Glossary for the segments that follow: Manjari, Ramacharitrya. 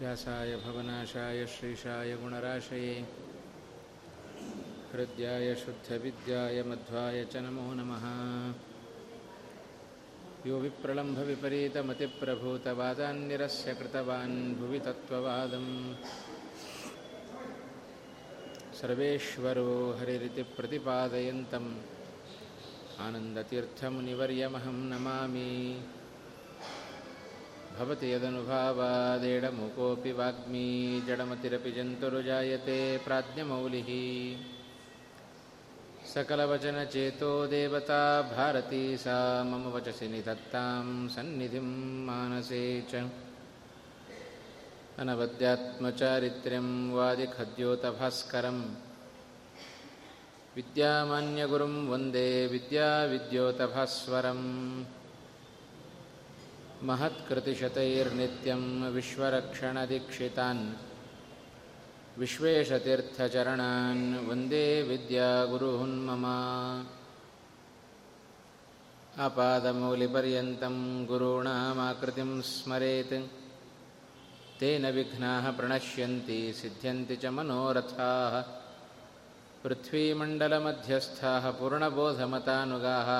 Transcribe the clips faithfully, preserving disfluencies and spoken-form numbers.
व्यासाय भवनाशाय श्रीशाय गुणराशये हृद्याय शुद्धविद्याय मध्वाय च नमो नमः। यो विप्रलम्भ विपरीतमतिप्रभूतवादान्निरस्य कृतवान् भुवि तत्त्ववादम् सर्वेश्वरो हरिरिति प्रतिपादयन्तम् आनन्दतीर्थमुनिवर्यमहं नमामि। भवति यदनुभावादेडमुकोऽपि वाग्मी जडमतिरपि जन्तुर्जायते प्राज्ञमौलिः। सकलवचनचेतो देवता भारती सा मम वचसि निधत्तां सन्निधिं मानसे च। अनवद्यात्मचारित्र्यं वादिखद्योतभास्करम् विद्यामान्यगुरुं वन्दे विद्याविद्योतभास्वरम्। महत्कृतिशतैर्नित्यं विश्वरक्षणदीक्षितान् विश्वेशतीर्थचरणान् वन्दे विद्यागुरुन् मम। आपादमौलिपर्यन्तं गुरूणामाकृतिं स्मरेत्, तेन विघ्नाः प्रणश्यन्ति, सिद्ध्यन्ति च मनोरथाः। पृथ्वीमण्डलमध्यस्थाः पूर्णबोधमतानुगाः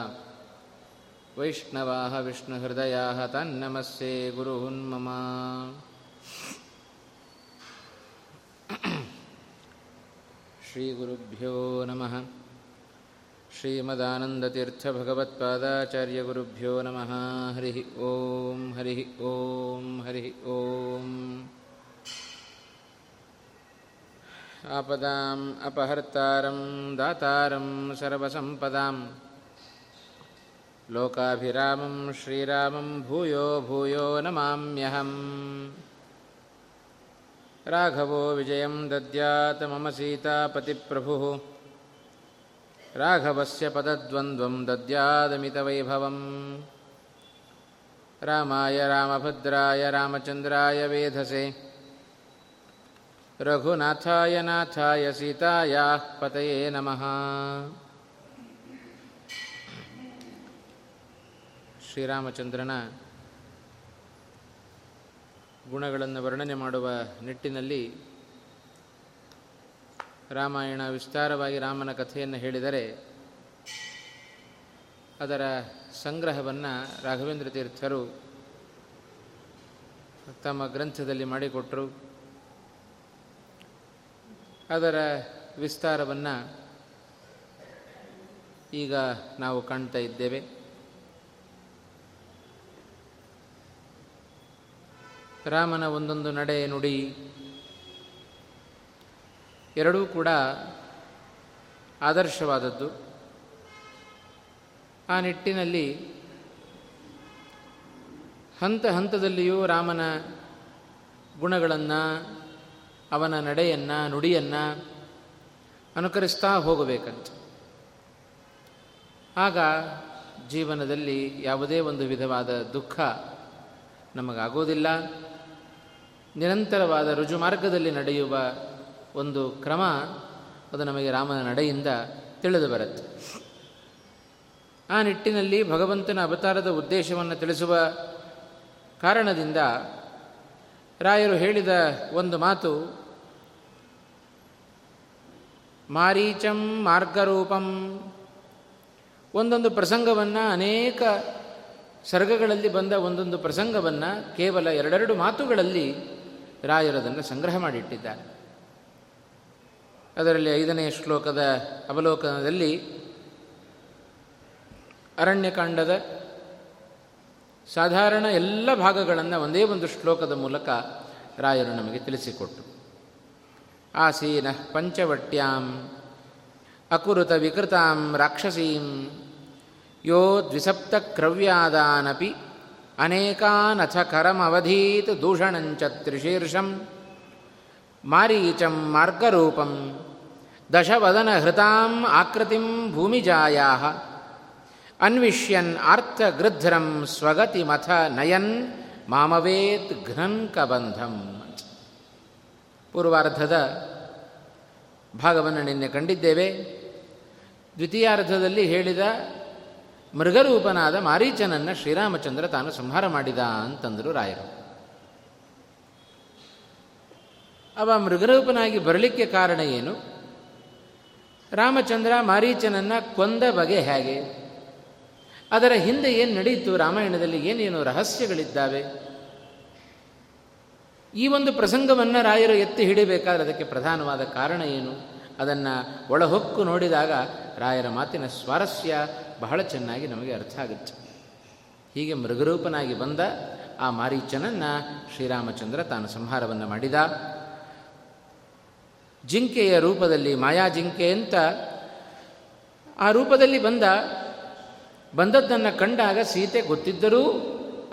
वैष्णवाः विष्णुहृदयाः, तन्नमस्ये गुरुन् मम। श्रीगुरुभ्यो नमः। श्रीमदानन्दतीर्थभगवत्पादाचार्यगुरुभ्यो नमः। हरिः ॐ हरिः ॐ हरिः ॐ। आपदाम् अपहर्तारं दातारं सर्वसम्पदाम् लोकाभिरामं श्रीरामं भूयो भूयो नमाम्यहम्। राघवो विजयं दद्यात् मम सीतापतिप्रभुः, राघवस्य पदद्वन्द्वं दद्यादमितवैभवम्। रामाय रामभद्राय रामचन्द्राय वेधसे, रघुनाथाय नाथाय सीतायाः पतये नमः। ಶ್ರೀರಾಮಚಂದ್ರನ ಗುಣಗಳನ್ನು ವರ್ಣನೆ ಮಾಡುವ ನಿಟ್ಟಿನಲ್ಲಿ ರಾಮಾಯಣ ವಿಸ್ತಾರವಾಗಿ ರಾಮನ ಕಥೆಯನ್ನು ಹೇಳಿದರೆ ಅದರ ಸಂಗ್ರಹವನ್ನು ರಾಘವೇಂದ್ರ ತೀರ್ಥರು ತಮ್ಮ ಗ್ರಂಥದಲ್ಲಿ ಮಾಡಿಕೊಟ್ಟರು. ಅದರ ವಿಸ್ತಾರವನ್ನು ಈಗ ನಾವು ಕಾಣ್ತಾ ಇದ್ದೇವೆ. ರಾಮನ ಒಂದೊಂದು ನಡೆ ನುಡಿ ಎರಡೂ ಕೂಡ ಆದರ್ಶವಾದದ್ದು. ಆ ನಿಟ್ಟಿನಲ್ಲಿ ಹಂತ ಹಂತದಲ್ಲಿಯೂ ರಾಮನ ಗುಣಗಳನ್ನು, ಅವನ ನಡೆಯನ್ನು, ನುಡಿಯನ್ನು ಅನುಕರಿಸ್ತಾ ಹೋಗಬೇಕಂತ. ಆಗ ಜೀವನದಲ್ಲಿ ಯಾವುದೇ ಒಂದು ವಿಧವಾದ ದುಃಖ ನಮಗಾಗೋದಿಲ್ಲ. ನಿರಂತರವಾದ ರುಜುಮಾರ್ಗದಲ್ಲಿ ನಡೆಯುವ ಒಂದು ಕ್ರಮ ಅದು ನಮಗೆ ರಾಮನ ನಡೆಯಿಂದ ತಿಳಿದು ಬರುತ್ತೆ. ಆ ನಿಟ್ಟಿನಲ್ಲಿ ಭಗವಂತನ ಅವತಾರದ ಉದ್ದೇಶವನ್ನು ತಿಳಿಸುವ ಕಾರಣದಿಂದ ರಾಯರು ಹೇಳಿದ ಒಂದು ಮಾತು, ಮಾರೀಚಂ ಮಾರ್ಗರೂಪಂ. ಒಂದೊಂದು ಪ್ರಸಂಗವನ್ನು, ಅನೇಕ ಸರ್ಗಗಳಲ್ಲಿ ಬಂದ ಒಂದೊಂದು ಪ್ರಸಂಗವನ್ನು ಕೇವಲ ಎರಡೆರಡು ಮಾತುಗಳಲ್ಲಿ ರಾಯರದನ್ನು ಸಂಗ್ರಹ ಮಾಡಿಟ್ಟಿದ್ದಾರೆ. ಅದರಲ್ಲಿ ಐದನೇ ಶ್ಲೋಕದ ಅವಲೋಕನದಲ್ಲಿ ಅರಣ್ಯಕಾಂಡದ ಸಾಧಾರಣ ಎಲ್ಲ ಭಾಗಗಳನ್ನು ಒಂದೇ ಒಂದು ಶ್ಲೋಕದ ಮೂಲಕ ರಾಯರು ನಮಗೆ ತಿಳಿಸಿಕೊಟ್ಟರು. ಆಸೀನಃ ಪಂಚವಟ್ಯಾಂ ಅಕುರುತ ವಿಕೃತಾಂ ರಾಕ್ಷಸೀಂ ಯೋ ದ್ವಿಸಪ್ತಕ್ರವ್ಯಾದಾನಪಿ ಅನೇಕಾನಥ ಕರಮವಧೀತ್ ದೂಷಣಂಚ ತ್ರಿಶೀರ್ಷಂ ಮಾರೀಚಂ ಮಾರ್ಗರೂಪಂ ದಶವದನ ಹೃತಾಂ ಆಕೃತಿಂ ಭೂಮಿಜಾಯಾಃ ಅನ್ವಿಷ್ಯನ್ ಆರ್ಥಗೃಧ್ರಂ ಸ್ವಗತಿಮಥ ನಯನ್ ಮಾಮವೇತ್ ಘ್ನನ್ಕಬಂಧಂ. ಪೂರ್ವಾರ್ಧದ ಭಾಗವನ್ನು ನಿನ್ನೆ ಕಂಡಿದ್ದೇವೆ. ದ್ವಿತೀಯಾರ್ಧದಲ್ಲಿ ಹೇಳಿದ ಮೃಗರೂಪನಾದ ಮಾರೀಚನನ್ನು ಶ್ರೀರಾಮಚಂದ್ರ ತಾನು ಸಂಹಾರ ಮಾಡಿದ ಅಂತಂದರು ರಾಯರು. ಅವ ಮೃಗರೂಪನಾಗಿ ಬರಲಿಕ್ಕೆ ಕಾರಣ ಏನು? ರಾಮಚಂದ್ರ ಮಾರೀಚನನ್ನು ಕೊಂದ ಬಗೆ ಹೇಗೆ? ಅದರ ಹಿಂದೆ ಏನು ನಡೆಯಿತು? ರಾಮಾಯಣದಲ್ಲಿ ಏನೇನು ರಹಸ್ಯಗಳಿದ್ದಾವೆ? ಈ ಒಂದು ಪ್ರಸಂಗವನ್ನು ರಾಯರು ಎತ್ತಿ ಹಿಡಿಬೇಕಾದ್ರೆ ಅದಕ್ಕೆ ಪ್ರಧಾನವಾದ ಕಾರಣ ಏನು? ಅದನ್ನು ಒಳಹೊಕ್ಕು ನೋಡಿದಾಗ ರಾಯರ ಮಾತಿನ ಸ್ವಾರಸ್ಯ ಬಹಳ ಚೆನ್ನಾಗಿ ನಮಗೆ ಅರ್ಥ ಆಗುತ್ತೆ. ಹೀಗೆ ಮೃಗರೂಪನಾಗಿ ಬಂದ ಆ ಮಾರೀಚನನ್ನು ಶ್ರೀರಾಮಚಂದ್ರ ತಾನು ಸಂಹಾರವನ್ನು ಮಾಡಿದ. ಜಿಂಕೆಯ ರೂಪದಲ್ಲಿ, ಮಾಯಾಜಿಂಕೆ ಅಂತ ಆ ರೂಪದಲ್ಲಿ ಬಂದ ಬಂದದ್ದನ್ನು ಕಂಡಾಗ ಸೀತೆ ಗೊತ್ತಿದ್ದರೂ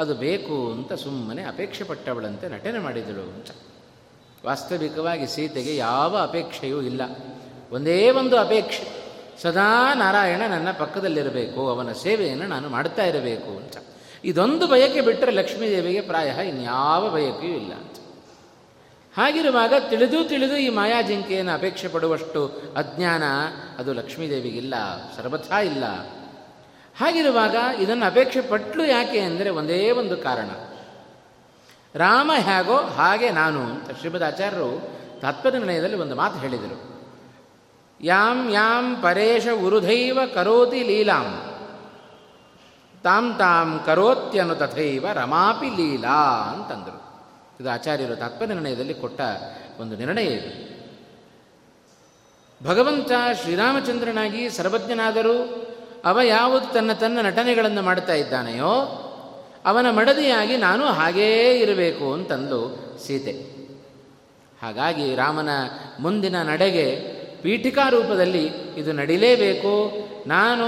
ಅದು ಬೇಕು ಅಂತ ಸುಮ್ಮನೆ ಅಪೇಕ್ಷೆ ಪಟ್ಟವಳಂತೆ ನಟನೆ ಮಾಡಿದಳು ಅಂತ. ವಾಸ್ತವಿಕವಾಗಿ ಸೀತೆಗೆ ಯಾವ ಅಪೇಕ್ಷೆಯೂ ಇಲ್ಲ. ಒಂದೇ ಒಂದು ಅಪೇಕ್ಷೆ, ಸದಾ ನಾರಾಯಣ ನನ್ನ ಪಕ್ಕದಲ್ಲಿರಬೇಕು, ಅವನ ಸೇವೆಯನ್ನು ನಾನು ಮಾಡ್ತಾ ಇರಬೇಕು ಅಂತ. ಇದೊಂದು ಬಯಕೆ ಬಿಟ್ಟರೆ ಲಕ್ಷ್ಮೀದೇವಿಗೆ ಪ್ರಾಯ ಇನ್ಯಾವ ಬಯಕೆಯೂ ಇಲ್ಲ ಅಂತ. ಹಾಗಿರುವಾಗ ತಿಳಿದು ತಿಳಿದು ಈ ಮಾಯಾಜಿಂಕೆಯನ್ನು ಅಪೇಕ್ಷೆ ಪಡುವಷ್ಟು ಅಜ್ಞಾನ ಅದು ಲಕ್ಷ್ಮೀದೇವಿಗಿಲ್ಲ, ಸರ್ವಥಾ ಇಲ್ಲ. ಹಾಗಿರುವಾಗ ಇದನ್ನು ಅಪೇಕ್ಷೆ ಪಟ್ಟಳು ಯಾಕೆ ಅಂದರೆ ಒಂದೇ ಒಂದು ಕಾರಣ, ರಾಮ ಹೇಗೋ ಹಾಗೆ ನಾನು ಅಂತ ಶ್ರೀಮದ್ ಆಚಾರ್ಯರು ತಾತ್ಪರ್ಯನಿರ್ಣಯದಲ್ಲಿ ಒಂದು ಮಾತು ಹೇಳಿದರು. ಯಾಂ ಯಾಂ ಪರೇಶ ಉರುಧೈವ ಕರೋತಿ ಲೀಲಾಂ ತಾಂ ತಾಂ ಕರೋತ್ಯನು ತಥೈವ ರಮಾಪಿ ಲೀಲಾ ಅಂತಂದರು. ಇದು ಆಚಾರ್ಯರು ತಾತ್ಪರ್ಯನಿರ್ಣಯದಲ್ಲಿ ಕೊಟ್ಟ ಒಂದು ನಿರ್ಣಯ. ಇದು ಭಗವಂತ ಶ್ರೀರಾಮಚಂದ್ರನಾಗಿ ಸರ್ವಜ್ಞನಾದರೂ ಅವ ಯಾವುದು ತನ್ನ ತನ್ನ ನಟನೆಗಳನ್ನು ಮಾಡ್ತಾ ಇದ್ದಾನೆಯೋ ಅವನ ಮಡದಿಯಾಗಿ ನಾನು ಹಾಗೇ ಇರಬೇಕು ಅಂತಂದು ಸೀತೆ. ಹಾಗಾಗಿ ರಾಮನ ಮುಂದಿನ ನಡೆಗೆ ಪೀಠಿಕಾ ರೂಪದಲ್ಲಿ ಇದು ನಡಿಲೇಬೇಕು, ನಾನು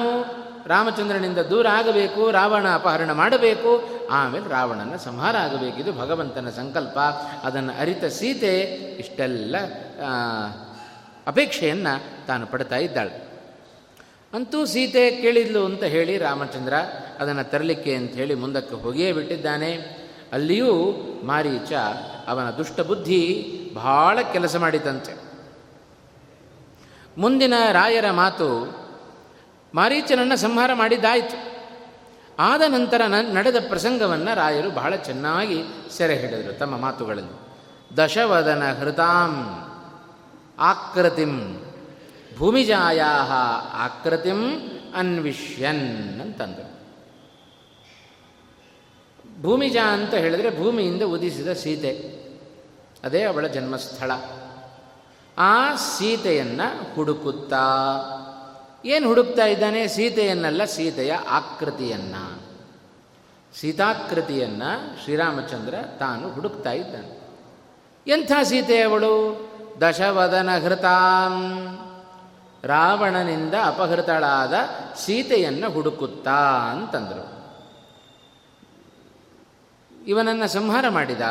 ರಾಮಚಂದ್ರನಿಂದ ದೂರ ಆಗಬೇಕು, ರಾವಣ ಅಪಹರಣ ಮಾಡಬೇಕು, ಆಮೇಲೆ ರಾವಣನ ಸಂಹಾರ ಆಗಬೇಕಿದು ಭಗವಂತನ ಸಂಕಲ್ಪ. ಅದನ್ನು ಅರಿತ ಸೀತೆ ಇಷ್ಟೆಲ್ಲ ಅಪೇಕ್ಷೆಯನ್ನು ತಾನು ಪಡ್ತಾ ಇದ್ದಾಳೆ. ಅಂತೂ ಸೀತೆ ಕೇಳಿದ್ಲು ಅಂತ ಹೇಳಿ ರಾಮಚಂದ್ರ ಅದನ್ನು ತರಲಿಕ್ಕೆ ಅಂಥೇಳಿ ಮುಂದಕ್ಕೆ ಹೋಗಿಯೇ ಬಿಟ್ಟಿದ್ದಾನೆ. ಅಲ್ಲಿಯೂ ಮಾರೀಚ ಅವನ ದುಷ್ಟಬುದ್ಧಿ ಬಹಳ ಕೆಲಸ ಮಾಡಿತಂತೆ. ಮುಂದಿನ ರಾಯರ ಮಾತು, ಮಾರೀಚನನ್ನು ಸಂಹಾರ ಮಾಡಿದ್ದಾಯಿತು. ಆದ ನಂತರ ನಡೆದ ಪ್ರಸಂಗವನ್ನು ರಾಯರು ಬಹಳ ಚೆನ್ನಾಗಿ ಸೆರೆ ಹಿಡಿದರು ತಮ್ಮ ಮಾತುಗಳಲ್ಲಿ. ದಶವದನ ಹೃತಾಂ ಆಕೃತಿಂ ಭೂಮಿಜಾಯ ಆಕೃತಿಂ ಅನ್ವಿಷ್ಯನ್ ಅಂತಂದರು. ಭೂಮಿಜ ಅಂತ ಹೇಳಿದರೆ ಭೂಮಿಯಿಂದ ಉದಿಸಿದ ಸೀತೆ, ಅದೇ ಅವಳ ಜನ್ಮಸ್ಥಳ. ಆ ಸೀತೆಯನ್ನು ಹುಡುಕುತ್ತಾ ಏನು ಹುಡುಕ್ತಾ ಇದ್ದಾನೆ? ಸೀತೆಯನ್ನಲ್ಲ, ಸೀತೆಯ ಆಕೃತಿಯನ್ನು, ಸೀತಾಕೃತಿಯನ್ನು ಶ್ರೀರಾಮಚಂದ್ರ ತಾನು ಹುಡುಕ್ತಾ ಇದ್ದಾನೆ. ಎಂಥ ಸೀತೆಯವಳು? ದಶವದನ ಹೃತಾಂ, ರಾವಣನಿಂದ ಅಪಹೃತಳಾದ ಸೀತೆಯನ್ನು ಹುಡುಕುತ್ತಾ ಅಂತಂದರು. ಇವನನ್ನು ಸಂಹಾರ ಮಾಡಿದ,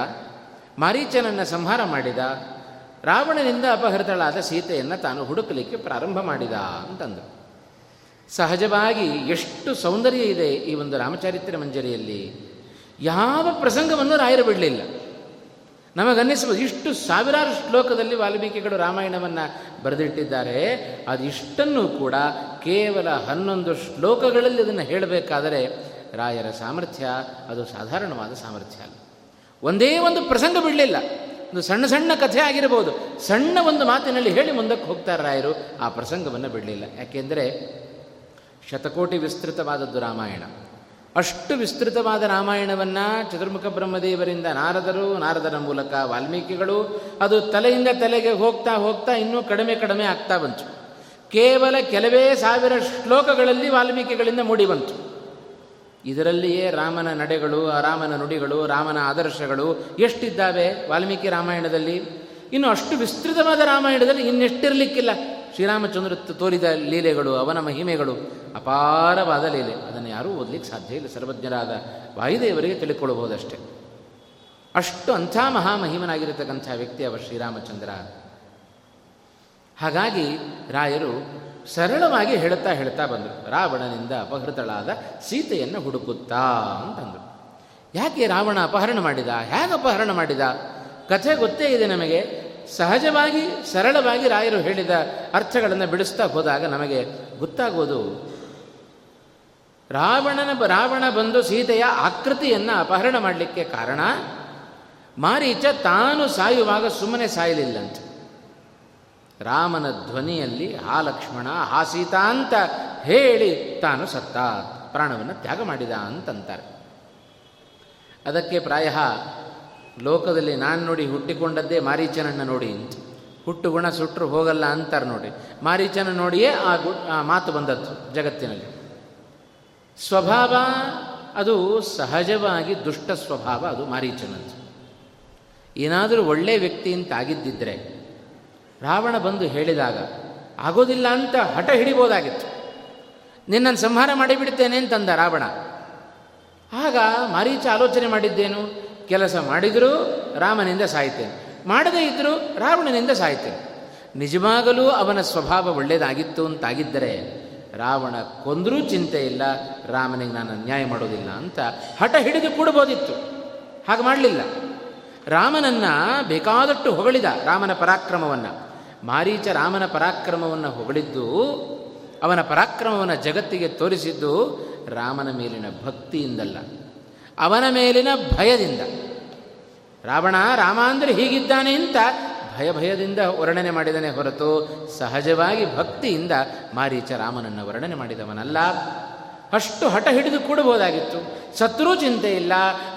ಮಾರೀಚನನ್ನು ಸಂಹಾರ ಮಾಡಿದ, ರಾವಣನಿಂದ ಅಪಹೃತಳಾದ ಸೀತೆಯನ್ನು ತಾನು ಹುಡುಕಲಿಕ್ಕೆ ಪ್ರಾರಂಭ ಮಾಡಿದ ಅಂತಂದರು. ಸಹಜವಾಗಿ ಎಷ್ಟು ಸೌಂದರ್ಯ ಇದೆ ಈ ಒಂದು ರಾಮಚರಿತ್ರೆ ಮಂಜರಿಯಲ್ಲಿ. ಯಾವ ಪ್ರಸಂಗವನ್ನು ರಾಯರು ಬಿಡಲಿಲ್ಲ. ನಮಗನ್ನಿಸಬಹುದು ಇಷ್ಟು ಸಾವಿರಾರು ಶ್ಲೋಕದಲ್ಲಿ ವಾಲ್ಮೀಕಿಗಳು ರಾಮಾಯಣವನ್ನು ಬರೆದಿಟ್ಟಿದ್ದಾರೆ. ಅದಿಷ್ಟನ್ನು ಕೂಡ ಕೇವಲ ಹನ್ನೊಂದು ಶ್ಲೋಕಗಳಲ್ಲಿ ಅದನ್ನು ಹೇಳಬೇಕಾದರೆ ರಾಯರ ಸಾಮರ್ಥ್ಯ ಅದು ಸಾಧಾರಣವಾದ ಸಾಮರ್ಥ್ಯ ಅಲ್ಲ. ಒಂದೇ ಒಂದು ಪ್ರಸಂಗ ಬಿಡಲಿಲ್ಲ. ಒಂದು ಸಣ್ಣ ಸಣ್ಣ ಕಥೆ ಆಗಿರಬಹುದು, ಸಣ್ಣ ಒಂದು ಮಾತಿನಲ್ಲಿ ಹೇಳಿ ಮುಂದಕ್ಕೆ ಹೋಗ್ತಾರೆ ರಾಯರು. ಆ ಪ್ರಸಂಗವನ್ನು ಬಿಡಲಿಲ್ಲ. ಯಾಕೆಂದರೆ ಶತಕೋಟಿ ವಿಸ್ತೃತವಾದದ್ದು ರಾಮಾಯಣ. ಅಷ್ಟು ವಿಸ್ತೃತವಾದ ರಾಮಾಯಣವನ್ನು ಚತುರ್ಮುಖ ಬ್ರಹ್ಮದೇವರಿಂದ ನಾರದರು, ನಾರದರ ಮೂಲಕ ವಾಲ್ಮೀಕಿಗಳು, ಅದು ತಲೆಯಿಂದ ತಲೆಗೆ ಹೋಗ್ತಾ ಹೋಗ್ತಾ ಇನ್ನೂ ಕಡಿಮೆ ಕಡಿಮೆ ಆಗ್ತಾ ಬಂತು. ಕೇವಲ ಕೆಲವೇ ಸಾವಿರ ಶ್ಲೋಕಗಳಲ್ಲಿ ವಾಲ್ಮೀಕಿಗಳಿಂದ ಮೂಡಿ ಬಂತು. ಇದರಲ್ಲಿಯೇ ರಾಮನ ನಡೆಗಳು, ರಾಮನ ನುಡಿಗಳು, ರಾಮನ ಆದರ್ಶಗಳು ಎಷ್ಟಿದ್ದಾವೆ ವಾಲ್ಮೀಕಿ ರಾಮಾಯಣದಲ್ಲಿ. ಇನ್ನು ಅಷ್ಟು ವಿಸ್ತೃತವಾದ ರಾಮಾಯಣದಲ್ಲಿ ಇನ್ನೆಷ್ಟಿರಲಿಕ್ಕಿಲ್ಲ. ಶ್ರೀರಾಮಚಂದ್ರ ತೋರಿದ ಲೀಲೆಗಳು, ಅವನ ಮಹಿಮೆಗಳು ಅಪಾರವಾದ ಲೀಲೆ. ಅದನ್ನು ಯಾರೂ ಓದಲಿಕ್ಕೆ ಸಾಧ್ಯ ಇಲ್ಲ. ಸರ್ವಜ್ಞರಾದ ವಾಯುದೇವರಿಗೆ ತಿಳಿಕೊಳ್ಳಬಹುದಷ್ಟೇ. ಅಷ್ಟು ಅಂಥ ಮಹಾಮಹಿಮನಾಗಿರತಕ್ಕಂಥ ವ್ಯಕ್ತಿ ಅವ ಶ್ರೀರಾಮಚಂದ್ರ. ಹಾಗಾಗಿ ರಾಯರು ಸರಳವಾಗಿ ಹೇಳ್ತಾ ಹೇಳ್ತಾ ಬಂದರು. ರಾವಣನಿಂದ ಅಪಹೃತಳಾದ ಸೀತೆಯನ್ನು ಹುಡುಕುತ್ತಾ ಅಂತಂದರು. ಯಾಕೆ ರಾವಣ ಅಪಹರಣ ಮಾಡಿದ? ಹೇಗೆ ಅಪಹರಣ ಮಾಡಿದ? ಕಥೆ ಗೊತ್ತೇ ಇದೆ ನಮಗೆ. ಸಹಜವಾಗಿ ಸರಳವಾಗಿ ರಾಯರು ಹೇಳಿದ ಅರ್ಥಗಳನ್ನು ಬಿಡಿಸ್ತಾ ಹೋದಾಗ ನಮಗೆ ಗೊತ್ತಾಗೋದು, ರಾವಣನ ರಾವಣ ಬಂದು ಸೀತೆಯ ಆಕೃತಿಯನ್ನು ಅಪಹರಣ ಮಾಡಲಿಕ್ಕೆ ಕಾರಣ ಮಾರೀಚ ತಾನು ಸಾಯುವಾಗ ಸುಮ್ಮನೆ ಸಾಯಲಿಲ್ಲಂತೆ. ರಾಮನ ಧ್ವನಿಯಲ್ಲಿ ಆ ಲಕ್ಷ್ಮಣ ಹಾಸೀತ ಅಂತ ಹೇಳಿ ತಾನು ಸತ್ತ, ಪ್ರಾಣವನ್ನು ತ್ಯಾಗ ಮಾಡಿದ ಅಂತಂತಾರೆ. ಅದಕ್ಕೆ ಪ್ರಾಯ ಲೋಕದಲ್ಲಿ ನಾನು ನೋಡಿ ಹುಟ್ಟಿಕೊಂಡದ್ದೇ ಮಾರೀಚನನ್ನು ನೋಡಿ ಅಂತ, ಹುಟ್ಟು ಗುಣ ಸುಟ್ಟರು ಹೋಗಲ್ಲ ಅಂತಾರೆ ನೋಡಿ. ಮಾರೀಚನ ನೋಡಿಯೇ ಆ ಗು ಆ ಮಾತು ಬಂದದ್ದು ಜಗತ್ತಿನಲ್ಲಿ. ಸ್ವಭಾವ ಅದು ಸಹಜವಾಗಿ ದುಷ್ಟ ಸ್ವಭಾವ, ಅದು ಮಾರೀಚನದ್ದು. ಏನಾದರೂ ಒಳ್ಳೆ ವ್ಯಕ್ತಿ ಅಂತ ಆಗಿದ್ದಿದ್ರೆ ರಾವಣ ಬಂದು ಹೇಳಿದಾಗ ಆಗೋದಿಲ್ಲ ಅಂತ ಹಠ ಹಿಡಿಬೋದಾಗಿತ್ತು. ನಿನ್ನನ್ನು ಸಂಹಾರ ಮಾಡಿಬಿಡ್ತೇನೆ ಅಂತಂದ ರಾವಣ. ಆಗ ಮಾರೀಚ ಆಲೋಚನೆ ಮಾಡಿದ್ದೇನು, ಕೆಲಸ ಮಾಡಿದರೂ ರಾಮನಿಂದ ಸಾಯ್ತೇನೆ, ಮಾಡದೇ ಇದ್ದರೂ ರಾವಣನಿಂದ ಸಾಯ್ತೇನೆ. ನಿಜವಾಗಲೂ ಅವನ ಸ್ವಭಾವ ಒಳ್ಳೆಯದಾಗಿತ್ತು ಅಂತಾಗಿದ್ದರೆ ರಾವಣ ಕೊಂದರೂ ಚಿಂತೆ ಇಲ್ಲ, ರಾಮನಿಗೆ ನಾನು ಅನ್ಯಾಯ ಮಾಡೋದಿಲ್ಲ ಅಂತ ಹಠ ಹಿಡಿದು ಕೂಡಬೋದಿತ್ತು. ಹಾಗೆ ಮಾಡಲಿಲ್ಲ. ರಾಮನನ್ನು ಬೇಕಾದಟ್ಟು ಹೊಗಳಿದ, ರಾಮನ ಪರಾಕ್ರಮವನ್ನು. ಮಾರೀಚ ರಾಮನ ಪರಾಕ್ರಮವನ್ನು ಹೊಗಳಿದ್ದು, ಅವನ ಪರಾಕ್ರಮವನ್ನು ಜಗತ್ತಿಗೆ ತೋರಿಸಿದ್ದು ರಾಮನ ಮೇಲಿನ ಭಕ್ತಿಯಿಂದಲ್ಲ, ಅವನ ಮೇಲಿನ ಭಯದಿಂದ. ರಾವಣ ರಾಮ ಅಂದರೆ ಹೀಗಿದ್ದಾನೆ ಅಂತ ಭಯ ಭಯದಿಂದ ವರ್ಣನೆ ಮಾಡಿದನೇ ಹೊರತು ಸಹಜವಾಗಿ ಭಕ್ತಿಯಿಂದ ಮಾರೀಚ ರಾಮನನ್ನು ವರ್ಣನೆ ಮಾಡಿದವನಲ್ಲ. ಅಷ್ಟು ಹಠ ಹಿಡಿದು ಕೂಡಬಹುದಾಗಿತ್ತು. ಸತ್ರೂ ಚಿಂತೆ ಇಲ್ಲ,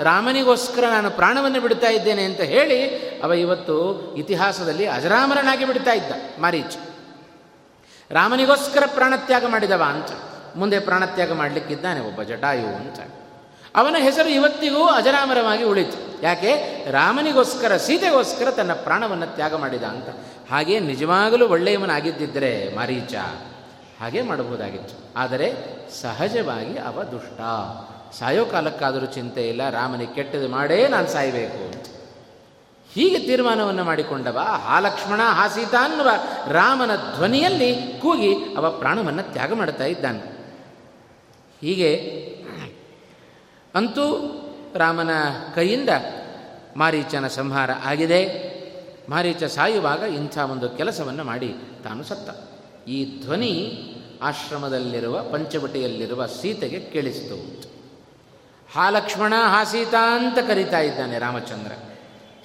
ರಾಮನಿಗೋಸ್ಕರ ನಾನು ಪ್ರಾಣವನ್ನು ಬಿಡ್ತಾ ಇದ್ದೇನೆ ಅಂತ ಹೇಳಿ ಅವ ಇವತ್ತು ಇತಿಹಾಸದಲ್ಲಿ ಅಜರಾಮರನಾಗಿ ಬಿಡ್ತಾ ಇದ್ದ ಮಾರೀಚ. ರಾಮನಿಗೋಸ್ಕರ ಪ್ರಾಣತ್ಯಾಗ ಮಾಡಿದವ ಅಂತ. ಮುಂದೆ ಪ್ರಾಣತ್ಯಾಗ ಮಾಡಲಿಕ್ಕಿದ್ದಾನೆ ಒಬ್ಬ ಜಟಾಯು ಅಂತ. ಅವನ ಹೆಸರು ಇವತ್ತಿಗೂ ಅಜರಾಮರವಾಗಿ ಉಳಿತು. ಯಾಕೆ? ರಾಮನಿಗೋಸ್ಕರ, ಸೀತೆಗೋಸ್ಕರ ತನ್ನ ಪ್ರಾಣವನ್ನು ತ್ಯಾಗ ಮಾಡಿದ ಅಂತ. ಹಾಗೇ ನಿಜವಾಗಲೂ ಒಳ್ಳೆಯವನಾಗಿದ್ದಿದ್ದರೆ ಮಾರೀಚ ಹಾಗೇ ಮಾಡಬಹುದಾಗಿತ್ತು. ಆದರೆ ಸಹಜವಾಗಿ ಅವ ದುಷ್ಟ. ಸಾಯೋ ಕಾಲಕ್ಕಾದರೂ ಚಿಂತೆ ಇಲ್ಲ, ರಾಮನಿಗೆ ಕೆಟ್ಟದ್ದು ಮಾಡೇ ನಾನು ಸಾಯಬೇಕು ಅಂತ ಹೀಗೆ ತೀರ್ಮಾನವನ್ನು ಮಾಡಿಕೊಂಡವ. ಆ ಲಕ್ಷ್ಮಣ ಹಾಸೀತ ಅನ್ನುವ ರಾಮನ ಧ್ವನಿಯಲ್ಲಿ ಕೂಗಿ ಅವ ಪ್ರಾಣವನ್ನು ತ್ಯಾಗ ಮಾಡ್ತಾ ಇದ್ದಾನೆ. ಹೀಗೆ ಅಂತೂ ರಾಮನ ಕೈಯಿಂದ ಮಾರೀಚನ ಸಂಹಾರ ಆಗಿದೆ. ಮಾರೀಚ ಸಾಯುವಾಗ ಇಂಥ ಒಂದು ಕೆಲಸವನ್ನು ಮಾಡಿ ತಾನು ಸತ್ತ. ಈ ಧ್ವನಿ ಆಶ್ರಮದಲ್ಲಿರುವ ಪಂಚವಟಿಯಲ್ಲಿರುವ ಸೀತೆಗೆ ಕೇಳಿಸಿತು. ಹಾ ಲಕ್ಷ್ಮಣ ಹಾಸೀತ ಅಂತ ಕರೀತಾ ಇದ್ದಾನೆ ರಾಮಚಂದ್ರ.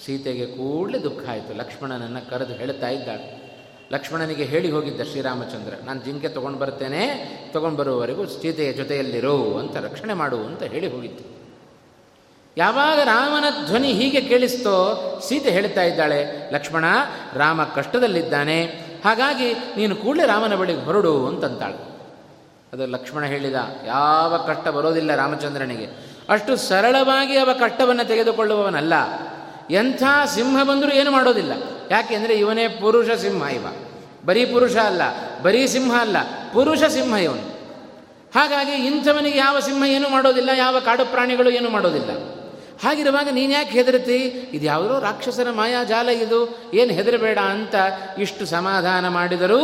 ಸೀತೆಗೆ ಕೂಡಲೇ ದುಃಖ ಆಯಿತು. ಲಕ್ಷ್ಮಣನನ್ನು ಕರೆದು ಹೇಳ್ತಾ ಇದ್ದಾಳೆ. ಲಕ್ಷ್ಮಣನಿಗೆ ಹೇಳಿ ಹೋಗಿದ್ದ ಶ್ರೀರಾಮಚಂದ್ರ, ನಾನು ಜಿಂಕೆ ತೊಗೊಂಡು ಬರ್ತೇನೆ, ತೊಗೊಂಡು ಬರುವವರೆಗೂ ಸೀತೆಯ ಜೊತೆಯಲ್ಲಿರೋ ಅಂತ, ರಕ್ಷಣೆ ಮಾಡು ಅಂತ ಹೇಳಿ ಹೋಗಿತ್ತು. ಯಾವಾಗ ರಾಮನ ಧ್ವನಿ ಹೀಗೆ ಕೇಳಿಸ್ತೋ ಸೀತೆ ಹೇಳ್ತಾ ಇದ್ದಾಳೆ, ಲಕ್ಷ್ಮಣ ರಾಮ ಕಷ್ಟದಲ್ಲಿದ್ದಾನೆ, ಹಾಗಾಗಿ ನೀನು ಕೂಡಲೇ ರಾಮನ ಬಳಿಗೆ ಹೊರಡು ಅಂತಂತಾಳು. ಅದು ಲಕ್ಷ್ಮಣ ಹೇಳಿದ, ಯಾವ ಕಷ್ಟ ಬರೋದಿಲ್ಲ ರಾಮಚಂದ್ರನಿಗೆ. ಅಷ್ಟು ಸರಳವಾಗಿ ಅವ ಕಷ್ಟವನ್ನು ತೆಗೆದುಕೊಳ್ಳುವವನಲ್ಲ. ಎಂಥ ಸಿಂಹ ಬಂದರೂ ಏನು ಮಾಡೋದಿಲ್ಲ. ಯಾಕೆಂದರೆ ಇವನೇ ಪುರುಷ ಸಿಂಹ. ಇವ ಬರೀ ಪುರುಷ ಅಲ್ಲ, ಬರೀ ಸಿಂಹ ಅಲ್ಲ, ಪುರುಷ ಸಿಂಹ ಇವನು. ಹಾಗಾಗಿ ಇಂಥವನಿಗೆ ಯಾವ ಸಿಂಹ ಏನೂ ಮಾಡೋದಿಲ್ಲ, ಯಾವ ಕಾಡು ಪ್ರಾಣಿಗಳು ಏನೂ ಮಾಡೋದಿಲ್ಲ. ಹಾಗಿರುವಾಗ ನೀನು ಯಾಕೆ ಹೆದರ್ತಿ? ಇದು ಯಾವುದೋ ರಾಕ್ಷಸರ ಮಾಯಾಜಾಲ, ಇದು ಏನು ಹೆದರಬೇಡ ಅಂತ ಇಷ್ಟು ಸಮಾಧಾನ ಮಾಡಿದರೂ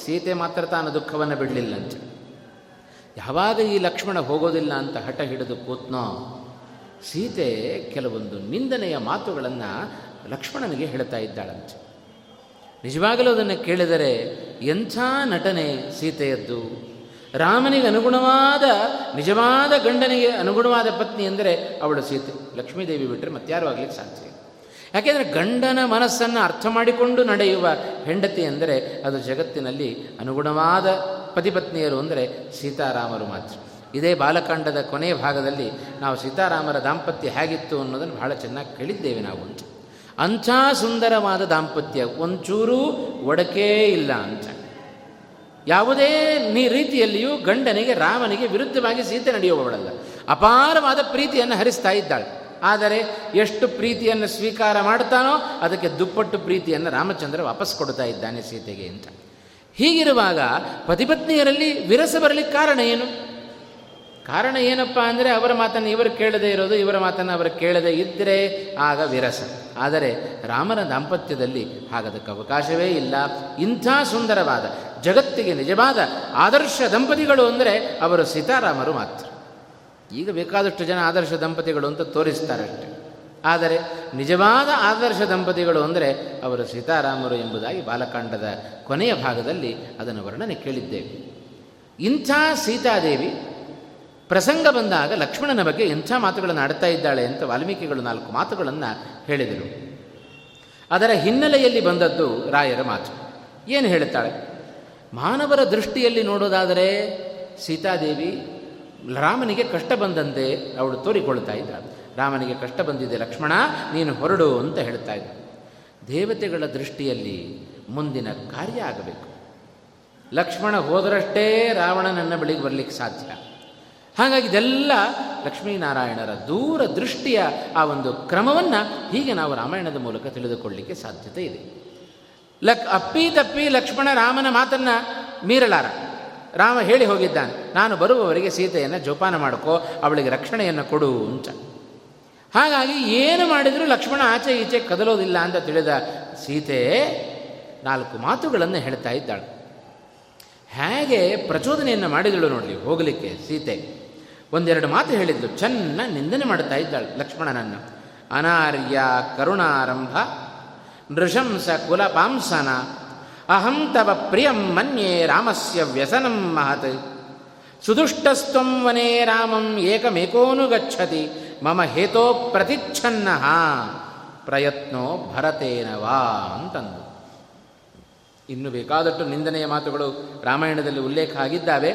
ಸೀತೆ ಮಾತ್ರ ತಾನು ದುಃಖವನ್ನು ಬಿಡಲಿಲ್ಲಂತೆ. ಯಾವಾಗ ಈ ಲಕ್ಷ್ಮಣ ಹೋಗೋದಿಲ್ಲ ಅಂತ ಹಠ ಹಿಡಿದು ಕೂತ್ನೋ, ಸೀತೆ ಕೆಲವೊಂದು ನಿಂದನೆಯ ಮಾತುಗಳನ್ನು ಲಕ್ಷ್ಮಣನಿಗೆ ಹೇಳ್ತಾ ಇದ್ದಾಳಂತೆ. ನಿಜವಾಗಲೂ ಅದನ್ನು ಕೇಳಿದರೆ ಎಂಥ ನಟನೆ ಸೀತೆಯದ್ದು! ರಾಮನಿಗೆ ಅನುಗುಣವಾದ, ನಿಜವಾದ ಗಂಡನಿಗೆ ಅನುಗುಣವಾದ ಪತ್ನಿ ಅಂದರೆ ಅವಳು ಸೀತೆ. ಲಕ್ಷ್ಮೀದೇವಿ ಬಿಟ್ಟರೆ ಮತ್ತಾರು ಆಗಲಿಕ್ಕೆ ಸಾಧ್ಯ. ಯಾಕೆಂದರೆ ಗಂಡನ ಮನಸ್ಸನ್ನು ಅರ್ಥ ಮಾಡಿಕೊಂಡು ನಡೆಯುವ ಹೆಂಡತಿ ಅಂದರೆ ಅದು ಜಗತ್ತಿನಲ್ಲಿ ಅನುಗುಣವಾದ ಪತಿಪತ್ನಿಯರು ಅಂದರೆ ಸೀತಾರಾಮರು ಮಾತ್ರ. ಇದೇ ಬಾಲಕಾಂಡದ ಕೊನೆಯ ಭಾಗದಲ್ಲಿ ನಾವು ಸೀತಾರಾಮರ ದಾಂಪತ್ಯ ಹೇಗಿತ್ತು ಅನ್ನೋದನ್ನು ಬಹಳ ಚೆನ್ನಾಗಿ ಕೇಳಿದ್ದೇವೆ ನಾವು ಅಂತ. ಅಂಥ ಸುಂದರವಾದ ದಾಂಪತ್ಯ, ಒಂಚೂರೂ ಒಡಕೇ ಇಲ್ಲ ಅಂತ. ಯಾವುದೇ ನೀ ರೀತಿಯಲ್ಲಿಯೂ ಗಂಡನಿಗೆ, ರಾಮನಿಗೆ ವಿರುದ್ಧವಾಗಿ ಸೀತೆ ನಡೆಯುವವಳಲ್ಲ. ಅಪಾರವಾದ ಪ್ರೀತಿಯನ್ನು ಹರಿಸ್ತಾ ಇದ್ದಾಳೆ. ಆದರೆ ಎಷ್ಟು ಪ್ರೀತಿಯನ್ನು ಸ್ವೀಕಾರ ಮಾಡ್ತಾನೋ ಅದಕ್ಕೆ ದುಪ್ಪಟ್ಟು ಪ್ರೀತಿಯನ್ನು ರಾಮಚಂದ್ರ ವಾಪಸ್ ಕೊಡ್ತಾ ಇದ್ದಾನೆ ಸೀತೆಗೆ ಅಂತ. ಹೀಗಿರುವಾಗ ಪತಿಪತ್ನಿಯರಲ್ಲಿ ವಿರಸ ಬರಲಿಕ್ಕೆ ಕಾರಣ ಏನು? ಕಾರಣ ಏನಪ್ಪ ಅಂದರೆ ಅವರ ಮಾತನ್ನು ಇವರು ಕೇಳದೇ ಇರೋದು, ಇವರ ಮಾತನ್ನು ಅವರು ಕೇಳದೇ ಇದ್ದರೆ ಆಗ ವಿರಸ. ಆದರೆ ರಾಮನ ದಾಂಪತ್ಯದಲ್ಲಿ ಹಾಗದಕ್ಕೆ ಅವಕಾಶವೇ ಇಲ್ಲ. ಇಂಥ ಸುಂದರವಾದ, ಜಗತ್ತಿಗೆ ನಿಜವಾದ ಆದರ್ಶ ದಂಪತಿಗಳು ಅಂದರೆ ಅವರು ಸೀತಾರಾಮರು ಮಾತ್ರ. ಈಗ ಬೇಕಾದಷ್ಟು ಜನ ಆದರ್ಶ ದಂಪತಿಗಳು ಅಂತ ತೋರಿಸ್ತಾರಷ್ಟೆ. ಆದರೆ ನಿಜವಾದ ಆದರ್ಶ ದಂಪತಿಗಳು ಅಂದರೆ ಅವರು ಸೀತಾರಾಮರು ಎಂಬುದಾಗಿ ಬಾಲಕಾಂಡದ ಕೊನೆಯ ಭಾಗದಲ್ಲಿ ಅದನ್ನು ವರ್ಣನೆ ಕೇಳಿದ್ದೇವೆ. ಇಂಥ ಸೀತಾದೇವಿ ಪ್ರಸಂಗ ಬಂದಾಗ ಲಕ್ಷ್ಮಣನ ಬಗ್ಗೆ ಎಂಥ ಮಾತುಗಳನ್ನು ಆಡ್ತಾ ಇದ್ದಾಳೆ ಅಂತ ವಾಲ್ಮೀಕಿಗಳು ನಾಲ್ಕು ಮಾತುಗಳನ್ನು ಹೇಳಿದರು. ಅದರ ಹಿನ್ನೆಲೆಯಲ್ಲಿ ಬಂದದ್ದು ರಾಯರ ಮಾತು. ಏನು ಹೇಳುತ್ತಾಳೆ? ಮಾನವರ ದೃಷ್ಟಿಯಲ್ಲಿ ನೋಡೋದಾದರೆ ಸೀತಾದೇವಿ ರಾಮನಿಗೆ ಕಷ್ಟ ಬಂದಂತೆ ಅವಳು ತೋರಿಕೊಳ್ತಾ ಇದ್ದಾಳೆ. ರಾಮನಿಗೆ ಕಷ್ಟ ಬಂದಿದೆ ಲಕ್ಷ್ಮಣ, ನೀನು ಹೊರಡು ಅಂತ ಹೇಳ್ತಾ ಇದ್ದ. ದೇವತೆಗಳ ದೃಷ್ಟಿಯಲ್ಲಿ ಮುಂದಿನ ಕಾರ್ಯ ಆಗಬೇಕು. ಲಕ್ಷ್ಮಣ ಹೋದರಷ್ಟೇ ರಾವಣ ನನ್ನ ಬಳಿಗೆ ಬರಲಿಕ್ಕೆ ಸಾಧ್ಯ. ಹಾಗಾಗಿ ಇದೆಲ್ಲ ಲಕ್ಷ್ಮೀನಾರಾಯಣರ ದೂರ ದೃಷ್ಟಿಯ ಆ ಒಂದು ಕ್ರಮವನ್ನು ಹೀಗೆ ನಾವು ರಾಮಾಯಣದ ಮೂಲಕ ತಿಳಿದುಕೊಳ್ಳಲಿಕ್ಕೆ ಸಾಧ್ಯತೆ ಇದೆ. ಲಕ್ ಅಪ್ಪಿ ತಪ್ಪಿ ಲಕ್ಷ್ಮಣ ರಾಮನ ಮಾತನ್ನು ಮೀರಲಾರ. ರಾಮ ಹೇಳಿ ಹೋಗಿದ್ದಾನೆ, ನಾನು ಬರುವವರೆಗೆ ಸೀತೆಯನ್ನು ಜೋಪಾನ ಮಾಡ್ಕೋ, ಅವಳಿಗೆ ರಕ್ಷಣೆಯನ್ನು ಕೊಡು ಅಂತ. ಹಾಗಾಗಿ ಏನು ಮಾಡಿದರೂ ಲಕ್ಷ್ಮಣ ಆಚೆ ಈಚೆ ಕದಲೋದಿಲ್ಲ ಅಂತ ತಿಳಿದ ಸೀತೆ ನಾಲ್ಕು ಮಾತುಗಳನ್ನು ಹೇಳ್ತಾ ಇದ್ದಾಳೆ. ಹೇಗೆ ಪ್ರಚೋದನೆಯನ್ನು ಮಾಡಿದಳು ನೋಡಲಿ ಹೋಗಲಿಕ್ಕೆ ಸೀತೆ. ಒಂದೆರಡು ಮಾತು ಹೇಳಿದ್ಲು, ಚೆನ್ನಾಗಿ ನಿಂದನೆ ಮಾಡ್ತಾ ಇದ್ದಾಳೆ ಲಕ್ಷ್ಮಣನನ್ನು. ಅನಾರ್ಯ ಕರುಣಾರಂಭ ನೃಶಂಸ ಕುಲಪಾಂಸನ ಅಹಂ ತವ ಪ್ರಿಯಂ ಮನ್ಯೇ ರಾಮಸ್ಯ ವ್ಯಸನಂ ಮಹತ್ ಸುದುಷ್ಟಸ್ತ್ವಂ ವನೇ ರಾಮಂ ಏಕಮೇಕೋನುಗಚ್ಚತಿ ಮಮ ಹೇತೋ ಪ್ರತಿಚ್ಛನ್ನಃ ಪ್ರಯತ್ನೋ ಭರತೇನವಾ ಅಂತಂದು. ಇನ್ನು ಬೇಕಾದಷ್ಟು ನಿಂದನೆಯ ಮಾತುಗಳು ರಾಮಾಯಣದಲ್ಲಿ ಉಲ್ಲೇಖ ಆಗಿದ್ದಾವೆ.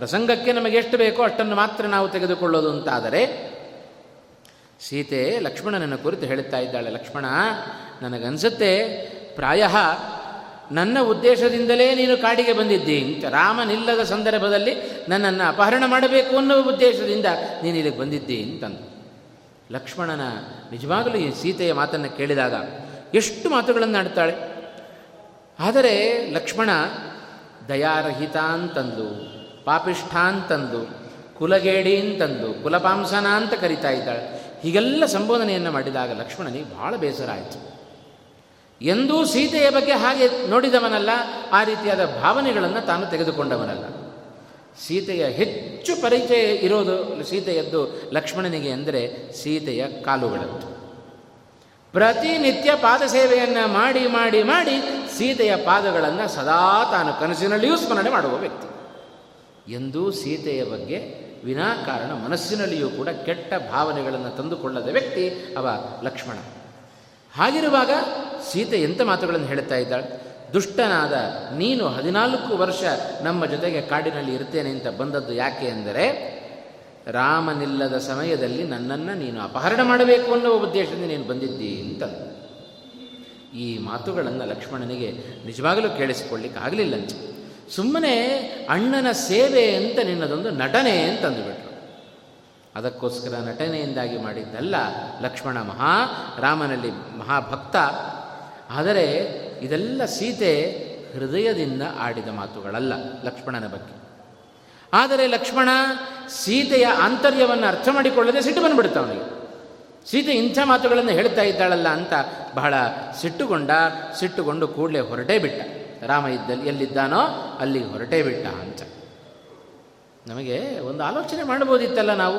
ಪ್ರಸಂಗಕ್ಕೆ ನಮಗೆಷ್ಟು ಬೇಕೋ ಅಷ್ಟನ್ನು ಮಾತ್ರ ನಾವು ತೆಗೆದುಕೊಳ್ಳೋದು ಅಂತಾದರೆ, ಸೀತೆ ಲಕ್ಷ್ಮಣನನ್ನು ಕುರಿತು ಹೇಳುತ್ತಾ ಇದ್ದಾಳೆ. ಲಕ್ಷ್ಮಣ, ನನಗನ್ಸುತ್ತೆ ಪ್ರಾಯಃ ನನ್ನ ಉದ್ದೇಶದಿಂದಲೇ ನೀನು ಕಾಡಿಗೆ ಬಂದಿದ್ದಿ ಅಂತ. ರಾಮನಿಲ್ಲದ ಸಂದರ್ಭದಲ್ಲಿ ನನ್ನನ್ನು ಅಪಹರಣ ಮಾಡಬೇಕು ಅನ್ನೋ ಉದ್ದೇಶದಿಂದ ನೀನು ಇಲ್ಲಿಗೆ ಬಂದಿದ್ದಿ ಅಂತಂದು. ಲಕ್ಷ್ಮಣನ ನಿಜವಾಗಲೂ ಈ ಸೀತೆಯ ಮಾತನ್ನು ಕೇಳಿದಾಗ ಎಷ್ಟು ಮಾತುಗಳನ್ನು ಆಡ್ತಾಳೆ. ಆದರೆ ಲಕ್ಷ್ಮಣ ದಯಾರಹಿತ ಅಂತಂದು, ಪಾಪಿಷ್ಠ ಅಂತಂದು, ಕುಲಗೇಡಿ ಅಂತಂದು, ಕುಲಪಾಂಸನ ಅಂತ ಕರಿತಾ ಇದ್ದಾಳೆ. ಹೀಗೆಲ್ಲ ಸಂಬೋಧನೆಯನ್ನು ಮಾಡಿದಾಗ ಲಕ್ಷ್ಮಣನಿಗೆ ಭಾಳ ಬೇಸರ ಆಯಿತು. ಎಂದೂ ಸೀತೆಯ ಬಗ್ಗೆ ಹಾಗೆ ನೋಡಿದವನಲ್ಲ, ಆ ರೀತಿಯಾದ ಭಾವನೆಗಳನ್ನು ತಾನು ತೆಗೆದುಕೊಂಡವನಲ್ಲ. ಸೀತೆಯ ಹೆಚ್ಚು ಪರಿಚಯ ಇರೋದು ಸೀತೆಯದ್ದು ಲಕ್ಷ್ಮಣನಿಗೆ ಅಂದರೆ ಸೀತೆಯ ಕಾಲುಗಳದ್ದು. ಪ್ರತಿನಿತ್ಯ ಪಾದಸೇವೆಯನ್ನು ಮಾಡಿ ಮಾಡಿ ಮಾಡಿ ಸೀತೆಯ ಪಾದಗಳನ್ನು ಸದಾ ತಾನು ಕನಸಿನಲ್ಲಿಯೂ ಸ್ಮರಣೆ ಮಾಡುವ ವ್ಯಕ್ತಿ. ಎಂದೂ ಸೀತೆಯ ಬಗ್ಗೆ ವಿನಾಕಾರಣ ಮನಸ್ಸಿನಲ್ಲಿಯೂ ಕೂಡ ಕೆಟ್ಟ ಭಾವನೆಗಳನ್ನು ತಂದುಕೊಳ್ಳದ ವ್ಯಕ್ತಿ ಅವ ಲಕ್ಷ್ಮಣ. ಹಾಗಿರುವಾಗ ಸೀತೆ ಎಂಥ ಮಾತುಗಳನ್ನು ಹೇಳ್ತಾ ಇದ್ದಾಳೆ. ದುಷ್ಟನಾದ ನೀನು ಹದಿನಾಲ್ಕು ವರ್ಷ ನಮ್ಮ ಜೊತೆಗೆ ಕಾಡಿನಲ್ಲಿ ಇರ್ತೇನೆ ಅಂತ ಬಂದದ್ದು ಯಾಕೆ ಅಂದರೆ, ರಾಮನಿಲ್ಲದ ಸಮಯದಲ್ಲಿ ನನ್ನನ್ನು ನೀನು ಅಪಹರಣ ಮಾಡಬೇಕು ಅನ್ನೋ ಉದ್ದೇಶದಿಂದ ನೀನು ಬಂದಿದ್ದಿ ಅಂತ. ಈ ಮಾತುಗಳನ್ನು ಲಕ್ಷ್ಮಣನಿಗೆ ನಿಜವಾಗಲೂ ಕೇಳಿಸಿಕೊಳ್ಳಿಕ್ಕೆ ಆಗಲಿಲ್ಲ. ಸುಮ್ಮನೆ ಅಣ್ಣನ ಸೇವೆ ಅಂತ ನಿನ್ನದೊಂದು ನಟನೆ ಅಂತಂದುಬಿಟ್ರು. ಅದಕ್ಕೋಸ್ಕರ ನಟನೆಯಿಂದಾಗಿ ಮಾಡಿದ್ದಲ್ಲ ಲಕ್ಷ್ಮಣ. ಮಹಾ ರಾಮನಲ್ಲಿ ಮಹಾಭಕ್ತ. ಆದರೆ ಇದೆಲ್ಲ ಸೀತೆ ಹೃದಯದಿಂದ ಆಡಿದ ಮಾತುಗಳಲ್ಲ ಲಕ್ಷ್ಮಣನ ಬಗ್ಗೆ. ಆದರೆ ಲಕ್ಷ್ಮಣ ಸೀತೆಯ ಆಂತರ್ಯವನ್ನು ಅರ್ಥ ಮಾಡಿಕೊಳ್ಳದೆ ಸಿಟ್ಟು ಬಂದುಬಿಡುತ್ತೆ ಅವನಿಗೆ. ಸೀತೆ ಇಂಥ ಮಾತುಗಳನ್ನು ಹೇಳ್ತಾ ಇದ್ದಾಳಲ್ಲ ಅಂತ ಬಹಳ ಸಿಟ್ಟುಗೊಂಡ. ಸಿಟ್ಟುಗೊಂಡು ಕೂಡಲೇ ಹೊರಟೇ ಬಿಟ್ಟ. ರಾಮ ಇದ್ದಲ್ಲಿ ಎಲ್ಲಿದ್ದಾನೋ ಅಲ್ಲಿಗೆ ಹೊರಟೇ ಬಿಟ್ಟ ಅಂತ ನಮಗೆ ಒಂದು ಆಲೋಚನೆ ಮಾಡ್ಬೋದಿತ್ತಲ್ಲ ನಾವು.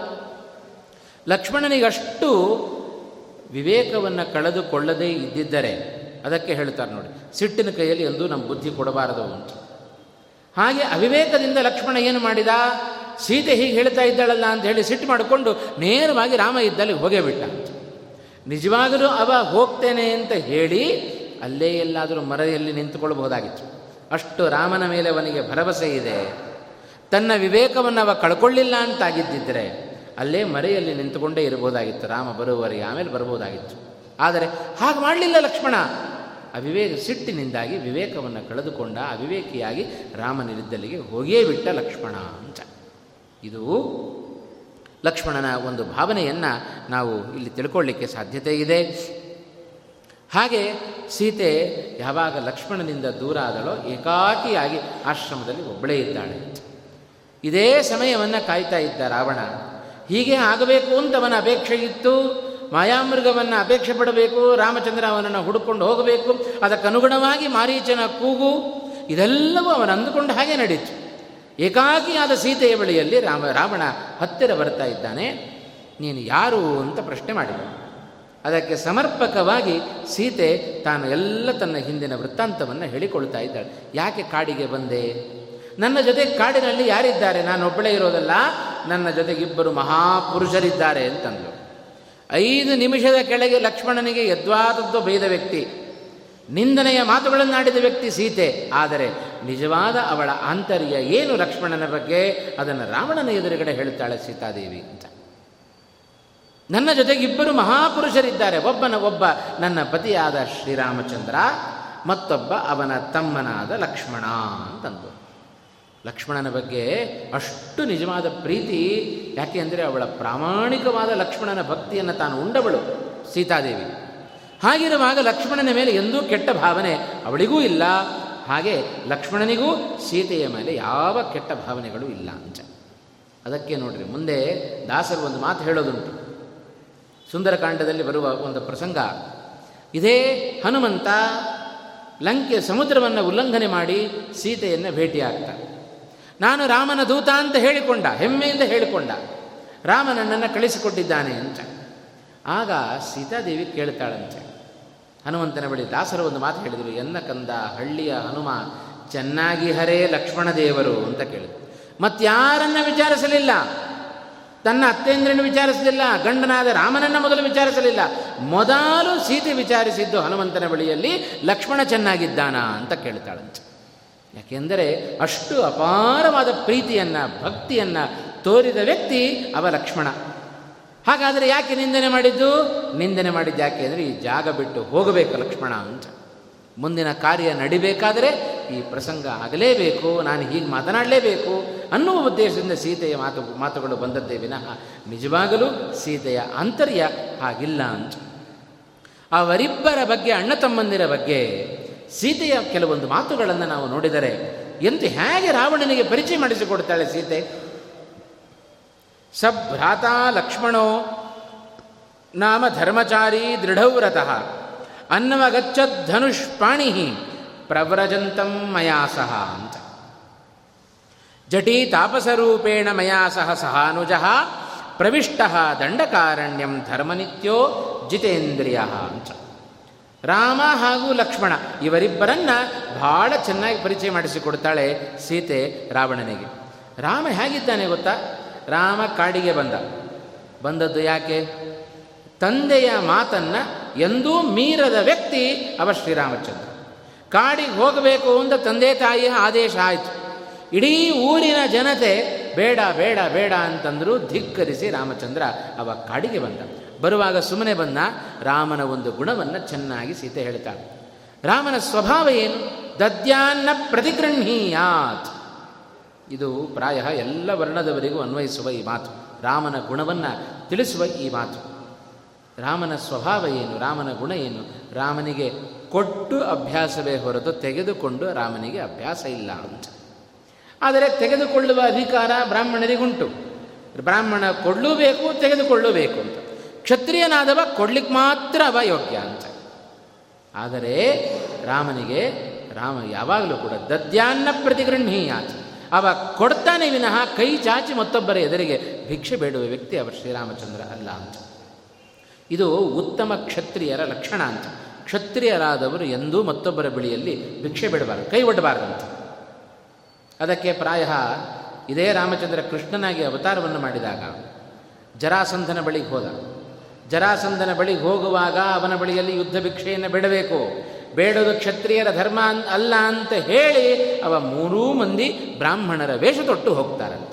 ಲಕ್ಷ್ಮಣನಿಗಷ್ಟು ವಿವೇಕವನ್ನು ಕಳೆದುಕೊಳ್ಳದೇ ಇದ್ದಿದ್ದರೆ, ಅದಕ್ಕೆ ಹೇಳ್ತಾರೆ ನೋಡಿ, ಸಿಟ್ಟಿನ ಕೈಯಲ್ಲಿ ಎಂದು ನಮ್ಮ ಬುದ್ಧಿ ಕೊಡಬಾರದು ಅಂತ. ಹಾಗೆ ಅವಿವೇಕದಿಂದ ಲಕ್ಷ್ಮಣ ಏನು ಮಾಡಿದ, ಸೀತೆ ಹೀಗೆ ಹೇಳ್ತಾ ಇದ್ದಾಳಲ್ಲ ಅಂತ ಹೇಳಿ ಸಿಟ್ಟು ಮಾಡಿಕೊಂಡು ನೇರವಾಗಿ ರಾಮ ಇದ್ದಲ್ಲಿ ಹೋಗೇ ಬಿಟ್ಟ. ನಿಜವಾಗಲೂ ಅವ ಹೋಗ್ತೇನೆ ಅಂತ ಹೇಳಿ ಅಲ್ಲೇ ಎಲ್ಲಾದರೂ ಮರೆಯಲ್ಲಿ ನಿಂತುಕೊಳ್ಬಹುದಾಗಿತ್ತು. ಅಷ್ಟು ರಾಮನ ಮೇಲೆ ಅವನಿಗೆ ಭರವಸೆ ಇದೆ. ತನ್ನ ವಿವೇಕವನ್ನು ಅವ ಕಳ್ಕೊಳ್ಳಿಲ್ಲ ಅಂತಾಗಿದ್ದಿದ್ದರೆ ಅಲ್ಲೇ ಮರೆಯಲ್ಲಿ ನಿಂತುಕೊಂಡೇ ಇರಬಹುದಾಗಿತ್ತು. ರಾಮ ಬರುವವರೆಗೆ, ಆಮೇಲೆ ಬರ್ಬೋದಾಗಿತ್ತು. ಆದರೆ ಹಾಗೆ ಮಾಡಲಿಲ್ಲ ಲಕ್ಷ್ಮಣ. ಅವಿವೇಕ ಸಿಟ್ಟಿನಿಂದಾಗಿ ವಿವೇಕವನ್ನು ಕಳೆದುಕೊಂಡ. ಅವಿವೇಕಿಯಾಗಿ ರಾಮನಿದ್ದಲ್ಲಿಗೆ ಹೋಗೇ ಬಿಟ್ಟ ಲಕ್ಷ್ಮಣ ಅಂತ. ಇದು ಲಕ್ಷ್ಮಣನ ಒಂದು ಭಾವನೆಯನ್ನು ನಾವು ಇಲ್ಲಿ ತಿಳ್ಕೊಳ್ಳಿಕ್ಕೆ ಸಾಧ್ಯತೆ ಇದೆ. ಹಾಗೆ ಸೀತೆ ಯಾವಾಗ ಲಕ್ಷ್ಮಣನಿಂದ ದೂರ ಆದಳೋ ಏಕಾಕಿಯಾಗಿ ಆಶ್ರಮದಲ್ಲಿ ಒಬ್ಬಳೇ ಇದ್ದಾಳೆ. ಇದೇ ಸಮಯವನ್ನು ಕಾಯ್ತಾ ಇದ್ದ ರಾವಣ. ಹೀಗೆ ಆಗಬೇಕು ಅಂತವನ ಅಪೇಕ್ಷೆ ಇತ್ತು. ಮಾಯಾಮೃಗವನ್ನು ಅಪೇಕ್ಷೆ ಪಡಬೇಕು, ರಾಮಚಂದ್ರ ಅವನನ್ನು ಹುಡುಕೊಂಡು ಹೋಗಬೇಕು, ಅದಕ್ಕನುಗುಣವಾಗಿ ಮಾರೀಚನ ಕೂಗು, ಇದೆಲ್ಲವೂ ಅವನು ಅಂದುಕೊಂಡು ಹಾಗೆ ನಡೀತು. ಏಕಾಕಿಯಾದ ಸೀತೆಯ ಬಳಿಯಲ್ಲಿ ರಾಮ ರಾವಣ ಹತ್ತಿರ ಬರ್ತಾ ಇದ್ದಾನೆ. ನೀನು ಯಾರು ಅಂತ ಪ್ರಶ್ನೆ ಮಾಡಿದನು. ಅದಕ್ಕೆ ಸಮರ್ಪಕವಾಗಿ ಸೀತೆ ತಾನು ಎಲ್ಲ ತನ್ನ ಹಿಂದಿನ ವೃತ್ತಾಂತವನ್ನು ಹೇಳಿಕೊಳ್ತಾ ಇದ್ದಾಳೆ. ಯಾಕೆ ಕಾಡಿಗೆ ಬಂದೆ, ನನ್ನ ಜೊತೆ ಕಾಡಿನಲ್ಲಿ ಯಾರಿದ್ದಾರೆ, ನಾನು ಒಬ್ಬಳೇ ಇರೋದಲ್ಲ, ನನ್ನ ಜೊತೆಗಿಬ್ಬರು ಮಹಾಪುರುಷರಿದ್ದಾರೆ ಅಂತಂದರು. ಐದು ನಿಮಿಷದ ಕೆಳಗೆ ಲಕ್ಷ್ಮಣನಿಗೆ ಯದ್ವಾದದ್ದು ಬೈದ ವ್ಯಕ್ತಿ, ನಿಂದನೆಯ ಮಾತುಗಳನ್ನಾಡಿದ ವ್ಯಕ್ತಿ ಸೀತೆ. ಆದರೆ ನಿಜವಾದ ಅವಳ ಆಂತರ್ಯ ಏನು ಲಕ್ಷ್ಮಣನ ಬಗ್ಗೆ ಅದನ್ನು ರಾವಣನ ಎದುರುಗಡೆ ಹೇಳ್ತಾಳೆ ಸೀತಾದೇವಿ ಅಂತ. ನನ್ನ ಜೊತೆಗಿಬ್ಬರು ಮಹಾಪುರುಷರಿದ್ದಾರೆ, ಒಬ್ಬನ ಒಬ್ಬ ನನ್ನ ಪತಿಯಾದ ಶ್ರೀರಾಮಚಂದ್ರ, ಮತ್ತೊಬ್ಬ ಅವನ ತಮ್ಮನಾದ ಲಕ್ಷ್ಮಣ ಅಂತಂದು. ಲಕ್ಷ್ಮಣನ ಬಗ್ಗೆ ಅಷ್ಟು ನಿಜವಾದ ಪ್ರೀತಿ, ಯಾಕೆ ಅಂದರೆ ಅವಳ ಪ್ರಾಮಾಣಿಕವಾದ ಲಕ್ಷ್ಮಣನ ಭಕ್ತಿಯನ್ನು ತಾನು ಉಂಡವಳು ಸೀತಾದೇವಿ. ಹಾಗಿರುವಾಗ ಲಕ್ಷ್ಮಣನ ಮೇಲೆ ಎಂದೂ ಕೆಟ್ಟ ಭಾವನೆ ಅವಳಿಗೂ ಇಲ್ಲ, ಹಾಗೆ ಲಕ್ಷ್ಮಣನಿಗೂ ಸೀತೆಯ ಮೇಲೆ ಯಾವ ಕೆಟ್ಟ ಭಾವನೆಗಳು ಇಲ್ಲ ಅಂತ. ಅದಕ್ಕೆ ನೋಡ್ರಿ, ಮುಂದೆ ದಾಸರು ಒಂದು ಮಾತು ಹೇಳೋದುಂಟು, ಸುಂದರಕಾಂಡದಲ್ಲಿ ಬರುವ ಒಂದು ಪ್ರಸಂಗ ಇದೇ. ಹನುಮಂತ ಲಂಕೆ ಸಮುದ್ರವನ್ನು ಉಲ್ಲಂಘನೆ ಮಾಡಿ ಸೀತೆಯನ್ನು ಭೇಟಿಯಾಗ್ತ. ನಾನು ರಾಮನ ದೂತ ಅಂತ ಹೇಳಿಕೊಂಡ, ಹೆಮ್ಮೆಯಿಂದ ಹೇಳಿಕೊಂಡ, ರಾಮ ನನ್ನನ್ನು ಕಳಿಸಿಕೊಟ್ಟಿದ್ದಾನೆ ಅಂತ. ಆಗ ಸೀತಾದೇವಿ ಕೇಳ್ತಾಳಂತೆ ಹನುಮಂತನ ಬಳಿ. ದಾಸರು ಒಂದು ಮಾತು ಹೇಳಿದರು, ಎನ್ನ ಕಂದ ಹಳ್ಳಿಯ ಹನುಮ ಚೆನ್ನಾಗಿ ಹರೇ ಲಕ್ಷ್ಮಣ ದೇವರು ಅಂತ ಕೇಳಿದ್ರು. ಮತ್ತಾರನ್ನು ವಿಚಾರಿಸಲಿಲ್ಲ, ತನ್ನ ಅತ್ತೇಂದ್ರನ್ನು ವಿಚಾರಿಸಲಿಲ್ಲ, ಗಂಡನಾದ ರಾಮನನ್ನು ಮೊದಲು ವಿಚಾರಿಸಲಿಲ್ಲ. ಮೊದಲು ಸೀತೆ ವಿಚಾರಿಸಿದ್ದು ಹನುಮಂತನ ಬಳಿಯಲ್ಲಿ ಲಕ್ಷ್ಮಣ ಚೆನ್ನಾಗಿದ್ದಾನಾ ಅಂತ ಕೇಳ್ತಾಳಂತೆ. ಯಾಕೆಂದರೆ ಅಷ್ಟು ಅಪಾರವಾದ ಪ್ರೀತಿಯನ್ನು ಭಕ್ತಿಯನ್ನು ತೋರಿದ ವ್ಯಕ್ತಿ ಅವ ಲಕ್ಷ್ಮಣ. ಹಾಗಾದರೆ ಯಾಕೆ ನಿಂದನೆ ಮಾಡಿದ್ದು? ನಿಂದನೆ ಮಾಡಿದ್ದು ಯಾಕೆ ಅಂದರೆ ಈ ಜಾಗ ಬಿಟ್ಟು ಹೋಗಬೇಕು ಲಕ್ಷ್ಮಣ ಅಂತ. ಮುಂದಿನ ಕಾರ್ಯ ನಡಿಬೇಕಾದರೆ ಈ ಪ್ರಸಂಗ ಆಗಲೇಬೇಕು, ನಾನು ಹೀಗೆ ಮಾತನಾಡಲೇಬೇಕು ಅನ್ನುವ ಉದ್ದೇಶದಿಂದ ಸೀತೆಯ ಮಾತು ಮಾತುಗಳು ಬಂದದ್ದೇ ವಿನಃ ನಿಜವಾಗಲೂ ಸೀತೆಯ ಆಂತರ್ಯ ಹಾಗಿಲ್ಲ ಅಂತ. ಅವರಿಬ್ಬರ ಬಗ್ಗೆ, ಅಣ್ಣ ತಮ್ಮಂದಿರ ಬಗ್ಗೆ ಸೀತೆಯ ಕೆಲವೊಂದು ಮಾತುಗಳನ್ನು ನಾವು ನೋಡಿದರೆ ಎಂತ ಹೇಗೆ ರಾವಣನಿಗೆ ಪರಿಚಯ ಮಾಡಿಸಿಕೊಡ್ತಾಳೆ ಸೀತೆ. ಸಭ್ರಾತ ಲಕ್ಷ್ಮಣೋ ನಾಮ ಧರ್ಮಚಾರಿ ದೃಢವ್ರತಃ ಅನ್ವಗಚ್ಚದ್ಧನುಷ್ಪಾಣಿ ಪ್ರವ್ರಜಂತಂ ಮಯಾ ಸಹ ಅಂತ. ಜಟೀ ತಾಪಸರೂಪೇಣ ಮಯಾ ಸಹ ಸಹಾನುಜಃ ಪ್ರವಿಷ್ಟಃ ದಂಡಕಾರಣ್ಯಂ ಧರ್ಮನಿತ್ಯೋ ಜಿತೇಂದ್ರಿಯಃ ಅಂತ. ರಾಮ ಹಾಗೂ ಲಕ್ಷ್ಮಣ ಇವರಿಬ್ಬರನ್ನ ಬಹಳ ಚೆನ್ನಾಗಿ ಪರಿಚಯ ಮಾಡಿಸಿಕೊಡ್ತಾಳೆ ಸೀತೆ ರಾವಣನಿಗೆ. ರಾಮ ಹೇಗಿದ್ದಾನೆ ಗೊತ್ತಾ? ರಾಮ ಕಾಡಿಗೆ ಬಂದ, ಬಂದದ್ದು ಯಾಕೆ? ತಂದೆಯ ಮಾತನ್ನು ಎಂದೂ ಮೀರದ ವ್ಯಕ್ತಿ ಅವ ಶ್ರೀರಾಮಚಂದ್ರ. ಕಾಡಿಗೆ ಹೋಗಬೇಕು ಅಂತ ತಂದೆ ತಾಯಿಯ ಆದೇಶ ಆಯಿತು. ಇಡೀ ಊರಿನ ಜನತೆ ಬೇಡ ಬೇಡ ಬೇಡ ಅಂತಂದರೂ ಧಿಕ್ಕರಿಸಿ ರಾಮಚಂದ್ರ ಅವ ಕಾಡಿಗೆ ಬಂದ. ಬರುವಾಗ ಸುಮ್ಮನೆ ಬಂದ. ರಾಮನ ಒಂದು ಗುಣವನ್ನು ಚೆನ್ನಾಗಿ ಸೀತೆ ಹೇಳ್ತಾಳೆ. ರಾಮನ ಸ್ವಭಾವ ಏನು? ದದ್ಯಾನ್ನ ಪ್ರತಿಗೃಹೀಯಾತ್. ಇದು ಪ್ರಾಯ ಎಲ್ಲ ವರ್ಣದವರಿಗೂ ಅನ್ವಯಿಸುವ ಈ ಮಾತು, ರಾಮನ ಗುಣವನ್ನು ತಿಳಿಸುವ ಈ ಮಾತು. ರಾಮನ ಸ್ವಭಾವ ಏನು, ರಾಮನ ಗುಣ ಏನು? ರಾಮನಿಗೆ ಕೊಟ್ಟು ಅಭ್ಯಾಸವೇ ಹೊರತು ತೆಗೆದುಕೊಂಡು ರಾಮನಿಗೆ ಅಭ್ಯಾಸ ಇಲ್ಲ ಅಂತ. ಆದರೆ ತೆಗೆದುಕೊಳ್ಳುವ ಅಧಿಕಾರ ಬ್ರಾಹ್ಮಣರಿಗುಂಟು. ಬ್ರಾಹ್ಮಣ ಕೊಡಲೂಬೇಕು, ತೆಗೆದುಕೊಳ್ಳಬೇಕು ಅಂತ. ಕ್ಷತ್ರಿಯನಾದವ ಕೊಡ್ಲಿಕ್ಕೆ ಮಾತ್ರ ಅವ ಯೋಗ್ಯ ಅಂತ. ಆದರೆ ರಾಮನಿಗೆ ರಾಮ ಯಾವಾಗಲೂ ಕೂಡ ದದ್ಯಾನ್ನ ಪ್ರತಿಗೃಹೀಯಾತ್, ಅವ ಕೊಡ್ತಾನೆ ವಿನಃ ಕೈ ಚಾಚಿ ಮತ್ತೊಬ್ಬರ ಎದುರಿಗೆ ಭಿಕ್ಷೆ ಬೇಡುವ ವ್ಯಕ್ತಿ ಅವ ಶ್ರೀರಾಮಚಂದ್ರ ಅಲ್ಲ ಅಂತ. ಇದು ಉತ್ತಮ ಕ್ಷತ್ರಿಯರ ಲಕ್ಷಣ ಅಂತ. ಕ್ಷತ್ರಿಯರಾದವರು ಎಂದೂ ಮತ್ತೊಬ್ಬರ ಬಳಿಯಲ್ಲಿ ಭಿಕ್ಷೆ ಬೇಡಬಾರದು, ಕೈ ಒಡ್ಡಬಾರದಂತ. ಅದಕ್ಕೆ ಪ್ರಾಯ ಇದೇ ರಾಮಚಂದ್ರ ಕೃಷ್ಣನಾಗಿ ಅವತಾರವನ್ನು ಮಾಡಿದಾಗ ಜರಾಸಂಧನ ಬಳಿಗೆ ಹೋದ. ಜರಾಸಂಧನ ಬಳಿಗೆ ಹೋಗುವಾಗ ಅವನ ಬಳಿಯಲ್ಲಿ ಯುದ್ಧ ಭಿಕ್ಷೆಯನ್ನು ಬೇಡಬೇಕು, ಬೇಡೋದು ಕ್ಷತ್ರಿಯರ ಧರ್ಮ ಅಲ್ಲ ಅಂತ ಹೇಳಿ ಅವ ಮೂರೂ ಮಂದಿ ಬ್ರಾಹ್ಮಣರ ವೇಷ ತೊಟ್ಟು ಹೋಗ್ತಾರಂತ.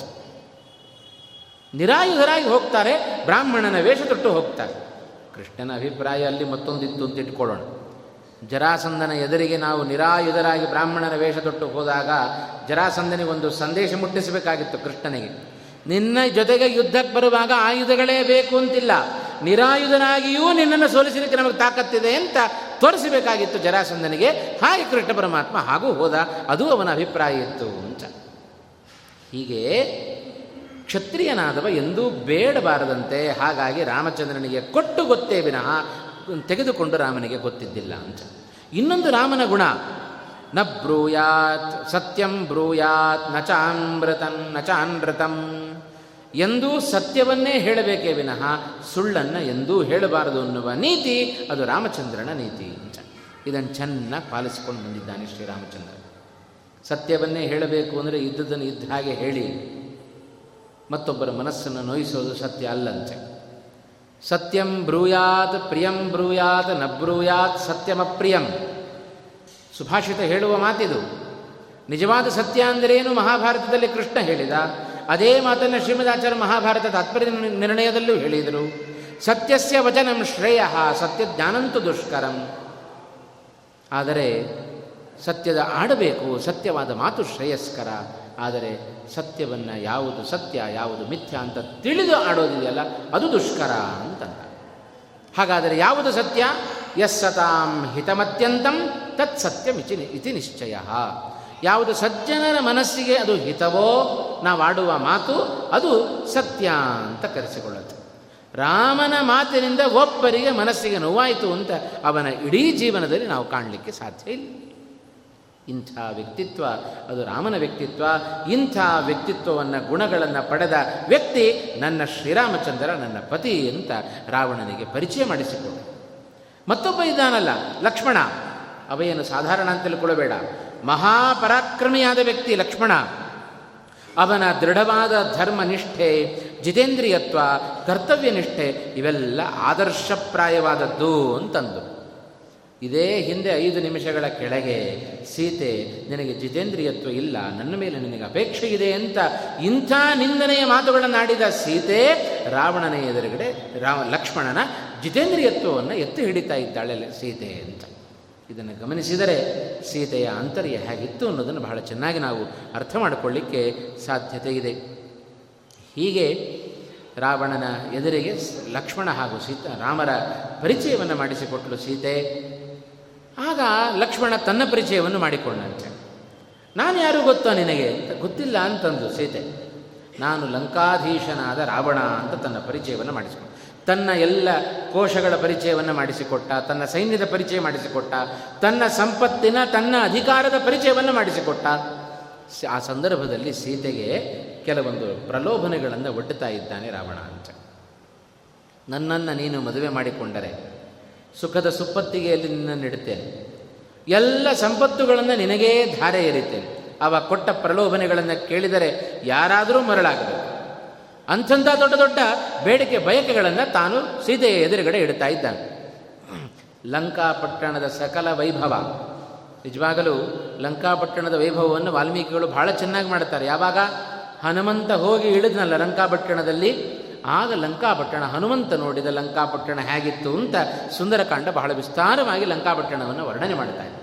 ನಿರಾಯುಧರಾಗಿ ಹೋಗ್ತಾರೆ, ಬ್ರಾಹ್ಮಣನ ವೇಷ ತೊಟ್ಟು ಹೋಗ್ತಾರೆ. ಕೃಷ್ಣನ ಅಭಿಪ್ರಾಯ ಅಲ್ಲಿ ಮತ್ತೊಂದಿತ್ತು ಅಂತ ಇಟ್ಕೊಳ್ಳೋಣ. ಜರಾಸಂಧನ ಎದುರಿಗೆ ನಾವು ನಿರಾಯುಧರಾಗಿ ಬ್ರಾಹ್ಮಣರ ವೇಷ ತೊಟ್ಟು ಹೋದಾಗ ಜರಾಸಂಧನಿಗೊಂದು ಸಂದೇಶ ಮುಟ್ಟಿಸಬೇಕಾಗಿತ್ತು ಕೃಷ್ಣನಿಗೆ. ನಿನ್ನ ಜೊತೆಗೆ ಯುದ್ಧಕ್ಕೆ ಬರುವಾಗ ಆಯುಧಗಳೇ ಬೇಕು ಅಂತಿಲ್ಲ, ನಿರಾಯುಧನಾಗಿಯೂ ನಿನ್ನನ್ನು ಸೋಲಿಸಲಿಕ್ಕೆ ನಮಗೆ ತಾಕತ್ತಿದೆ ಅಂತ ತೋರಿಸಬೇಕಾಗಿತ್ತು ಜರಾಸಂಧನಿಗೆ. ಹಾಗೆ ಕೃಷ್ಣ ಪರಮಾತ್ಮ ಹಾಗೂ ಹೋದ, ಅದು ಅವನ ಅಭಿಪ್ರಾಯ ಇತ್ತು ಅಂತ. ಹೀಗೆ ಕ್ಷತ್ರಿಯನಾದವ ಎಂದೂ ಬೇಡಬಾರದಂತೆ. ಹಾಗಾಗಿ ರಾಮಚಂದ್ರನಿಗೆ ಕೊಟ್ಟು ಗೊತ್ತೇ ವಿನಃ ತೆಗೆದುಕೊಂಡು ರಾಮನಿಗೆ ಗೊತ್ತಿದ್ದಿಲ್ಲ ಅಂತ. ಇನ್ನೊಂದು ರಾಮನ ಗುಣ, ನ ಬ್ರೂಯಾತ್ ಸತ್ಯಂ ಬ್ರೂಯಾತ್ ನ ಚಾಮೃತಂ ನ ಚಾನೃತಂ. ಎಂದೂ ಸತ್ಯವನ್ನೇ ಹೇಳಬೇಕೇ ವಿನಃ ಸುಳ್ಳನ್ನು ಎಂದೂ ಹೇಳಬಾರದು ಅನ್ನುವ ನೀತಿ ಅದು ರಾಮಚಂದ್ರನ ನೀತಿ ಅಂತ. ಇದನ್ನು ಚೆನ್ನಾಗಿ ಪಾಲಿಸಿಕೊಂಡು ಬಂದಿದ್ದಾನೆ ಶ್ರೀರಾಮಚಂದ್ರ. ಸತ್ಯವನ್ನೇ ಹೇಳಬೇಕು ಅಂದರೆ ಇದ್ದದನ್ನು ಇದ್ದ ಹಾಗೆ ಹೇಳಿ, ಮತ್ತೊಬ್ಬರ ಮನಸ್ಸನ್ನು ನೋಯಿಸೋದು ಸತ್ಯ ಅಲ್ಲಂತೆ. ಸತ್ಯಂ ಬ್ರೂಯಾತ್ ಪ್ರಿಯಂ ಬ್ರೂಯಾತ್ ನ ಬ್ರೂಯಾತ್ ಸತ್ಯಮಪ್ರಿಯಂ. ಸುಭಾಷಿತ ಹೇಳುವ ಮಾತಿದು. ನಿಜವಾದ ಸತ್ಯ ಅಂದರೇನು ಮಹಾಭಾರತದಲ್ಲಿ ಕೃಷ್ಣ ಹೇಳಿದ ಅದೇ ಮಾತನ್ನು ಶ್ರೀಮದಾಚಾರ್ಯ ಮಹಾಭಾರತ ತಾತ್ಪರ್ಯ ನಿರ್ಣಯದಲ್ಲೂ ಹೇಳಿದರು. ಸತ್ಯಸ್ಯ ವಚನಂ ಶ್ರೇಯಃ ಸತ್ಯ ಜ್ಞಾನಂತು ದುಷ್ಕರಂ. ಆದರೆ ಸತ್ಯದ ಆಡಬೇಕು, ಸತ್ಯವಾದ ಮಾತು ಶ್ರೇಯಸ್ಕರ. ಆದರೆ ಸತ್ಯವನ್ನು ಯಾವುದು ಸತ್ಯ ಯಾವುದು ಮಿಥ್ಯ ಅಂತ ತಿಳಿದು ಆಡೋದಿದೆಯಲ್ಲ ಅದು ದುಷ್ಕರ ಅಂತಂದ. ಹಾಗಾದರೆ ಯಾವುದು ಸತ್ಯ? ಯಸ್ಸತಾಂ ಹಿತಮತ್ಯಂತಂ ತತ್ ಸತ್ಯಂ ಇತಿ ಇತಿ ನಿಶ್ಚಯ. ಯಾವುದು ಸಜ್ಜನರ ಮನಸ್ಸಿಗೆ ಅದು ಹಿತವೋ ನಾವಾಡುವ ಮಾತು ಅದು ಸತ್ಯ ಅಂತ ಕರೆಸಿಕೊಳ್ಳುತ್ತೆ. ರಾಮನ ಮಾತಿನಿಂದ ಒಬ್ಬರಿಗೆ ಮನಸ್ಸಿಗೆ ನೋವಾಯಿತು ಅಂತ ಅವನ ಇಡೀ ಜೀವನದಲ್ಲಿ ನಾವು ಕಾಣಲಿಕ್ಕೆ ಸಾಧ್ಯ ಇಲ್ಲ. ಇಂಥ ವ್ಯಕ್ತಿತ್ವ ಅದು ರಾಮನ ವ್ಯಕ್ತಿತ್ವ. ಇಂಥ ವ್ಯಕ್ತಿತ್ವವನ್ನು ಗುಣಗಳನ್ನು ಪಡೆದ ವ್ಯಕ್ತಿ ನನ್ನ ಶ್ರೀರಾಮಚಂದ್ರ, ನನ್ನ ಪತಿ ಅಂತ ರಾವಣನಿಗೆ ಪರಿಚಯ ಮಾಡಿಸಿಕೊಂಡು. ಮತ್ತೊಬ್ಬ ಇದ್ದಾನಲ್ಲ ಲಕ್ಷ್ಮಣ, ಅವೆಯನ್ನು ಸಾಧಾರಣ ಅಂತ ತಿಳ್ಕೊಳ್ಳಬೇಡ. ಮಹಾಪರಾಕ್ರಮಿಯಾದ ವ್ಯಕ್ತಿ ಲಕ್ಷ್ಮಣ. ಅವನ ದೃಢವಾದ ಧರ್ಮನಿಷ್ಠೆ, ಜಿತೇಂದ್ರಿಯತ್ವ, ಕರ್ತವ್ಯ ನಿಷ್ಠೆ ಇವೆಲ್ಲ ಆದರ್ಶಪ್ರಾಯವಾದದ್ದು ಅಂತಂದು. ಇದೇ ಹಿಂದೆ ಐದು ನಿಮಿಷಗಳ ಕೆಳಗೆ ಸೀತೆ ನಿನಗೆ ಜಿತೇಂದ್ರಿಯತ್ವ ಇಲ್ಲ, ನನ್ನ ಮೇಲೆ ನಿನಗೆ ಅಪೇಕ್ಷೆ ಇದೆ ಅಂತ ಇಂಥ ನಿಂದನೆಯ ಮಾತುಗಳನ್ನಾಡಿದ ಸೀತೆ ರಾವಣನ ಎದುರುಗಡೆ ರಾಮ ಲಕ್ಷ್ಮಣನ ಜಿತೇಂದ್ರಿಯತ್ವವನ್ನು ಎತ್ತಿ ಹಿಡಿತಾ ಇದ್ದಾಳೆ ಸೀತೆ ಅಂತ. ಇದನ್ನು ಗಮನಿಸಿದರೆ ಸೀತೆಯ ಆಂತರ್ಯ ಹೇಗಿತ್ತು ಅನ್ನೋದನ್ನು ಬಹಳ ಚೆನ್ನಾಗಿ ನಾವು ಅರ್ಥ ಮಾಡಿಕೊಳ್ಳಿಕ್ಕೆ ಸಾಧ್ಯತೆ ಇದೆ. ಹೀಗೆ ರಾವಣನ ಎದುರಿಗೆ ಲಕ್ಷ್ಮಣ ಹಾಗೂ ಸೀತಾ ರಾಮರ ಪರಿಚಯವನ್ನು ಮಾಡಿಸಿಕೊಟ್ಟಳು ಸೀತೆ. ಆಗ ಲಕ್ಷ್ಮಣ ತನ್ನ ಪರಿಚಯವನ್ನು ಮಾಡಿಕೊಂಡಂತೆ. ನಾನು ಯಾರು ಗೊತ್ತೋ ನಿನಗೆ ಅಂತ. ಗೊತ್ತಿಲ್ಲ ಅಂತಂದು ಸೀತೆ. ನಾನು ಲಂಕಾಧೀಶನಾದ ರಾವಣ ಅಂತ ತನ್ನ ಪರಿಚಯವನ್ನು ಮಾಡಿಸಿಕೊಂಡ. ತನ್ನ ಎಲ್ಲ ಕೋಶಗಳ ಪರಿಚಯವನ್ನು ಮಾಡಿಸಿಕೊಟ್ಟ, ತನ್ನ ಸೈನ್ಯದ ಪರಿಚಯ ಮಾಡಿಸಿಕೊಟ್ಟ, ತನ್ನ ಸಂಪತ್ತಿನ ತನ್ನ ಅಧಿಕಾರದ ಪರಿಚಯವನ್ನು ಮಾಡಿಸಿಕೊಟ್ಟ. ಆ ಸಂದರ್ಭದಲ್ಲಿ ಸೀತೆಗೆ ಕೆಲವೊಂದು ಪ್ರಲೋಭನೆಗಳನ್ನು ಒಡ್ಡುತ್ತಾ ಇದ್ದಾನೆ ರಾವಣ ಅಂತ. ನನ್ನನ್ನು ನೀನು ಮದುವೆ ಮಾಡಿಕೊಂಡರೆ ಸುಖದ ಸುಪ್ಪತ್ತಿಗೆಯಲ್ಲಿ ನಿನ್ನನ್ನು ಇಡುತ್ತೇನೆ, ಎಲ್ಲ ಸಂಪತ್ತುಗಳನ್ನು ನಿನಗೇ ಧಾರೆ ಎರಿತೇನೆ. ಅವ ಕೊಟ್ಟ ಪ್ರಲೋಭನೆಗಳನ್ನು ಕೇಳಿದರೆ ಯಾರಾದರೂ ಮರಳಾಗಬೇಕು. ಅಂಥಂಥ ದೊಡ್ಡ ದೊಡ್ಡ ಬೇಡಿಕೆ ಬಯಕೆಗಳನ್ನು ತಾನು ಸೀತೆಯ ಎದುರುಗಡೆ ಇಡ್ತಾ ಇದ್ದಾನೆ. ಲಂಕಾಪಟ್ಟಣದ ಸಕಲ ವೈಭವ, ನಿಜವಾಗಲೂ ಲಂಕಾಪಟ್ಟಣದ ವೈಭವವನ್ನು ವಾಲ್ಮೀಕಿಗಳು ಬಹಳ ಚೆನ್ನಾಗಿ ಮಾಡ್ತಾರೆ. ಯಾವಾಗ ಹನುಮಂತ ಹೋಗಿ ಇಳಿದ್ನಲ್ಲ ಲಂಕಾಪಟ್ಟಣದಲ್ಲಿ, ಆಗ ಲಂಕಾಪಟ್ಟಣ ಹನುಮಂತ ನೋಡಿದ ಲಂಕಾಪಟ್ಟಣ ಹೇಗಿತ್ತು ಅಂತ ಸುಂದರಕಾಂಡ ಬಹಳ ವಿಸ್ತಾರವಾಗಿ ಲಂಕಾಪಟ್ಟಣವನ್ನು ವರ್ಣನೆ ಮಾಡ್ತಾ ಇದೆ.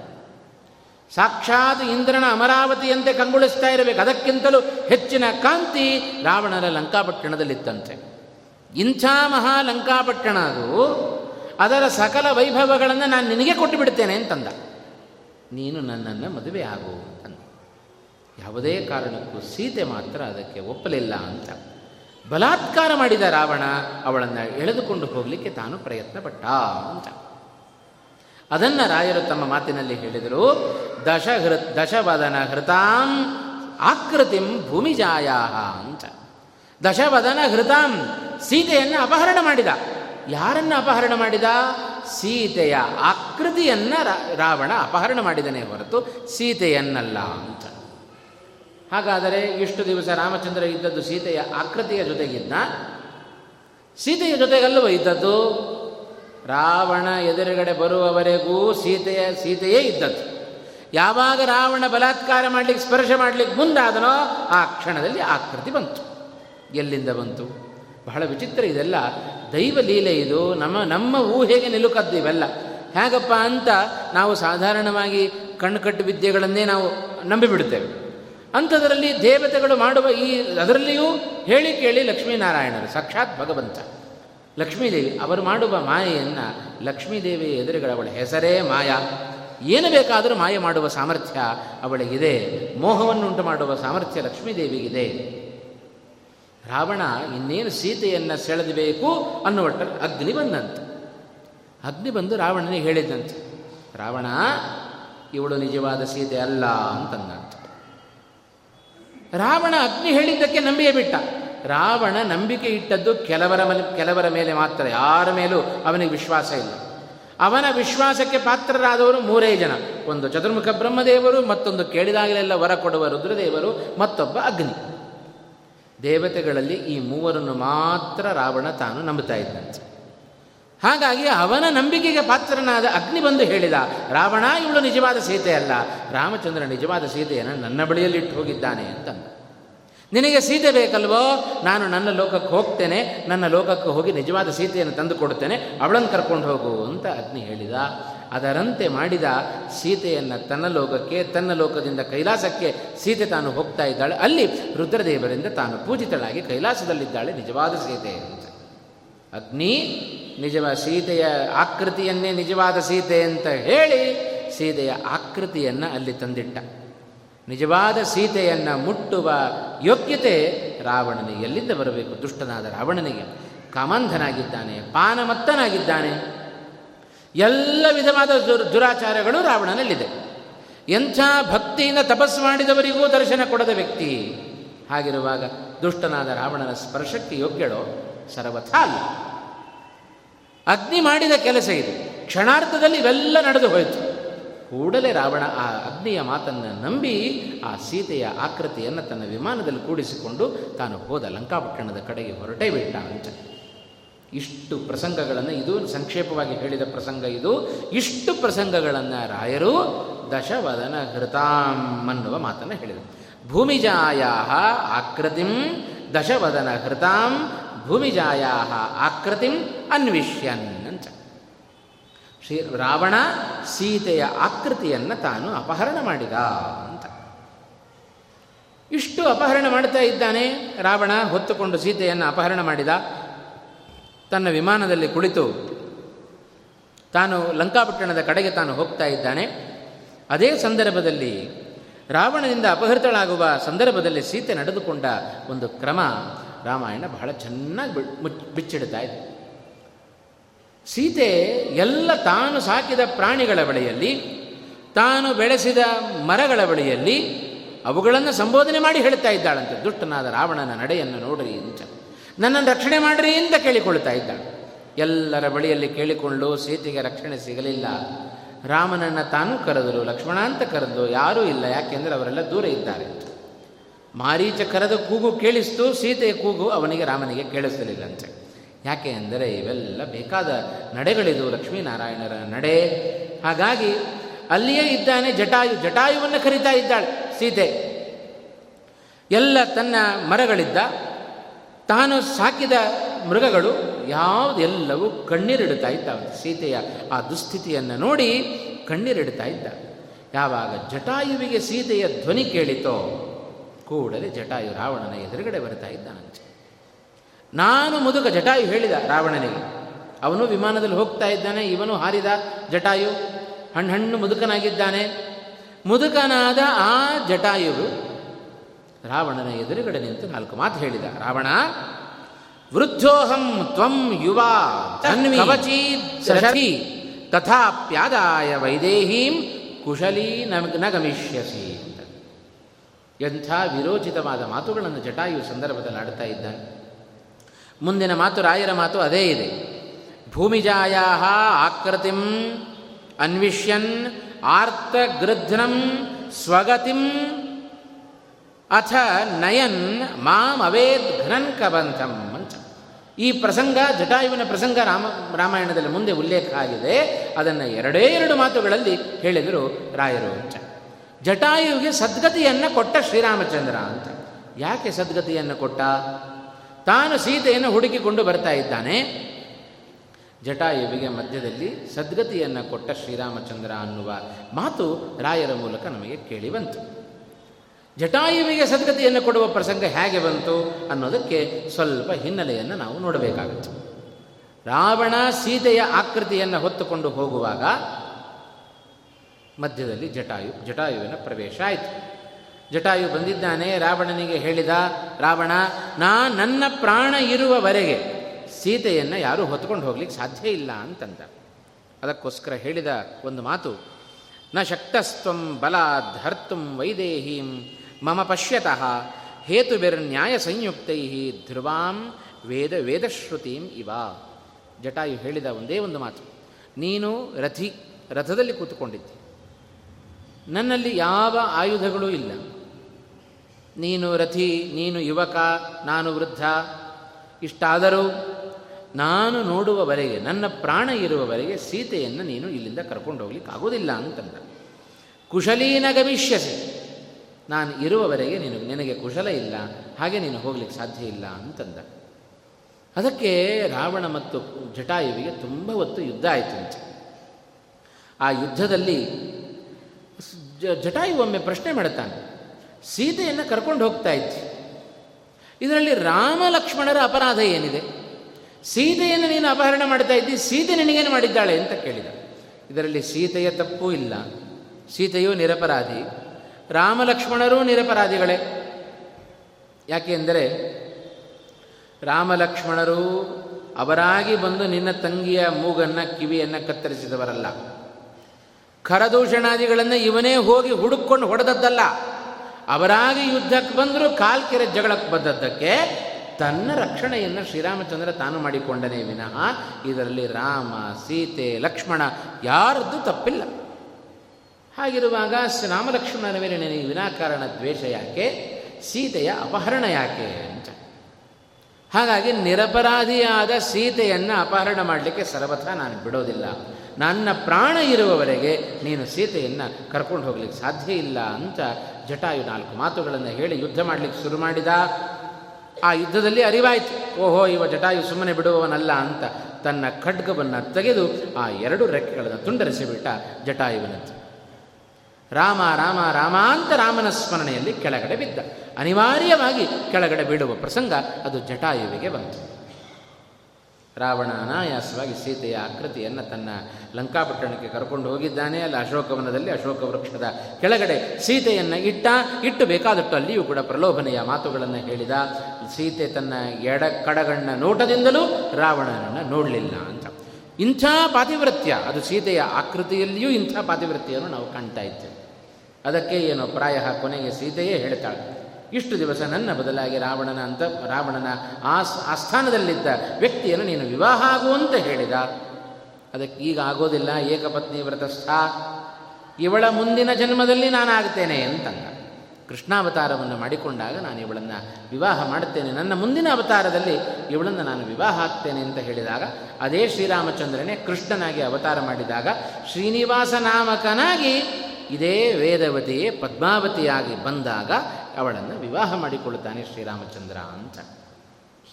ಸಾಕ್ಷಾತ್ ಇಂದ್ರನ ಅಮರಾವತಿಯಂತೆ ಕಂಗೊಳಿಸ್ತಾ ಇರಬೇಕು, ಅದಕ್ಕಿಂತಲೂ ಹೆಚ್ಚಿನ ಕಾಂತಿ ರಾವಣನ ಲಂಕಾಪಟ್ಟಣದಲ್ಲಿತ್ತಂತೆ. ಇಂಥ ಮಹಾ ಲಂಕಾಪಟ್ಟಣ ಅದು, ಅದರ ಸಕಲ ವೈಭವಗಳನ್ನು ನಾನು ನಿನಗೆ ಕೊಟ್ಟು ಬಿಡ್ತೇನೆ ಅಂತಂದ. ನೀನು ನನ್ನನ್ನು ಮದುವೆ ಆಗು ಅಂತಂದ. ಯಾವುದೇ ಕಾರಣಕ್ಕೂ ಸೀತೆ ಮಾತ್ರ ಅದಕ್ಕೆ ಒಪ್ಪಲಿಲ್ಲ ಅಂತ ಬಲಾತ್ಕಾರ ಮಾಡಿದ ರಾವಣ. ಅವಳನ್ನು ಎಳೆದುಕೊಂಡು ಹೋಗಲಿಕ್ಕೆ ತಾನು ಪ್ರಯತ್ನಪಟ್ಟ ಅಂತ. ಅದನ್ನು ರಾಯರು ತಮ್ಮ ಮಾತಿನಲ್ಲಿ ಹೇಳಿದರು. ದಶಹೃ ದಶವದನ ಹೃತಾಂ ಆಕೃತಿಂ ಭೂಮಿಜಾಯಾಹ ಅಂತ. ದಶವದನ ಹೃತಾಂ, ಸೀತೆಯನ್ನು ಅಪಹರಣ ಮಾಡಿದ. ಯಾರನ್ನು ಅಪಹರಣ ಮಾಡಿದ? ಸೀತೆಯ ಆಕೃತಿಯನ್ನು ರಾವಣ ಅಪಹರಣ ಮಾಡಿದನೇ ಹೊರತು ಸೀತೆಯನ್ನಲ್ಲ ಅಂತ. ಹಾಗಾದರೆ ಇಷ್ಟು ದಿವಸ ರಾಮಚಂದ್ರ ಇದ್ದದ್ದು ಸೀತೆಯ ಆಕೃತಿಯ ಜೊತೆಗಿದ್ದ, ಸೀತೆಯ ಜೊತೆಗಲ್ಲವ ಇದ್ದದ್ದು? ರಾವಣ ಎದುರುಗಡೆ ಬರುವವರೆಗೂ ಸೀತೆಯ ಸೀತೆಯೇ ಇದ್ದದ್ದು. ಯಾವಾಗ ರಾವಣ ಬಲಾತ್ಕಾರ ಮಾಡಲಿಕ್ಕೆ ಸ್ಪರ್ಶ ಮಾಡಲಿಕ್ಕೆ ಮುಂದಾದನೋ ಆ ಕ್ಷಣದಲ್ಲಿ ಆಕೃತಿ ಬಂತು. ಎಲ್ಲಿಂದ ಬಂತು? ಬಹಳ ವಿಚಿತ್ರ ಇದೆಲ್ಲ. ದೈವಲೀಲೆ ಇದು. ನಮ್ಮ ನಮ್ಮ ಊಹೆಗೆ ನಿಲುಕದ್ದು ಇವೆಲ್ಲ. ಹೇಗಪ್ಪ ಅಂತ ನಾವು ಸಾಧಾರಣವಾಗಿ ಕಣ್ಕಟ್ಟು ವಿದ್ಯೆಗಳನ್ನೇ ನಾವು ನಂಬಿಬಿಡ್ತೇವೆ. ಅಂಥದರಲ್ಲಿ ದೇವತೆಗಳು ಮಾಡುವ ಈ ಅದರಲ್ಲಿಯೂ ಹೇಳಿ ಕೇಳಿ ಲಕ್ಷ್ಮೀನಾರಾಯಣರು ಸಾಕ್ಷಾತ್ ಭಗವಂತ ಲಕ್ಷ್ಮೀದೇವಿ ಅವರು ಮಾಡುವ ಮಾಯೆಯನ್ನು, ಲಕ್ಷ್ಮೀದೇವಿಯ ಎದುರುಗಳ ಅವಳ ಹೆಸರೇ ಮಾಯ. ಏನು ಬೇಕಾದರೂ ಮಾಯ ಮಾಡುವ ಸಾಮರ್ಥ್ಯ ಅವಳಿಗಿದೆ. ಮೋಹವನ್ನುಂಟು ಮಾಡುವ ಸಾಮರ್ಥ್ಯ ಲಕ್ಷ್ಮೀದೇವಿಗಿದೆ. ರಾವಣ ಇನ್ನೇನು ಸೀತೆಯನ್ನು ಸೆಳೆದಬೇಕು ಅನ್ನುವಟ್ಟ ಅಗ್ನಿ ಬಂದಂತೆ. ಅಗ್ನಿ ಬಂದು ರಾವಣನಿಗೆ ಹೇಳಿದಂತೆ, ರಾವಣ ಇವಳು ನಿಜವಾದ ಸೀತೆ ಅಲ್ಲ ಅಂತಂದಂತೆ. ರಾವಣ ಅಗ್ನಿ ಹೇಳಿದ್ದಕ್ಕೆ ನಂಬಿಯೇ ಬಿಟ್ಟ. ರಾವಣ ನಂಬಿಕೆ ಇಟ್ಟದ್ದು ಕೆಲವರ ಮೇಲೆ ಕೆಲವರ ಮೇಲೆ ಮಾತ್ರ, ಯಾರ ಮೇಲೂ ಅವನಿಗೆ ವಿಶ್ವಾಸ ಇಲ್ಲ. ಅವನ ವಿಶ್ವಾಸಕ್ಕೆ ಪಾತ್ರರಾದವರು ಮೂರೇ ಜನ. ಒಂದು ಚತುರ್ಮುಖ ಬ್ರಹ್ಮದೇವರು, ಮತ್ತೊಂದು ಕೇಳಿದಾಗಲೆಲ್ಲ ವರ ಕೊಡುವ ರುದ್ರದೇವರು, ಮತ್ತೊಬ್ಬ ಅಗ್ನಿ. ದೇವತೆಗಳಲ್ಲಿ ಈ ಮೂವರನ್ನು ಮಾತ್ರ ರಾವಣ ತಾನು ನಂಬುತ್ತಾ ಇದ್ದಂತೆ. ಹಾಗಾಗಿ ಅವನ ನಂಬಿಕೆಗೆ ಪಾತ್ರನಾದ ಅಗ್ನಿ ಬಂದು ಹೇಳಿದ, ರಾವಣ ಇವಳು ನಿಜವಾದ ಸೀತೆ ಅಲ್ಲ, ರಾಮಚಂದ್ರ ನಿಜವಾದ ಸೀತೆಯನ್ನು ನನ್ನ ಬಳಿಯಲ್ಲಿಟ್ಟು ಹೋಗಿದ್ದಾನೆ ಅಂತ. ನಿನಗೆ ಸೀತೆ ಬೇಕಲ್ವೋ, ನಾನು ನನ್ನ ಲೋಕಕ್ಕೆ ಹೋಗ್ತೇನೆ, ನನ್ನ ಲೋಕಕ್ಕೆ ಹೋಗಿ ನಿಜವಾದ ಸೀತೆಯನ್ನು ತಂದು ಕೊಡುತ್ತೇನೆ, ಅವಳನ್ನು ಕರ್ಕೊಂಡು ಹೋಗು ಅಂತ ಅಗ್ನಿ ಹೇಳಿದ. ಅದರಂತೆ ಮಾಡಿದ. ಸೀತೆಯನ್ನು ತನ್ನ ಲೋಕಕ್ಕೆ, ತನ್ನ ಲೋಕದಿಂದ ಕೈಲಾಸಕ್ಕೆ ಸೀತೆ ತಾನು ಹೋಗ್ತಾ ಇದ್ದಾಳೆ. ಅಲ್ಲಿ ರುದ್ರದೇವರಿಂದ ತಾನು ಪೂಜಿತಳಾಗಿ ಕೈಲಾಸದಲ್ಲಿದ್ದಾಳೆ ನಿಜವಾದ ಸೀತೆ ಅಂತ. ಅಗ್ನಿ ನಿಜವ ಸೀತೆಯ ಆಕೃತಿಯನ್ನೇ ನಿಜವಾದ ಸೀತೆ ಅಂತ ಹೇಳಿ ಸೀತೆಯ ಆಕೃತಿಯನ್ನು ಅಲ್ಲಿ ತಂದಿಟ್ಟ. ನಿಜವಾದ ಸೀತೆಯನ್ನು ಮುಟ್ಟುವ ಯೋಗ್ಯತೆ ರಾವಣನಿಗೆ ಎಲ್ಲಿಂದ ಬರಬೇಕು? ದುಷ್ಟನಾದ ರಾವಣನಿಗೆ ಕಾಮಾಂಧನಾಗಿದ್ದಾನೆ, ಪಾನಮತ್ತನಾಗಿದ್ದಾನೆ, ಎಲ್ಲ ವಿಧವಾದ ದುರಾಚಾರಗಳು ರಾವಣನಲ್ಲಿದೆ. ಎಂಥ ಭಕ್ತಿಯಿಂದ ತಪಸ್ಸು ಮಾಡಿದವರಿಗೂ ದರ್ಶನ ಕೊಡದ ವ್ಯಕ್ತಿ. ಹಾಗಿರುವಾಗ ದುಷ್ಟನಾದ ರಾವಣನ ಸ್ಪರ್ಶಕ್ಕೆ ಯೋಗ್ಯಳೋ? ಸರ್ವಥಾ ಅಲ್ಲ. ಅಗ್ನಿ ಮಾಡಿದ ಕೆಲಸ ಇದು. ಕ್ಷಣಾರ್ಥದಲ್ಲಿ ಇವೆಲ್ಲ ನಡೆದು ಹೋಯಿತು. ಕೂಡಲೇ ರಾವಣ ಆ ಅಗ್ನಿಯ ಮಾತನ್ನು ನಂಬಿ ಆ ಸೀತೆಯ ಆಕೃತಿಯನ್ನು ತನ್ನ ವಿಮಾನದಲ್ಲಿ ಕೂಡಿಸಿಕೊಂಡು ತಾನು ಹೋದ ಲಂಕಾಪಟ್ಟಣದ ಕಡೆಗೆ ಹೊರಟೇ ಬಿಟ್ಟ ಅಂತ. ಇಷ್ಟು ಪ್ರಸಂಗಗಳನ್ನು, ಇದು ಸಂಕ್ಷೇಪವಾಗಿ ಹೇಳಿದ ಪ್ರಸಂಗ ಇದು. ಇಷ್ಟು ಪ್ರಸಂಗಗಳನ್ನು ರಾಯರು ದಶವದನ ಹೃತಾಂ ಅನ್ನುವ ಮಾತನ್ನು ಹೇಳಿದರು. ಭೂಮಿಜಾಯಾ ಆಕೃತಿಂ ದಶವದನ ಹೃತಾಂ ಭೂಮಿಜಾಯಾ ಆಕೃತಿಂ ಅನ್ವಿಷ್ಯನ್ ಅಂತ. ಶ್ರೀ ರಾವಣ ಸೀತೆಯ ಆಕೃತಿಯನ್ನು ತಾನು ಅಪಹರಣ ಮಾಡಿದ ಅಂತ. ಇಷ್ಟು ಅಪಹರಣ ಮಾಡ್ತಾ ಇದ್ದಾನೆ ರಾವಣ, ಹೊತ್ತುಕೊಂಡು ಸೀತೆಯನ್ನು ಅಪಹರಣ ಮಾಡಿದ. ತನ್ನ ವಿಮಾನದಲ್ಲಿ ಕುಳಿತು ತಾನು ಲಂಕಾಪಟ್ಟಣದ ಕಡೆಗೆ ತಾನು ಹೋಗ್ತಾ ಇದ್ದಾನೆ. ಅದೇ ಸಂದರ್ಭದಲ್ಲಿ ರಾವಣನಿಂದ ಅಪಹೃತಳಾಗುವ ಸಂದರ್ಭದಲ್ಲಿ ಸೀತೆ ನಡೆದುಕೊಂಡ ಒಂದು ಕ್ರಮ ರಾಮಾಯಣ ಬಹಳ ಚೆನ್ನಾಗಿ ಬಿಚ್ಚಿಡ್ತಾ ಇದೆ. ಸೀತೆ ಎಲ್ಲ ತಾನು ಸಾಕಿದ ಪ್ರಾಣಿಗಳ ಬಳಿಯಲ್ಲಿ, ತಾನು ಬೆಳೆಸಿದ ಮರಗಳ ಬಳಿಯಲ್ಲಿ ಅವುಗಳನ್ನು ಸಂಬೋಧನೆ ಮಾಡಿ ಹೇಳ್ತಾ ಇದ್ದಾಳಂತೆ, ದುಷ್ಟನಾದ ರಾವಣನ ನಡೆಯನ್ನು ನೋಡ್ರಿ ಅಂತ, ನನ್ನನ್ನು ರಕ್ಷಣೆ ಮಾಡ್ರಿ ಅಂತ ಕೇಳಿಕೊಳ್ತಾ ಇದ್ದಾಳೆ. ಎಲ್ಲರ ಬಳಿಯಲ್ಲಿ ಕೇಳಿಕೊಂಡು ಸೀತೆಗೆ ರಕ್ಷಣೆ ಸಿಗಲಿಲ್ಲ. ರಾಮನನ್ನು ತಾನು ಕರೆದರು, ಲಕ್ಷ್ಮಣ ಅಂತ ಕರೆದು, ಯಾರೂ ಇಲ್ಲ, ಯಾಕೆಂದರೆ ಅವರೆಲ್ಲ ದೂರ ಇದ್ದಾರೆ. ಮಾರೀಚ ಕರೆದ ಕೂಗು ಕೇಳಿಸ್ತು, ಸೀತೆಯ ಕೂಗು ಅವನಿಗೆ ರಾಮನಿಗೆ ಕೇಳಿಸಲಿಲ್ಲಂತೆ. ಯಾಕೆ ಅಂದರೆ ಇವೆಲ್ಲ ಬೇಕಾದ ನಡೆಗಳಿದು, ಲಕ್ಷ್ಮೀನಾರಾಯಣರ ನಡೆ. ಹಾಗಾಗಿ ಅಲ್ಲಿಯೇ ಇದ್ದಾನೆ ಜಟಾಯು. ಜಟಾಯುವನ್ನು ಕರೀತಾ ಇದ್ದಾಳೆ ಸೀತೆ. ಎಲ್ಲ ತನ್ನ ಮರಗಳಿದ್ದ, ತಾನು ಸಾಕಿದ ಮೃಗಗಳು ಯಾವುದೆಲ್ಲವೂ ಕಣ್ಣೀರಿಡ್ತಾ ಇದ್ದಾವೆ. ಸೀತೆಯ ಆ ದುಸ್ಥಿತಿಯನ್ನು ನೋಡಿ ಕಣ್ಣೀರಿಡ್ತಾ ಇದ್ದ. ಯಾವಾಗ ಜಟಾಯುವಿಗೆ ಸೀತೆಯ ಧ್ವನಿ ಕೇಳಿತೋ ಕೂಡಲೇ ಜಟಾಯು ರಾವಣನ ಎದುರುಗಡೆ ಬರ್ತಾ ಇದ್ದಾನಂತೆ. ನಾನು ಮುದುಕ ಜಟಾಯು ಹೇಳಿದ ರಾವಣನಿಗೆ. ಅವನು ವಿಮಾನದಲ್ಲಿ ಹೋಗ್ತಾ ಇದ್ದಾನೆ, ಇವನು ಹಾರಿದ ಜಟಾಯು, ಹಣ್ಣು ಹಣ್ಣು ಮುದುಕನಾಗಿದ್ದಾನೆ. ಮುದುಕನಾದ ಆ ಜಟಾಯುವು ರಾವಣನ ಎದುರುಗಡೆ ನಿಂತು ನಾಲ್ಕು ಮಾತು ಹೇಳಿದ. ರಾವಣ, ವೃದ್ಧೋಹಂ ತ್ವಂ ಯುವಾ ಕವಚಿ ಸರಸಿ ತಥಾ ಪ್ಯಾದಾಯ ವೈದೇಹೀಂ ಕುಶಲೀ ನ ಗಮಿಷ್ಯಸಿ. ಎಂಥ ವಿರೋಚಿತವಾದ ಮಾತುಗಳನ್ನು ಜಟಾಯು ಸಂದರ್ಭದಲ್ಲಿ ಆಡ್ತಾ ಇದ್ದಾನೆ. ಮುಂದಿನ ಮಾತು, ರಾಯರ ಮಾತು ಅದೇ ಇದೆ. ಭೂಮಿಜಾಯಾ ಆಕೃತಿಂ ಅನ್ವಿಷ್ಯನ್ ಆರ್ತಗೃಧ್ನಂ ಸ್ವಗತಿಂ ಅಥ ನಯನ್ ಮಾಮ್ ಅವೇದ್ ಘನನ್ ಕಬಂಧಂ ಅಂತ. ಈ ಪ್ರಸಂಗ, ಜಟಾಯುವಿನ ಪ್ರಸಂಗ, ರಾಮ ರಾಮಾಯಣದಲ್ಲಿ ಮುಂದೆ ಉಲ್ಲೇಖ ಆಗಿದೆ. ಅದನ್ನು ಎರಡೇ ಎರಡು ಮಾತುಗಳಲ್ಲಿ ಹೇಳಿದರು ರಾಯರು ಅಂತ. ಜಟಾಯುವಿಗೆ ಸದ್ಗತಿಯನ್ನು ಕೊಟ್ಟ ಶ್ರೀರಾಮಚಂದ್ರ ಅಂತ. ಯಾಕೆ ಸದ್ಗತಿಯನ್ನು ಕೊಟ್ಟ? ತಾನು ಸೀತೆಯನ್ನು ಹುಡುಕಿಕೊಂಡು ಬರ್ತಾ ಇದ್ದಾನೆ. ಜಟಾಯುವಿಗೆ ಮಧ್ಯದಲ್ಲಿ ಸದ್ಗತಿಯನ್ನು ಕೊಟ್ಟ ಶ್ರೀರಾಮಚಂದ್ರ ಅನ್ನುವ ಮಾತು ರಾಯರ ಮೂಲಕ ನಮಗೆ ಕೇಳಿ ಬಂತು. ಜಟಾಯುವಿಗೆ ಸದ್ಗತಿಯನ್ನು ಕೊಡುವ ಪ್ರಸಂಗ ಹೇಗೆ ಬಂತು ಅನ್ನೋದಕ್ಕೆ ಸ್ವಲ್ಪ ಹಿನ್ನೆಲೆಯನ್ನು ನಾವು ನೋಡಬೇಕಾಗುತ್ತೆ. ರಾವಣ ಸೀತೆಯ ಆಕೃತಿಯನ್ನು ಹೊತ್ತುಕೊಂಡು ಹೋಗುವಾಗ ಮಧ್ಯದಲ್ಲಿ ಜಟಾಯು ಜಟಾಯುವಿನ ಪ್ರವೇಶ ಆಯಿತು. ಜಟಾಯು ಬಂದಿದ್ದಾನೆ, ರಾವಣನಿಗೆ ಹೇಳಿದ, ರಾವಣ, ನಾ ನನ್ನ ಪ್ರಾಣ ಇರುವವರೆಗೆ ಸೀತೆಯನ್ನು ಯಾರೂ ಹೊತ್ಕೊಂಡು ಹೋಗ್ಲಿಕ್ಕೆ ಸಾಧ್ಯ ಇಲ್ಲ ಅಂತಂದ. ಅದಕ್ಕೋಸ್ಕರ ಹೇಳಿದ ಒಂದು ಮಾತು, ನ ಶಕ್ತಸ್ತ್ವಂ ಬಲಾದ್ ಹರ್ತುಂ ವೈದೇಹೀಂ ಮಮ ಪಶ್ಯತಃ ಹೇತುಬಿರ್ನ್ಯಾಯ ಸಂಯುಕ್ತೈ ಧ್ರುವಾಂ ವೇದ ವೇದಶ್ರುತೀಂ ಇವ. ಜಟಾಯು ಹೇಳಿದ ಒಂದೇ ಒಂದು ಮಾತು, ನೀನು ರಥಿ, ರಥದಲ್ಲಿ ಕೂತುಕೊಂಡಿದ್ದೆ, ನನ್ನಲ್ಲಿ ಯಾವ ಆಯುಧಗಳೂ ಇಲ್ಲ, ನೀನು ರಥಿ, ನೀನು ಯುವಕ, ನಾನು ವೃದ್ಧ. ಇಷ್ಟಾದರೂ ನಾನು ನೋಡುವವರೆಗೆ, ನನ್ನ ಪ್ರಾಣ ಇರುವವರೆಗೆ ಸೀತೆಯನ್ನು ನೀನು ಇಲ್ಲಿಂದ ಕರ್ಕೊಂಡು ಹೋಗ್ಲಿಕ್ಕೆ ಆಗೋದಿಲ್ಲ ಅಂತಂದ. ಕುಶಲೀನ ಗಮಿಷ್ಯಸಿ, ನಾನು ಇರುವವರೆಗೆ ನೀನು ನಿನಗೆ ಕುಶಲ ಇಲ್ಲ, ಹಾಗೆ ನೀನು ಹೋಗ್ಲಿಕ್ಕೆ ಸಾಧ್ಯ ಇಲ್ಲ ಅಂತಂದ. ಅದಕ್ಕೆ ರಾವಣ ಮತ್ತು ಜಟಾಯುವಿಗೆ ತುಂಬ ಹೊತ್ತು ಯುದ್ಧ ಆಯಿತು ಅಂತ. ಆ ಯುದ್ಧದಲ್ಲಿ ಜಟಾಯು ಒಮ್ಮೆ ಪ್ರಶ್ನೆ ಮಾಡ್ತಾನೆ, ಸೀತೆಯನ್ನು ಕರ್ಕೊಂಡು ಹೋಗ್ತಾ ಇದ್ದಿ, ಇದರಲ್ಲಿ ರಾಮ ಲಕ್ಷ್ಮಣರ ಅಪರಾಧ ಏನಿದೆ? ಸೀತೆಯನ್ನು ನೀನು ಅಪಹರಣ ಮಾಡ್ತಾ ಇದ್ದಿ, ಸೀತೆ ನಿನಗೇನು ಮಾಡಿದ್ದಾಳೆ ಅಂತ ಕೇಳಿದ. ಇದರಲ್ಲಿ ಸೀತೆಯ ತಪ್ಪೂ ಇಲ್ಲ, ಸೀತೆಯು ನಿರಪರಾಧಿ, ರಾಮ ಲಕ್ಷ್ಮಣರೂ ನಿರಪರಾಧಿಗಳೇ. ಯಾಕೆಂದರೆ ರಾಮ ಲಕ್ಷ್ಮಣರು ಅವರಾಗಿ ಬಂದು ನಿನ್ನ ತಂಗಿಯ ಮೂಗನ್ನು ಕಿವಿಯನ್ನು ಕತ್ತರಿಸಿದವರಲ್ಲ. ಖರದೂಷಣಾದಿಗಳನ್ನು ಇವನೇ ಹೋಗಿ ಹುಡುಕೊಂಡು ಹೊಡೆದದ್ದಲ್ಲ, ಅವರಾಗಿ ಯುದ್ಧಕ್ಕೆ ಬಂದರೂ ಕಾಲ್ ಕೆರೆ ಜಗಳಕ್ಕೆ ಬಂದದ್ದಕ್ಕೆ ತನ್ನ ರಕ್ಷಣೆಯನ್ನು ಶ್ರೀರಾಮಚಂದ್ರ ತಾನು ಮಾಡಿಕೊಂಡನೇ ವಿನಃ ಇದರಲ್ಲಿ ರಾಮ, ಸೀತೆ, ಲಕ್ಷ್ಮಣ ಯಾರದ್ದು ತಪ್ಪಿಲ್ಲ. ಹಾಗಿರುವಾಗ ರಾಮಲಕ್ಷ್ಮಣನ ಮೇಲೆ ನನಗೆ ವಿನಾಕಾರಣ ದ್ವೇಷ ಯಾಕೆ, ಸೀತೆಯ ಅಪಹರಣ ಯಾಕೆ ಅಂತ. ಹಾಗಾಗಿ ನಿರಪರಾಧಿಯಾದ ಸೀತೆಯನ್ನು ಅಪಹರಣ ಮಾಡಲಿಕ್ಕೆ ಸರ್ವಥ ನಾನು ಬಿಡೋದಿಲ್ಲ, ನನ್ನ ಪ್ರಾಣ ಇರುವವರೆಗೆ ನೀನು ಸೀತೆಯನ್ನು ಕರ್ಕೊಂಡು ಹೋಗ್ಲಿಕ್ಕೆ ಸಾಧ್ಯ ಇಲ್ಲ ಅಂತ ಜಟಾಯು ನಾಲ್ಕು ಮಾತುಗಳನ್ನು ಹೇಳಿ ಯುದ್ಧ ಮಾಡಲಿಕ್ಕೆ ಶುರು ಮಾಡಿದ. ಆ ಯುದ್ಧದಲ್ಲಿ ಅರಿವಾಯಿತು, ಓಹೋ ಇವ ಜಟಾಯು ಸುಮ್ಮನೆ ಬಿಡುವವನಲ್ಲ ಅಂತ. ತನ್ನ ಖಡ್ಗವನ್ನು ತೆಗೆದು ಆ ಎರಡು ರೆಕ್ಕೆಗಳನ್ನು ತುಂಡರಿಸಿಬಿಟ್ಟ ಜಟಾಯುವಿನಂತೆ. ರಾಮ ರಾಮ ರಾಮ ಅಂತ ರಾಮನ ಸ್ಮರಣೆಯಲ್ಲಿ ಕೆಳಗಡೆ ಬಿದ್ದ. ಅನಿವಾರ್ಯವಾಗಿ ಕೆಳಗಡೆ ಬೀಳುವ ಪ್ರಸಂಗ ಅದು ಜಟಾಯುವಿಗೆ ಬಂತು. ರಾವಣ ಅನಾಯಾಸವಾಗಿ ಸೀತೆಯ ಆಕೃತಿಯನ್ನು ತನ್ನ ಲಂಕಾಪಟ್ಟಣಕ್ಕೆ ಕರ್ಕೊಂಡು ಹೋಗಿದ್ದಾನೆ. ಅಲ್ಲಿ ಅಶೋಕವನದಲ್ಲಿ ಅಶೋಕ ವೃಕ್ಷದ ಕೆಳಗಡೆ ಸೀತೆಯನ್ನು ಇಟ್ಟ. ಇಟ್ಟು ಬೇಕಾದಟ್ಟು ಅಲ್ಲಿಯೂ ಕೂಡ ಪ್ರಲೋಭನೆಯ ಮಾತುಗಳನ್ನು ಹೇಳಿದ. ಸೀತೆ ತನ್ನ ಎಡ ಕಡಗಣ್ಣ ನೋಟದಿಂದಲೂ ರಾವಣನನ್ನು ನೋಡಲಿಲ್ಲ ಅಂತ. ಇಂಥ ಪಾತಿವ್ರತ್ಯ, ಅದು ಸೀತೆಯ ಆಕೃತಿಯಲ್ಲಿಯೂ ಇಂಥ ಪಾತಿವ್ರತ್ಯವನ್ನು ನಾವು ಕಾಣ್ತಾ ಇದ್ದೇವೆ. ಅದಕ್ಕೆ ಏನೋ ಪ್ರಾಯ ಕೊನೆಗೆ ಸೀತೆಯೇ ಹೇಳ್ತಾಳೆ, ಇಷ್ಟು ದಿವಸ ನನ್ನ ಬದಲಾಗಿ ರಾವಣನ ಅಂತ ರಾವಣನ ಆಸ್ ಆಸ್ಥಾನದಲ್ಲಿದ್ದ ವ್ಯಕ್ತಿಯನ್ನು ನೀನು ವಿವಾಹ ಆಗುವಂತೆ ಹೇಳಿದ, ಅದಕ್ಕೆ ಈಗ ಆಗೋದಿಲ್ಲ, ಏಕಪತ್ನಿ ವ್ರತಸ್ಥ, ಇವಳ ಮುಂದಿನ ಜನ್ಮದಲ್ಲಿ ನಾನಾಗ್ತೇನೆ ಅಂತಂದ. ಕೃಷ್ಣಾವತಾರವನ್ನು ಮಾಡಿಕೊಂಡಾಗ ನಾನು ಇವಳನ್ನು ವಿವಾಹ ಮಾಡುತ್ತೇನೆ, ನನ್ನ ಮುಂದಿನ ಅವತಾರದಲ್ಲಿ ಇವಳನ್ನು ನಾನು ವಿವಾಹ ಆಗ್ತೇನೆ ಅಂತ ಹೇಳಿದಾಗ, ಅದೇ ಶ್ರೀರಾಮಚಂದ್ರನೇ ಕೃಷ್ಣನಾಗಿ ಅವತಾರ ಮಾಡಿದಾಗ ಶ್ರೀನಿವಾಸ ನಾಮಕನಾಗಿ ಇದೇ ವೇದವತಿಯೇ ಪದ್ಮಾವತಿಯಾಗಿ ಬಂದಾಗ ಅವಳನ್ನು ವಿವಾಹ ಮಾಡಿಕೊಳ್ಳುತ್ತಾನೆ ಶ್ರೀರಾಮಚಂದ್ರ ಅಂತ.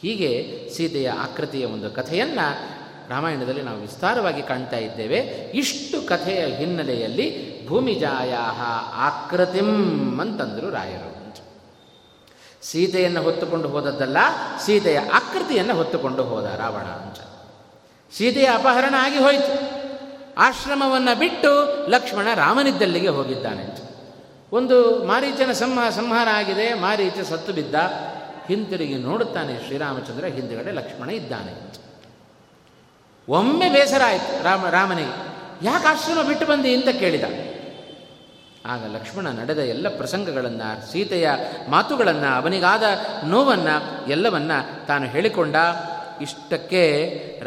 ಹೀಗೆ ಸೀತೆಯ ಆಕೃತಿಯ ಒಂದು ಕಥೆಯನ್ನು ರಾಮಾಯಣದಲ್ಲಿ ನಾವು ವಿಸ್ತಾರವಾಗಿ ಕಾಣ್ತಾ ಇದ್ದೇವೆ. ಇಷ್ಟು ಕಥೆಯ ಹಿನ್ನೆಲೆಯಲ್ಲಿ ಭೂಮಿಜಾಯ ಆಕೃತಿಂ ಅಂತಂದರು ರಾಯರು. ಸೀತೆಯನ್ನು ಹೊತ್ತುಕೊಂಡು ಹೋದದ್ದಲ್ಲ, ಸೀತೆಯ ಆಕೃತಿಯನ್ನು ಹೊತ್ತುಕೊಂಡು ಹೋದ ರಾವಣ ಅಂತ. ಸೀತೆಯ ಅಪಹರಣ ಆಗಿ ಹೋಯಿತು, ಆಶ್ರಮವನ್ನು ಬಿಟ್ಟು ಲಕ್ಷ್ಮಣ ರಾಮನಿದ್ದಲ್ಲಿಗೆ ಹೋಗಿದ್ದಾನೆ ಅಂತ. ಒಂದು ಮಾರೀಚನ ಸಂಹ ಸಂಹಾರ ಆಗಿದೆ, ಮಾರೀಚ ಸತ್ತು ಬಿದ್ದ. ಹಿಂತಿರುಗಿ ನೋಡುತ್ತಾನೆ ಶ್ರೀರಾಮಚಂದ್ರ, ಹಿಂದುಗಡೆ ಲಕ್ಷ್ಮಣ ಇದ್ದಾನೆ. ಒಮ್ಮೆ ಬೇಸರ ಆಯಿತು ರಾಮ ರಾಮನಿಗೆ ಯಾಕೆ ಆಶ್ರಮ ಬಿಟ್ಟು ಬಂದಿ ಅಂತ ಕೇಳಿದ. ಆಗ ಲಕ್ಷ್ಮಣ ನಡೆದ ಎಲ್ಲ ಪ್ರಸಂಗಗಳನ್ನು, ಸೀತೆಯ ಮಾತುಗಳನ್ನು, ಅವನಿಗಾದ ನೋವನ್ನು ಎಲ್ಲವನ್ನ ತಾನು ಹೇಳಿಕೊಂಡ. ಇಷ್ಟಕ್ಕೆ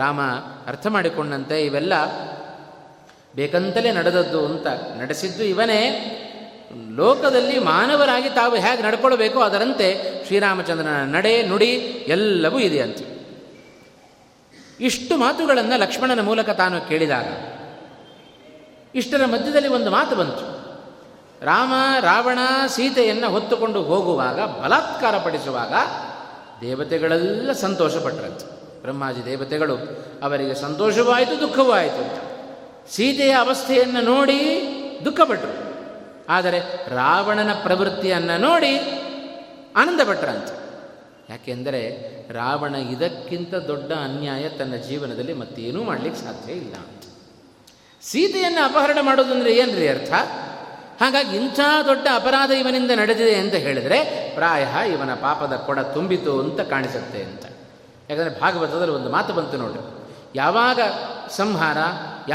ರಾಮ ಅರ್ಥ ಮಾಡಿಕೊಂಡಂತೆ ಇವೆಲ್ಲ ಬೇಕಂತಲೇ ನಡೆದದ್ದು ಅಂತ. ನಡೆಸಿದ್ದು ಇವನೇ. ಲೋಕದಲ್ಲಿ ಮಾನವರಾಗಿ ತಾವು ಹೇಗೆ ನಡ್ಕೊಳ್ಬೇಕು ಅದರಂತೆ ಶ್ರೀರಾಮಚಂದ್ರನ ನಡೆ ನುಡಿ ಎಲ್ಲವೂ ಇದೆ ಅಂತ. ಇಷ್ಟು ಮಾತುಗಳನ್ನು ಲಕ್ಷ್ಮಣನ ಮೂಲಕ ತಾನು ಕೇಳಿದಾಗ ಇಷ್ಟರ ಮಧ್ಯದಲ್ಲಿ ಒಂದು ಮಾತು ಬಂತು. ರಾಮ ರಾವಣ ಸೀತೆಯನ್ನು ಹೊತ್ತುಕೊಂಡು ಹೋಗುವಾಗ, ಬಲಾತ್ಕಾರ ಪಡಿಸುವಾಗ ದೇವತೆಗಳೆಲ್ಲ ಸಂತೋಷಪಟ್ಟರಂತೆ. ಬ್ರಹ್ಮಾಜಿ ದೇವತೆಗಳು ಅವರಿಗೆ ಸಂತೋಷವೂ ಆಯಿತು, ದುಃಖವೂ ಆಯಿತು ಅಂತ. ಸೀತೆಯ ಅವಸ್ಥೆಯನ್ನು ನೋಡಿ ದುಃಖಪಟ್ಟರು, ಆದರೆ ರಾವಣನ ಪ್ರವೃತ್ತಿಯನ್ನು ನೋಡಿ ಆನಂದಪಟ್ಟರಂತೆ. ಯಾಕೆಂದರೆ ರಾವಣ ಇದಕ್ಕಿಂತ ದೊಡ್ಡ ಅನ್ಯಾಯ ತನ್ನ ಜೀವನದಲ್ಲಿ ಮತ್ತೇನೂ ಮಾಡಲಿಕ್ಕೆ ಸಾಧ್ಯ ಇಲ್ಲ ಅಂತ. ಸೀತೆಯನ್ನು ಅಪಹರಣ ಮಾಡೋದಂದರೆ ಏನು ರೀ ಅರ್ಥ? ಹಾಗಾಗಿ ಇಂಥ ದೊಡ್ಡ ಅಪರಾಧ ಇವನಿಂದ ನಡೆದಿದೆ ಅಂತ ಹೇಳಿದರೆ ಪ್ರಾಯ ಇವನ ಪಾಪದ ಕೊಡ ತುಂಬಿತು ಅಂತ ಕಾಣಿಸುತ್ತೆ ಅಂತ. ಯಾಕಂದರೆ ಭಾಗವತದಲ್ಲಿ ಒಂದು ಮಾತು ಬಂತು ನೋಡ್ರಿ, ಯಾವಾಗ ಸಂಹಾರ,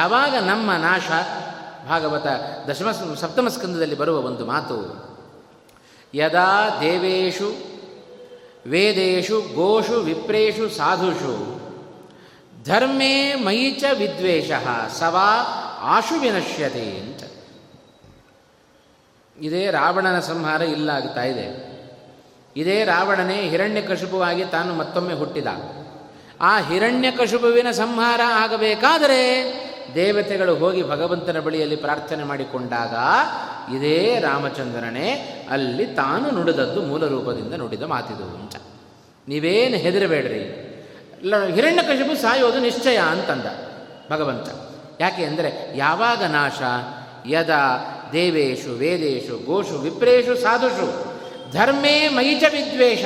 ಯಾವಾಗ ನಮ್ಮ ನಾಶ. ಭಾಗವತ ದಶಮ ಸಪ್ತಮ ಸ್ಕಂದದಲ್ಲಿ ಬರುವ ಒಂದು ಮಾತು, ಯದಾ ದೇವೇಶು ವೇದೇಶು ಗೋಷು ವಿಪ್ರೇಷು ಸಾಧುಷು ಧರ್ಮೇ ಮಯಿ ಚ ವಿದ್ವೇಷ ಸವಾ ಆಶು ವಿನಶ್ಯತೆ ಅಂತ. ಇದೇ ರಾವಣನ ಸಂಹಾರ ಇಲ್ಲಾಗ್ತಾ ಇದೆ. ಇದೇ ರಾವಣನೇ ಹಿರಣ್ಯಕಶಿಪುವಾಗಿ ತಾನು ಮತ್ತೊಮ್ಮೆ ಹುಟ್ಟಿದ. ಆ ಹಿರಣ್ಯಕಶಿಪುವಿನ ಸಂಹಾರ ಆಗಬೇಕಾದರೆ ದೇವತೆಗಳು ಹೋಗಿ ಭಗವಂತನ ಬಳಿಯಲ್ಲಿ ಪ್ರಾರ್ಥನೆ ಮಾಡಿಕೊಂಡಾಗ ಇದೇ ರಾಮಚಂದ್ರನೇ ಅಲ್ಲಿ ತಾನು ನುಡಿದದ್ದು, ಮೂಲ ರೂಪದಿಂದ ನುಡಿದ ಮಾತಿದು ಅಂತ. ನೀವೇನು ಹೆದರಬೇಡ್ರಿ, ಹಿರಣ್ಯಕಶಿಪು ಸಾಯೋದು ನಿಶ್ಚಯ ಅಂತಂದ ಭಗವಂತ. ಯಾಕೆ ಅಂದರೆ ಯಾವಾಗ ನಾಶ, ಯದಾ ದೇವೇಶು ವೇದೇಶು ಗೋಷು ವಿಪ್ರೇಷು ಸಾಧುಷು ಧರ್ಮೇ ಮಯಿಚ ವಿದ್ವೇಷ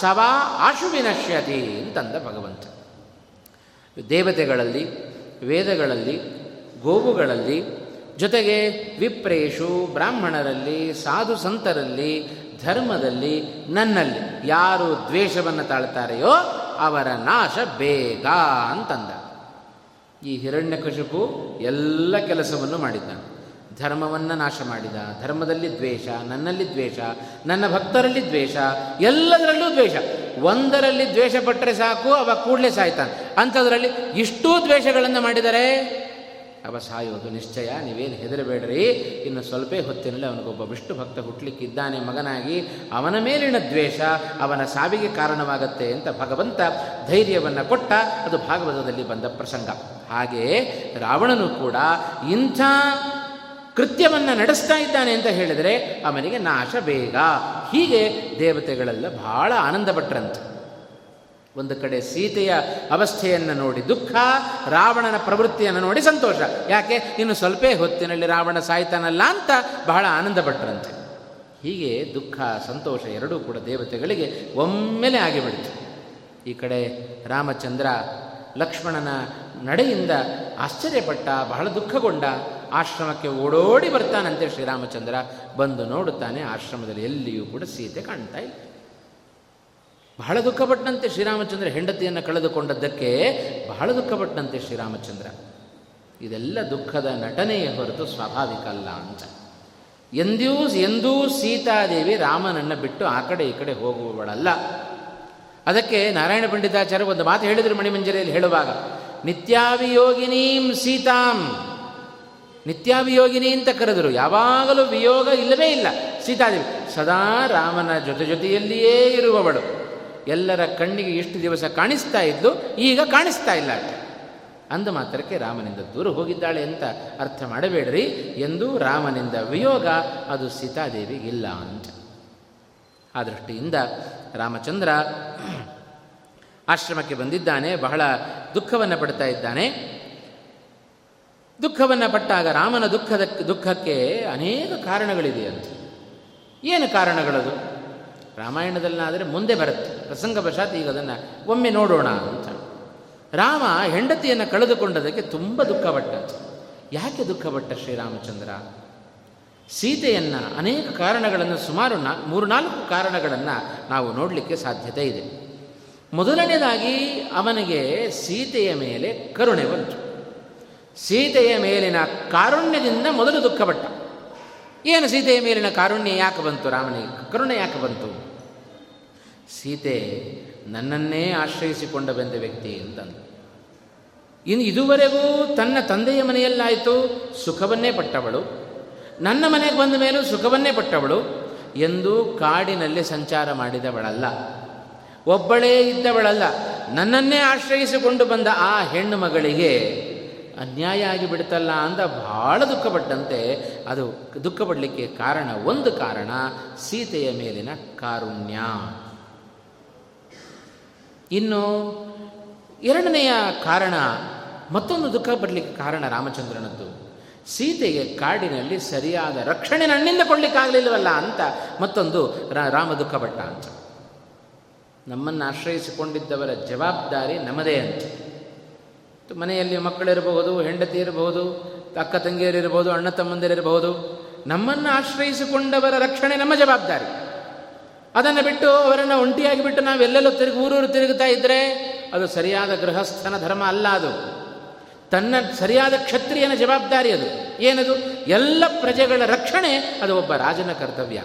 ಸವಾ ಆಶು ವಿನಶ್ಯತಿ ಅಂತಂದ ಭಗವಂತ. ದೇವತೆಗಳಲ್ಲಿ, ವೇದಗಳಲ್ಲಿ, ಗೋವುಗಳಲ್ಲಿ, ಜೊತೆಗೆ ವಿಪ್ರೇಷು ಬ್ರಾಹ್ಮಣರಲ್ಲಿ, ಸಾಧು ಸಂತರಲ್ಲಿ, ಧರ್ಮದಲ್ಲಿ, ನನ್ನಲ್ಲಿ ಯಾರು ದ್ವೇಷವನ್ನು ತಾಳ್ತಾರೆಯೋ ಅವರ ನಾಶ ಬೇಗ ಅಂತಂದ. ಈ ಹಿರಣ್ಯಕಶಿಪು ಎಲ್ಲ ಕೆಲಸವನ್ನು ಮಾಡಿದ್ದ. ಧರ್ಮವನ್ನು ನಾಶ ಮಾಡಿದ, ಧರ್ಮದಲ್ಲಿ ದ್ವೇಷ, ನನ್ನಲ್ಲಿ ದ್ವೇಷ, ನನ್ನ ಭಕ್ತರಲ್ಲಿ ದ್ವೇಷ, ಎಲ್ಲದರಲ್ಲೂ ದ್ವೇಷ. ಒಂದರಲ್ಲಿ ದ್ವೇಷ ಪಟ್ಟರೆ ಸಾಕು ಅವ ಕೂಡಲೇ ಸಾಯ್ತಾನೆ. ಅಂಥದ್ರಲ್ಲಿ ಇಷ್ಟೂ ದ್ವೇಷಗಳನ್ನು ಮಾಡಿದರೆ ಅವ ಸಾಯೋದು ನಿಶ್ಚಯ, ನೀವೇನು ಹೆದರಬೇಡ್ರಿ, ಇನ್ನು ಸ್ವಲ್ಪ ಹೊತ್ತಿನಲ್ಲಿ ಅವನಿಗೊಬ್ಬ ವಿಷ್ಣು ಭಕ್ತ ಹುಟ್ಟಲಿಕ್ಕಿದ್ದಾನೆ ಮಗನಾಗಿ, ಅವನ ಮೇಲಿನ ದ್ವೇಷ ಅವನ ಸಾವಿಗೆ ಕಾರಣವಾಗತ್ತೆ ಅಂತ ಭಗವಂತ ಧೈರ್ಯವನ್ನು ಕೊಟ್ಟ. ಅದು ಭಾಗವತದಲ್ಲಿ ಬಂದ ಪ್ರಸಂಗ. ಹಾಗೆಯೇ ರಾವಣನು ಕೂಡ ಇಂಥ ಕೃತ್ಯವನ್ನು ನಡೆಸ್ತಾ ಇದ್ದಾನೆ ಅಂತ ಹೇಳಿದರೆ ಅವನಿಗೆ ನಾಶ ಬೇಗ. ಹೀಗೆ ದೇವತೆಗಳೆಲ್ಲ ಬಹಳ ಆನಂದಪಟ್ಟರಂತೆ. ಒಂದು ಕಡೆ ಸೀತೆಯ ಅವಸ್ಥೆಯನ್ನು ನೋಡಿ ದುಃಖ, ರಾವಣನ ಪ್ರವೃತ್ತಿಯನ್ನು ನೋಡಿ ಸಂತೋಷ. ಯಾಕೆ, ಇನ್ನು ಸ್ವಲ್ಪ ಹೊತ್ತಿನಲ್ಲಿ ರಾವಣ ಸಾಯ್ತಾನಲ್ಲ ಅಂತ ಬಹಳ ಆನಂದಪಟ್ಟರಂತೆ. ಹೀಗೆ ದುಃಖ ಸಂತೋಷ ಎರಡೂ ಕೂಡ ದೇವತೆಗಳಿಗೆ ಒಮ್ಮೆಲೆ ಆಗಿಬಿಡ್ತು. ಈ ಕಡೆ ರಾಮಚಂದ್ರ ಲಕ್ಷ್ಮಣನ ನಡೆಯಿಂದ ಆಶ್ಚರ್ಯಪಟ್ಟ, ಬಹಳ ದುಃಖಗೊಂಡ. ಆಶ್ರಮಕ್ಕೆ ಓಡೋಡಿ ಬರ್ತಾನಂತೆ ಶ್ರೀರಾಮಚಂದ್ರ. ಬಂದು ನೋಡುತ್ತಾನೆ, ಆಶ್ರಮದಲ್ಲಿ ಎಲ್ಲಿಯೂ ಕೂಡ ಸೀತೆ ಕಾಣ್ತಾ ಇಲ್ಲ. ಬಹಳ ದುಃಖಪಟ್ಟಂತೆ ಶ್ರೀರಾಮಚಂದ್ರ, ಹೆಂಡತಿಯನ್ನು ಕಳೆದುಕೊಂಡದ್ದಕ್ಕೆ ಬಹಳ ದುಃಖಪಟ್ಟಂತೆ ಶ್ರೀರಾಮಚಂದ್ರ. ಇದೆಲ್ಲ ದುಃಖದ ನಟನೆಯ ಹೊರತು ಸ್ವಾಭಾವಿಕ ಅಲ್ಲ ಅಂತ. ಎಂದೂ ಎಂದೂ ಸೀತಾದೇವಿ ರಾಮನನ್ನು ಬಿಟ್ಟು ಆ ಕಡೆ ಈ ಕಡೆ ಹೋಗುವವಳಲ್ಲ. ಅದಕ್ಕೆ ನಾರಾಯಣ ಪಂಡಿತಾಚಾರ್ಯ ಒಂದು ಮಾತು ಹೇಳಿದರು ಮಣಿಮಂಜರಿಯಲ್ಲಿ ಹೇಳುವಾಗ, ನಿತ್ಯಾವಿಯೋಗಿನೀಂ ಸೀತಾಂ, ನಿತ್ಯಾವಿಯೋಗಿನಿ ಅಂತ ಕರೆದರು. ಯಾವಾಗಲೂ ವಿಯೋಗ ಇಲ್ಲವೇ ಇಲ್ಲ ಸೀತಾದೇವಿ, ಸದಾ ರಾಮನ ಜೊತೆ ಜೊತೆಯಲ್ಲಿಯೇ ಇರುವವಳು. ಎಲ್ಲರ ಕಣ್ಣಿಗೆ ಇಷ್ಟು ದಿವಸ ಕಾಣಿಸ್ತಾ ಇದ್ದು, ಈಗ ಕಾಣಿಸ್ತಾ ಇಲ್ಲ ಅಂದ ಮಾತ್ರಕ್ಕೆ ರಾಮನಿಂದ ದೂರ ಹೋಗಿದ್ದಾಳೆ ಅಂತ ಅರ್ಥ ಮಾಡಬೇಡ್ರಿ. ಎಂದೂ ರಾಮನಿಂದ ವಿಯೋಗ ಅದು ಸೀತಾದೇವಿ ಇಲ್ಲ ಅಂತ. ಆ ದೃಷ್ಟಿಯಿಂದ ರಾಮಚಂದ್ರ ಆಶ್ರಮಕ್ಕೆ ಬಂದಿದ್ದಾನೆ, ಬಹಳ ದುಃಖವನ್ನು ಪಡ್ತಾ ಇದ್ದಾನೆ. ದುಃಖವನ್ನು ಪಟ್ಟಾಗ ರಾಮನ ದುಃಖದ ದುಃಖಕ್ಕೆ ಅನೇಕ ಕಾರಣಗಳಿದೆಯಂತೆ. ಏನು ಕಾರಣಗಳದು? ರಾಮಾಯಣದಲ್ಲಾದರೆ ಮುಂದೆ ಬರುತ್ತೆ, ಪ್ರಸಂಗವಶಾತ್ ಈಗ ಅದನ್ನು ಒಮ್ಮೆ ನೋಡೋಣ ಅಂತ. ರಾಮ ಹೆಂಡತಿಯನ್ನು ಕಳೆದುಕೊಂಡದಕ್ಕೆ ತುಂಬ ದುಃಖಪಟ್ಟ. ಯಾಕೆ ದುಃಖಪಟ್ಟ ಶ್ರೀರಾಮಚಂದ್ರ? ಸೀತೆಯನ್ನು ಅನೇಕ ಕಾರಣಗಳನ್ನು, ಸುಮಾರು ನಾ ಮೂರ್ನಾಲ್ಕು ಕಾರಣಗಳನ್ನು ನಾವು ನೋಡಲಿಕ್ಕೆ ಸಾಧ್ಯತೆ ಇದೆ. ಮೊದಲನೇದಾಗಿ ಅವನಿಗೆ ಸೀತೆಯ ಮೇಲೆ ಕರುಣೆ ಬಂತು. ಸೀತೆಯ ಮೇಲಿನ ಕಾರುಣ್ಯದಿಂದ ಮೊದಲು ದುಃಖಪಟ್ಟ. ಏನು ಸೀತೆಯ ಮೇಲಿನ ಕಾರುಣ್ಯ ಯಾಕೆ ಬಂತು ರಾಮನಿಗೆ? ಕರುಣೆ ಯಾಕೆ ಬಂತು? ಸೀತೆ ನನ್ನನ್ನೇ ಆಶ್ರಯಿಸಿಕೊಂಡ ಬಂದ ವ್ಯಕ್ತಿ ಅಂತಂದು. ಇನ್ನು ಇದುವರೆಗೂ ತನ್ನ ತಂದೆಯ ಮನೆಯಲ್ಲಾಯಿತು ಸುಖವನ್ನೇ ಪಟ್ಟವಳು, ನನ್ನ ಮನೆಗೆ ಬಂದ ಮೇಲೂ ಸುಖವನ್ನೇ ಪಟ್ಟವಳು. ಎಂದೂ ಕಾಡಿನಲ್ಲಿ ಸಂಚಾರ ಮಾಡಿದವಳಲ್ಲ, ಒಬ್ಬಳೇ ಇದ್ದವಳಲ್ಲ. ನನ್ನನ್ನೇ ಆಶ್ರಯಿಸಿಕೊಂಡು ಬಂದ ಆ ಹೆಣ್ಣು ಮಗಳಿಗೆ ಅನ್ಯಾಯ ಆಗಿಬಿಡ್ತಲ್ಲ ಅಂತ ಬಹಳ ದುಃಖಪಟ್ಟಂತೆ. ಅದು ದುಃಖಪಡಲಿಕ್ಕೆ ಕಾರಣ, ಒಂದು ಕಾರಣ ಸೀತೆಯ ಮೇಲಿನ ಕಾರುಣ್ಯ. ಇನ್ನು ಎರಡನೆಯ ಕಾರಣ, ಮತ್ತೊಂದು ದುಃಖ ಪಡಲಿಕ್ಕೆ ಕಾರಣ ರಾಮಚಂದ್ರನದ್ದು, ಸೀತೆಗೆ ಕಾಡಿನಲ್ಲಿ ಸರಿಯಾದ ರಕ್ಷಣೆ ನನ್ನಿಂದ ಕೊಡಲಿಕ್ಕಾಗಲಿಲ್ಲವಲ್ಲ ಅಂತ ಮತ್ತೊಂದು ರಾಮ ದುಃಖಪಟ್ಟ ಅಂತ. ನಮ್ಮನ್ನು ಆಶ್ರಯಿಸಿಕೊಂಡಿದ್ದವರ ಜವಾಬ್ದಾರಿ ನಮ್ಮದೇ ಅಂತ. ಮನೆಯಲ್ಲಿ ಮಕ್ಕಳಿರಬಹುದು, ಹೆಂಡತಿ ಇರಬಹುದು, ಅಕ್ಕ ತಂಗಿಯರಿರಬಹುದು, ಅಣ್ಣ ತಮ್ಮಂದಿರಿರಬಹುದು, ನಮ್ಮನ್ನು ಆಶ್ರಯಿಸಿಕೊಂಡವರ ರಕ್ಷಣೆ ನಮ್ಮ ಜವಾಬ್ದಾರಿ. ಅದನ್ನು ಬಿಟ್ಟು ಅವರನ್ನು ಒಂಟಿಯಾಗಿ ಬಿಟ್ಟು ನಾವೆಲ್ಲೆಲ್ಲೂ ತಿರುಗಿ ಊರೂರು ತಿರುಗುತ್ತಾ ಇದ್ದರೆ ಅದು ಸರಿಯಾದ ಗೃಹಸ್ಥನ ಧರ್ಮ ಅಲ್ಲ. ಅದು ತನ್ನ ಸರಿಯಾದ ಕ್ಷತ್ರಿಯನ ಜವಾಬ್ದಾರಿ. ಅದು ಏನದು? ಎಲ್ಲ ಪ್ರಜೆಗಳ ರಕ್ಷಣೆ ಅದು ಒಬ್ಬ ರಾಜನ ಕರ್ತವ್ಯ.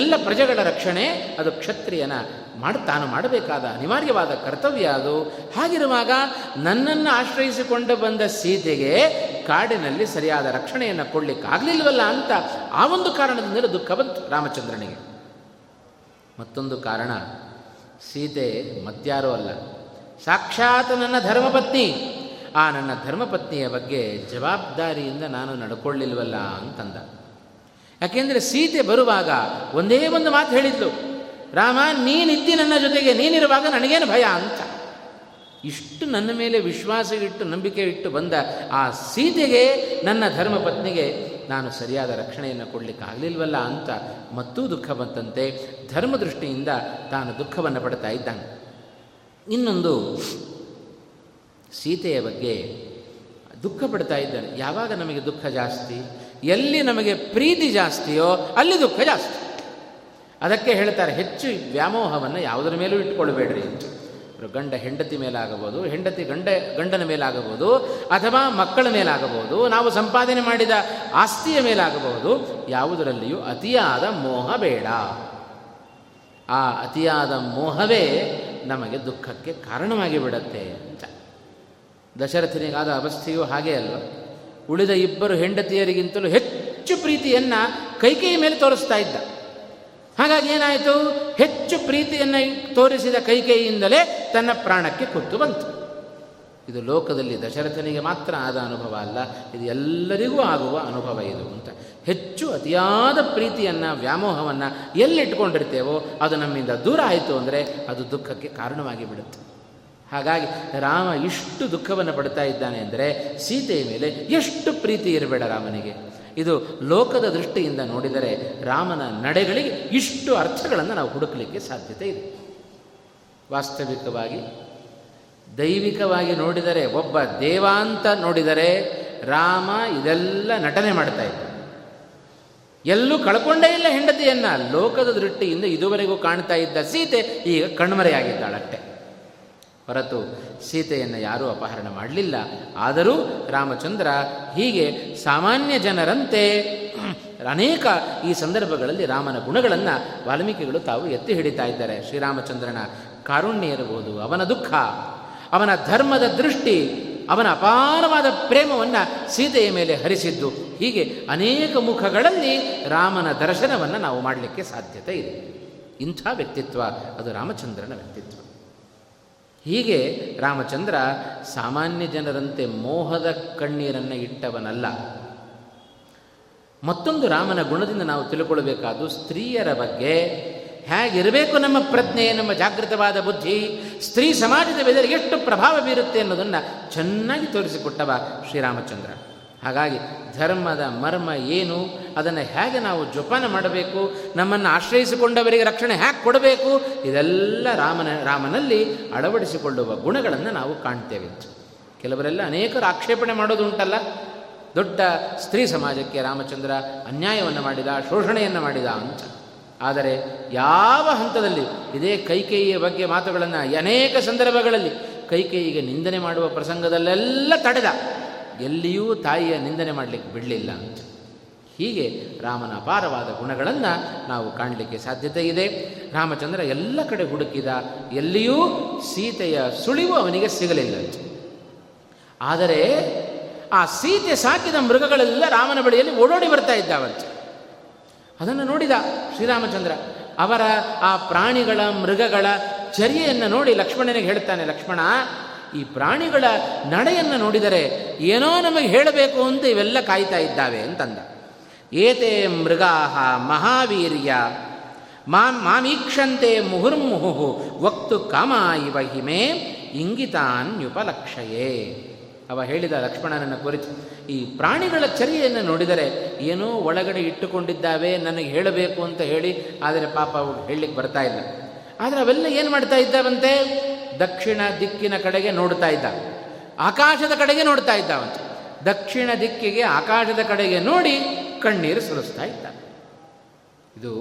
ಎಲ್ಲ ಪ್ರಜೆಗಳ ರಕ್ಷಣೆ ಅದು ಕ್ಷತ್ರಿಯನ ಮಾಡಿ ತಾನು ಮಾಡಬೇಕಾದ ಅನಿವಾರ್ಯವಾದ ಕರ್ತವ್ಯ ಅದು. ಹಾಗಿರುವಾಗ ನನ್ನನ್ನು ಆಶ್ರಯಿಸಿಕೊಂಡು ಬಂದ ಸೀತೆಗೆ ಕಾಡಿನಲ್ಲಿ ಸರಿಯಾದ ರಕ್ಷಣೆಯನ್ನು ಕೊಡಲಿಕ್ಕಾಗಲಿಲ್ವಲ್ಲ ಅಂತ ಆ ಒಂದು ಕಾರಣದಿಂದಲೂ ದುಃಖ ಬಂತು ರಾಮಚಂದ್ರನಿಗೆ. ಮತ್ತೊಂದು ಕಾರಣ, ಸೀತೆ ಮತ್ಯಾರೋ ಅಲ್ಲ, ಸಾಕ್ಷಾತ್ ನನ್ನ ಧರ್ಮಪತ್ನಿ. ಆ ನನ್ನ ಧರ್ಮಪತ್ನಿಯ ಬಗ್ಗೆ ಜವಾಬ್ದಾರಿಯಿಂದ ನಾನು ನಡ್ಕೊಳ್ಳಿಲ್ವಲ್ಲ ಅಂತಂದ. ಯಾಕೆಂದರೆ ಸೀತೆ ಬರುವಾಗ ಒಂದೇ ಒಂದು ಮಾತು ಹೇಳಿದ್ಲು, ರಾಮ ನೀನಿದ್ದಿ ನನ್ನ ಜೊತೆಗೆ, ನೀನಿರುವಾಗ ನನಗೇನು ಭಯ ಅಂತ. ಇಷ್ಟು ನನ್ನ ಮೇಲೆ ವಿಶ್ವಾಸವಿಟ್ಟು ನಂಬಿಕೆ ಇಟ್ಟು ಬಂದ ಆ ಸೀತೆಗೆ, ನನ್ನ ಧರ್ಮಪತ್ನಿಗೆ ನಾನು ಸರಿಯಾದ ರಕ್ಷಣೆಯನ್ನು ಕೊಡಲಿಕ್ಕಾಗಲಿಲ್ವಲ್ಲ ಅಂತ ಮತ್ತೂ ದುಃಖ ಬಂತಂತೆ. ಧರ್ಮದೃಷ್ಟಿಯಿಂದ ತಾನು ದುಃಖವನ್ನು ಪಡ್ತಾ ಇದ್ದಾನೆ. ಇನ್ನೊಂದು, ಸೀತೆಯ ಬಗ್ಗೆ ದುಃಖ ಪಡ್ತಾ ಇದ್ದಾನೆ. ಯಾವಾಗ ನಮಗೆ ದುಃಖ ಜಾಸ್ತಿ, ಎಲ್ಲಿ ನಮಗೆ ಪ್ರೀತಿ ಜಾಸ್ತಿಯೋ ಅಲ್ಲಿ ದುಃಖ ಜಾಸ್ತಿ. ಅದಕ್ಕೆ ಹೇಳ್ತಾರೆ, ಹೆಚ್ಚು ವ್ಯಾಮೋಹವನ್ನು ಯಾವುದರ ಮೇಲೂ ಇಟ್ಕೊಳ್ಬೇಡ್ರಿ. ಗಂಡ ಹೆಂಡತಿ ಮೇಲಾಗಬಹುದು, ಹೆಂಡತಿ ಗಂಡ ಗಂಡನ ಮೇಲಾಗಬಹುದು, ಅಥವಾ ಮಕ್ಕಳ ಮೇಲಾಗಬಹುದು, ನಾವು ಸಂಪಾದನೆ ಮಾಡಿದ ಆಸ್ತಿಯ ಮೇಲಾಗಬಹುದು. ಯಾವುದರಲ್ಲಿಯೂ ಅತಿಯಾದ ಮೋಹ ಬೇಡ. ಆ ಅತಿಯಾದ ಮೋಹವೇ ನಮಗೆ ದುಃಖಕ್ಕೆ ಕಾರಣವಾಗಿ ಬಿಡತ್ತೆ ಅಂತ. ದಶರಥನಿಗಾದ ಅವಸ್ಥೆಯೂ ಹಾಗೇ ಅಲ್ವ. ಉಳಿದ ಇಬ್ಬರು ಹೆಂಡತಿಯರಿಗಿಂತಲೂ ಹೆಚ್ಚು ಪ್ರೀತಿಯನ್ನು ಕೈಕೇಯಿ ಮೇಲೆ ತೋರಿಸ್ತಾ ಇದ್ದ. ಹಾಗಾಗಿ ಏನಾಯಿತು, ಹೆಚ್ಚು ಪ್ರೀತಿಯನ್ನು ತೋರಿಸಿದ ಕೈಕೇಯಿಯಿಂದಲೇ ತನ್ನ ಪ್ರಾಣಕ್ಕೆ ಕುತ್ತು ಬಂತು. ಇದು ಲೋಕದಲ್ಲಿ ದಶರಥನಿಗೆ ಮಾತ್ರ ಆದ ಅನುಭವ ಅಲ್ಲ, ಇದು ಎಲ್ಲರಿಗೂ ಆಗುವ ಅನುಭವ ಇದು ಅಂತ. ಹೆಚ್ಚು ಅತಿಯಾದ ಪ್ರೀತಿಯನ್ನು, ವ್ಯಾಮೋಹವನ್ನು ಎಲ್ಲಿಟ್ಕೊಂಡಿರ್ತೇವೋ ಅದು ನಮ್ಮಿಂದ ದೂರ ಆಯಿತು ಅಂದರೆ ಅದು ದುಃಖಕ್ಕೆ ಕಾರಣವಾಗಿ ಬಿಡುತ್ತೆ. ಹಾಗಾಗಿ ರಾಮ ಇಷ್ಟು ದುಃಖವನ್ನು ಪಡ್ತಾ ಇದ್ದಾನೆ ಅಂದರೆ ಸೀತೆಯ ಮೇಲೆ ಎಷ್ಟು ಪ್ರೀತಿ ಇರಬೇಡ ರಾಮನಿಗೆ. ಇದು ಲೋಕದ ದೃಷ್ಟಿಯಿಂದ ನೋಡಿದರೆ ರಾಮನ ನಡೆಗಳಿಗೆ ಇಷ್ಟು ಅರ್ಥಗಳನ್ನು ನಾವು ಹುಡುಕಲಿಕ್ಕೆ ಸಾಧ್ಯತೆ ಇದೆ. ವಾಸ್ತವಿಕವಾಗಿ ದೈವಿಕವಾಗಿ ನೋಡಿದರೆ, ಒಬ್ಬ ದೇವಾಂತ ನೋಡಿದರೆ ರಾಮ ಇದೆಲ್ಲ ನಟನೆ ಮಾಡ್ತಾ ಇದ್ದ. ಎಲ್ಲೂ ಕಳ್ಕೊಂಡೇ ಇಲ್ಲ ಹೆಂಡತಿಯನ್ನು. ಲೋಕದ ದೃಷ್ಟಿಯಿಂದ ಇದುವರೆಗೂ ಕಾಣ್ತಾ ಇದ್ದ ಸೀತೆ ಈಗ ಕಣ್ಮರೆಯಾಗಿದ್ದಾಳಷ್ಟೆ ಹೊರತು ಸೀತೆಯನ್ನು ಯಾರೂ ಅಪಹರಣ ಮಾಡಲಿಲ್ಲ. ಆದರೂ ರಾಮಚಂದ್ರ ಹೀಗೆ ಸಾಮಾನ್ಯ ಜನರಂತೆ ಅನೇಕ ಈ ಸಂದರ್ಭಗಳಲ್ಲಿ ರಾಮನ ಗುಣಗಳನ್ನು ವಾಲ್ಮೀಕಿಗಳು ತಾವು ಎತ್ತಿ ಹಿಡಿತಾ ಇದ್ದಾರೆ. ಶ್ರೀರಾಮಚಂದ್ರನ ಕಾರುಣ್ಯ ಇರಬಹುದು, ಅವನ ದುಃಖ, ಅವನ ಧರ್ಮದ ದೃಷ್ಟಿ, ಅವನ ಅಪಾರವಾದ ಪ್ರೇಮವನ್ನು ಸೀತೆಯ ಮೇಲೆ ಹರಿಸಿದ್ದು, ಹೀಗೆ ಅನೇಕ ಮುಖಗಳಲ್ಲಿ ರಾಮನ ದರ್ಶನವನ್ನು ನಾವು ಮಾಡಲಿಕ್ಕೆ ಸಾಧ್ಯತೆ ಇದೆ. ಇಂಥ ವ್ಯಕ್ತಿತ್ವ ಅದು ರಾಮಚಂದ್ರನ ವ್ಯಕ್ತಿತ್ವ. ಹೀಗೆ ರಾಮಚಂದ್ರ ಸಾಮಾನ್ಯ ಜನರಂತೆ ಮೋಹದ ಕಣ್ಣೀರನ್ನು ಇಟ್ಟವನಲ್ಲ. ಮತ್ತೊಂದು ರಾಮನ ಗುಣದಿಂದ ನಾವು ತಿಳ್ಕೊಳ್ಬೇಕಾದ್ದು, ಸ್ತ್ರೀಯರ ಬಗ್ಗೆ ಹೇಗಿರಬೇಕು ನಮ್ಮ ಪ್ರಜ್ಞೆ, ನಮ್ಮ ಜಾಗೃತವಾದ ಬುದ್ಧಿ ಸ್ತ್ರೀ ಸಮಾಜದ ಮೇಲೆ ಎಷ್ಟು ಪ್ರಭಾವ ಬೀರುತ್ತೆ ಅನ್ನೋದನ್ನು ಚೆನ್ನಾಗಿ ತೋರಿಸಿಕೊಟ್ಟವ ಶ್ರೀರಾಮಚಂದ್ರ. ಹಾಗಾಗಿ ಧರ್ಮದ ಮರ್ಮ ಏನು, ಅದನ್ನು ಹೇಗೆ ನಾವು ಜೋಪಾನ ಮಾಡಬೇಕು, ನಮ್ಮನ್ನು ಆಶ್ರಯಿಸಿಕೊಂಡವರಿಗೆ ರಕ್ಷಣೆ ಹೇಗೆ ಕೊಡಬೇಕು, ಇದೆಲ್ಲ ರಾಮನ ರಾಮನಲ್ಲಿ ಅಳವಡಿಸಿಕೊಳ್ಳುವ ಗುಣಗಳನ್ನು ನಾವು ಕಾಣ್ತೇವೆ. ಕೆಲವರೆಲ್ಲ ಅನೇಕರು ಆಕ್ಷೇಪಣೆ ಮಾಡೋದು ಉಂಟಲ್ಲ, ದೊಡ್ಡ ಸ್ತ್ರೀ ಸಮಾಜಕ್ಕೆ ರಾಮಚಂದ್ರ ಅನ್ಯಾಯವನ್ನು ಮಾಡಿದ, ಶೋಷಣೆಯನ್ನು ಮಾಡಿದ ಅಂತ. ಆದರೆ ಯಾವ ಹಂತದಲ್ಲಿ ಇದೇ ಕೈಕೇಯಿಯ ಬಗ್ಗೆ ಮಾತುಗಳನ್ನು ಅನೇಕ ಸಂದರ್ಭಗಳಲ್ಲಿ ಕೈಕೇಯಿಗೆ ನಿಂದನೆ ಮಾಡುವ ಪ್ರಸಂಗದಲ್ಲೆಲ್ಲ ತಡೆದ. ಎಲ್ಲಿಯೂ ತಾಯಿಯ ನಿಂದನೆ ಮಾಡಲಿಕ್ಕೆ ಬಿಡಲಿಲ್ಲ ಅಂತ. ಹೀಗೆ ರಾಮನ ಅಪಾರವಾದ ಗುಣಗಳನ್ನು ನಾವು ಕಾಣಲಿಕ್ಕೆ ಸಾಧ್ಯತೆ ಇದೆ. ರಾಮಚಂದ್ರ ಎಲ್ಲ ಕಡೆ ಹುಡುಕಿದ, ಎಲ್ಲಿಯೂ ಸೀತೆಯ ಸುಳಿವು ಅವನಿಗೆ ಸಿಗಲಿಲ್ಲ. ಆದರೆ ಆ ಸೀತೆ ಸಾಕಿದ ಮೃಗಗಳೆಲ್ಲ ರಾಮನ ಬಳಿಯಲ್ಲಿ ಓಡೋಡಿ ಬರ್ತಾ ಇದ್ದಾವಂತೆ. ಅದನ್ನು ನೋಡಿದ ಶ್ರೀರಾಮಚಂದ್ರ. ಅವರ ಆ ಪ್ರಾಣಿಗಳ ಮೃಗಗಳ ಚರ್ಯೆಯನ್ನು ನೋಡಿ ಲಕ್ಷ್ಮಣನಿಗೆ ಹೇಳ್ತಾನೆ, ಲಕ್ಷ್ಮಣ, ಈ ಪ್ರಾಣಿಗಳ ನಡೆಯನ್ನು ನೋಡಿದರೆ ಏನೋ ನಮಗೆ ಹೇಳಬೇಕು ಅಂತ ಇವೆಲ್ಲ ಕಾಯ್ತಾ ಇದ್ದಾವೆ ಅಂತಂದ. ಏತೇ ಮೃಗಾಹ ಮಹಾವೀರ್ಯ ಮಾಂ ಮಾಮೀಕ್ಷಂತೆ ಮುಹುರ್ಮುಹುಹು ವಕ್ತು ಕಾಮಾಯಿವ ಹಿಮೆ ಇಂಗಿತಾನ್ಯುಪಲಕ್ಷಯೇ. ಅವ ಹೇಳಿದ ಲಕ್ಷ್ಮಣನನ್ನು ಕುರಿತು, ಈ ಪ್ರಾಣಿಗಳ ಚರ್ಯೆಯನ್ನು ನೋಡಿದರೆ ಏನೋ ಒಳಗಡೆ ಇಟ್ಟುಕೊಂಡಿದ್ದಾವೆ, ನನಗೆ ಹೇಳಬೇಕು ಅಂತ ಹೇಳಿ, ಆದರೆ ಪಾಪ ಅವು ಹೇಳಲಿಕ್ಕೆ ಬರ್ತಾ ಇಲ್ಲ. ಆದರೆ ಅವೆಲ್ಲ ಏನು ಮಾಡ್ತಾ ಇದ್ದಾವಂತೆ, ದಕ್ಷಿಣ ದಿಕ್ಕಿನ ಕಡೆಗೆ ನೋಡ್ತಾ ಇದ್ದ, ಆಕಾಶದ ಕಡೆಗೆ ನೋಡ್ತಾ ಇದ್ದಾವಂತೆ. ದಕ್ಷಿಣ ದಿಕ್ಕಿಗೆ ಆಕಾಶದ ಕಡೆಗೆ ನೋಡಿ ಕಣ್ಣೀರು ಸುರಿಸ್ತಾ ಇದ್ದ. ಇದು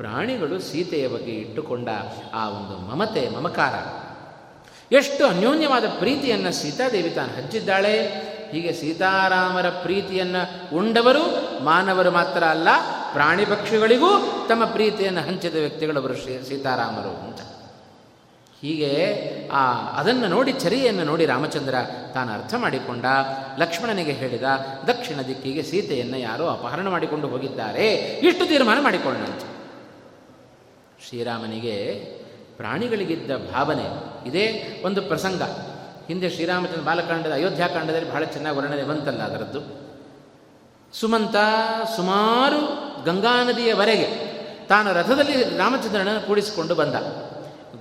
ಪ್ರಾಣಿಗಳು ಸೀತೆಯ ಬಗ್ಗೆ ಇಟ್ಟುಕೊಂಡ ಆ ಒಂದು ಮಮತೆ, ಮಮಕಾರ, ಎಷ್ಟು ಅನ್ಯೋನ್ಯವಾದ ಪ್ರೀತಿಯನ್ನು ಸೀತಾದೇವಿ ತಾನು ಹಂಚಿದ್ದಾಳೆ. ಹೀಗೆ ಸೀತಾರಾಮರ ಪ್ರೀತಿಯನ್ನು ಉಂಡವರು ಮಾನವರು ಮಾತ್ರ ಅಲ್ಲ, ಪ್ರಾಣಿ ಪಕ್ಷಿಗಳಿಗೂ ತಮ್ಮ ಪ್ರೀತಿಯನ್ನು ಹಂಚಿದ ವ್ಯಕ್ತಿಗಳವರು ಶ್ರೀ ಸೀತಾರಾಮರು ಅಂತ. ಹೀಗೆ ಆ ಅದನ್ನು ನೋಡಿ, ಚರಿಯನ್ನು ನೋಡಿ ರಾಮಚಂದ್ರ ತಾನು ಅರ್ಥ ಮಾಡಿಕೊಂಡ. ಲಕ್ಷ್ಮಣನಿಗೆ ಹೇಳಿದ, ದಕ್ಷಿಣ ದಿಕ್ಕಿಗೆ ಸೀತೆಯನ್ನು ಯಾರೋ ಅಪಹರಣ ಮಾಡಿಕೊಂಡು ಹೋಗಿದ್ದಾರೆ, ಇಷ್ಟು ತೀರ್ಮಾನ ಮಾಡಿಕೊಂಡಂತೆ. ಶ್ರೀರಾಮನಿಗೆ ಪ್ರಾಣಿಗಳಿಗಿದ್ದ ಭಾವನೆ ಇದೇ ಒಂದು ಪ್ರಸಂಗ. ಹಿಂದೆ ಶ್ರೀರಾಮಚಂದ್ರ ಬಾಲಕಾಂಡದ ಅಯೋಧ್ಯಾಕಾಂಡದಲ್ಲಿ ಬಹಳ ಚೆನ್ನಾಗಿ ವರ್ಣನೆ ಬಂತಲ್ಲ ಅದರದ್ದು. ಸುಮಂತ ಸುಮಾರು ಗಂಗಾ ನದಿಯವರೆಗೆ ತಾನು ರಥದಲ್ಲಿ ರಾಮಚಂದ್ರನನ್ನು ಕೂಡಿಸಿಕೊಂಡು ಬಂದ.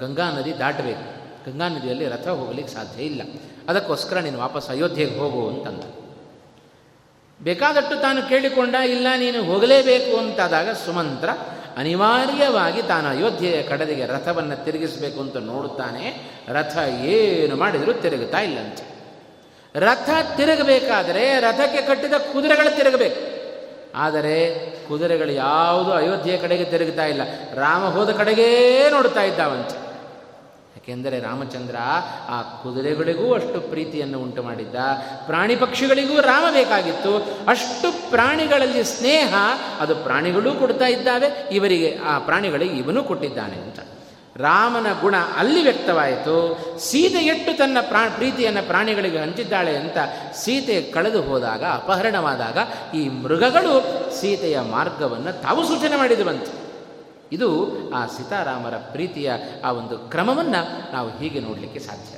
ಗಂಗಾ ನದಿ ದಾಟಬೇಕು, ಗಂಗಾ ನದಿಯಲ್ಲಿ ರಥ ಹೋಗಲಿಕ್ಕೆ ಸಾಧ್ಯ ಇಲ್ಲ, ಅದಕ್ಕೋಸ್ಕರ ನೀನು ವಾಪಸ್ ಅಯೋಧ್ಯೆಗೆ ಹೋಗು ಅಂತಂದ. ಬೇಕಾದಟ್ಟು ತಾನು ಕೇಳಿಕೊಂಡ, ಇಲ್ಲ ನೀನು ಹೋಗಲೇಬೇಕು ಅಂತಾದಾಗ ಸುಮಂತ್ರ ಅನಿವಾರ್ಯವಾಗಿ ತಾನು ಅಯೋಧ್ಯೆಯ ಕಡೆಗೆ ರಥವನ್ನು ತಿರುಗಿಸಬೇಕು ಅಂತ ನೋಡುತ್ತಾನೆ. ರಥ ಏನು ಮಾಡಿದರೂ ತಿರುಗುತ್ತಾ ಇಲ್ಲಂತೆ. ರಥ ತಿರುಗಬೇಕಾದರೆ ರಥಕ್ಕೆ ಕಟ್ಟಿದ ಕುದುರೆಗಳು ತಿರುಗಬೇಕು, ಆದರೆ ಕುದುರೆಗಳು ಯಾವುದೂ ಅಯೋಧ್ಯೆಯ ಕಡೆಗೆ ತಿರುಗುತ್ತಾ ಇಲ್ಲ, ರಾಮ ಹೋದ ಕಡೆಗೇ ನೋಡ್ತಾ ಇದ್ದಾವಂತೆ. ಯಾಕೆಂದರೆ ರಾಮಚಂದ್ರ ಆ ಕುದುರೆಗಳಿಗೂ ಅಷ್ಟು ಪ್ರೀತಿಯನ್ನು ಉಂಟು ಮಾಡಿದ್ದ, ಪ್ರಾಣಿ ಪಕ್ಷಿಗಳಿಗೂ ರಾಮ ಬೇಕಾಗಿತ್ತು. ಅಷ್ಟು ಪ್ರಾಣಿಗಳಲ್ಲಿ ಸ್ನೇಹ ಅದು ಪ್ರಾಣಿಗಳೂ ಕೊಡ್ತಾ ಇದ್ದಾವೆ, ಇವರಿಗೆ ಆ ಪ್ರಾಣಿಗಳಿಗೆ ಇವನು ಕೊಟ್ಟಿದ್ದಾನೆ ಅಂತ ರಾಮನ ಗುಣ ಅಲ್ಲಿ ವ್ಯಕ್ತವಾಯಿತು. ಸೀತೆ ಎಷ್ಟು ತನ್ನ ಪ್ರಾ ಪ್ರೀತಿಯನ್ನು ಪ್ರಾಣಿಗಳಿಗೆ ಹಂಚಿದ್ದಾಳೆ ಅಂತ ಸೀತೆ ಕಳೆದು ಹೋದಾಗ, ಅಪಹರಣವಾದಾಗ ಈ ಮೃಗಗಳು ಸೀತೆಯ ಮಾರ್ಗವನ್ನು ತಾವು ಸೂಚನೆ ಮಾಡಿದವಂತೆ. ಇದು ಆ ಸೀತಾರಾಮರ ಪ್ರೀತಿಯ ಆ ಒಂದು ಕ್ರಮವನ್ನು ನಾವು ಹೀಗೆ ನೋಡಲಿಕ್ಕೆ ಸಾಧ್ಯ.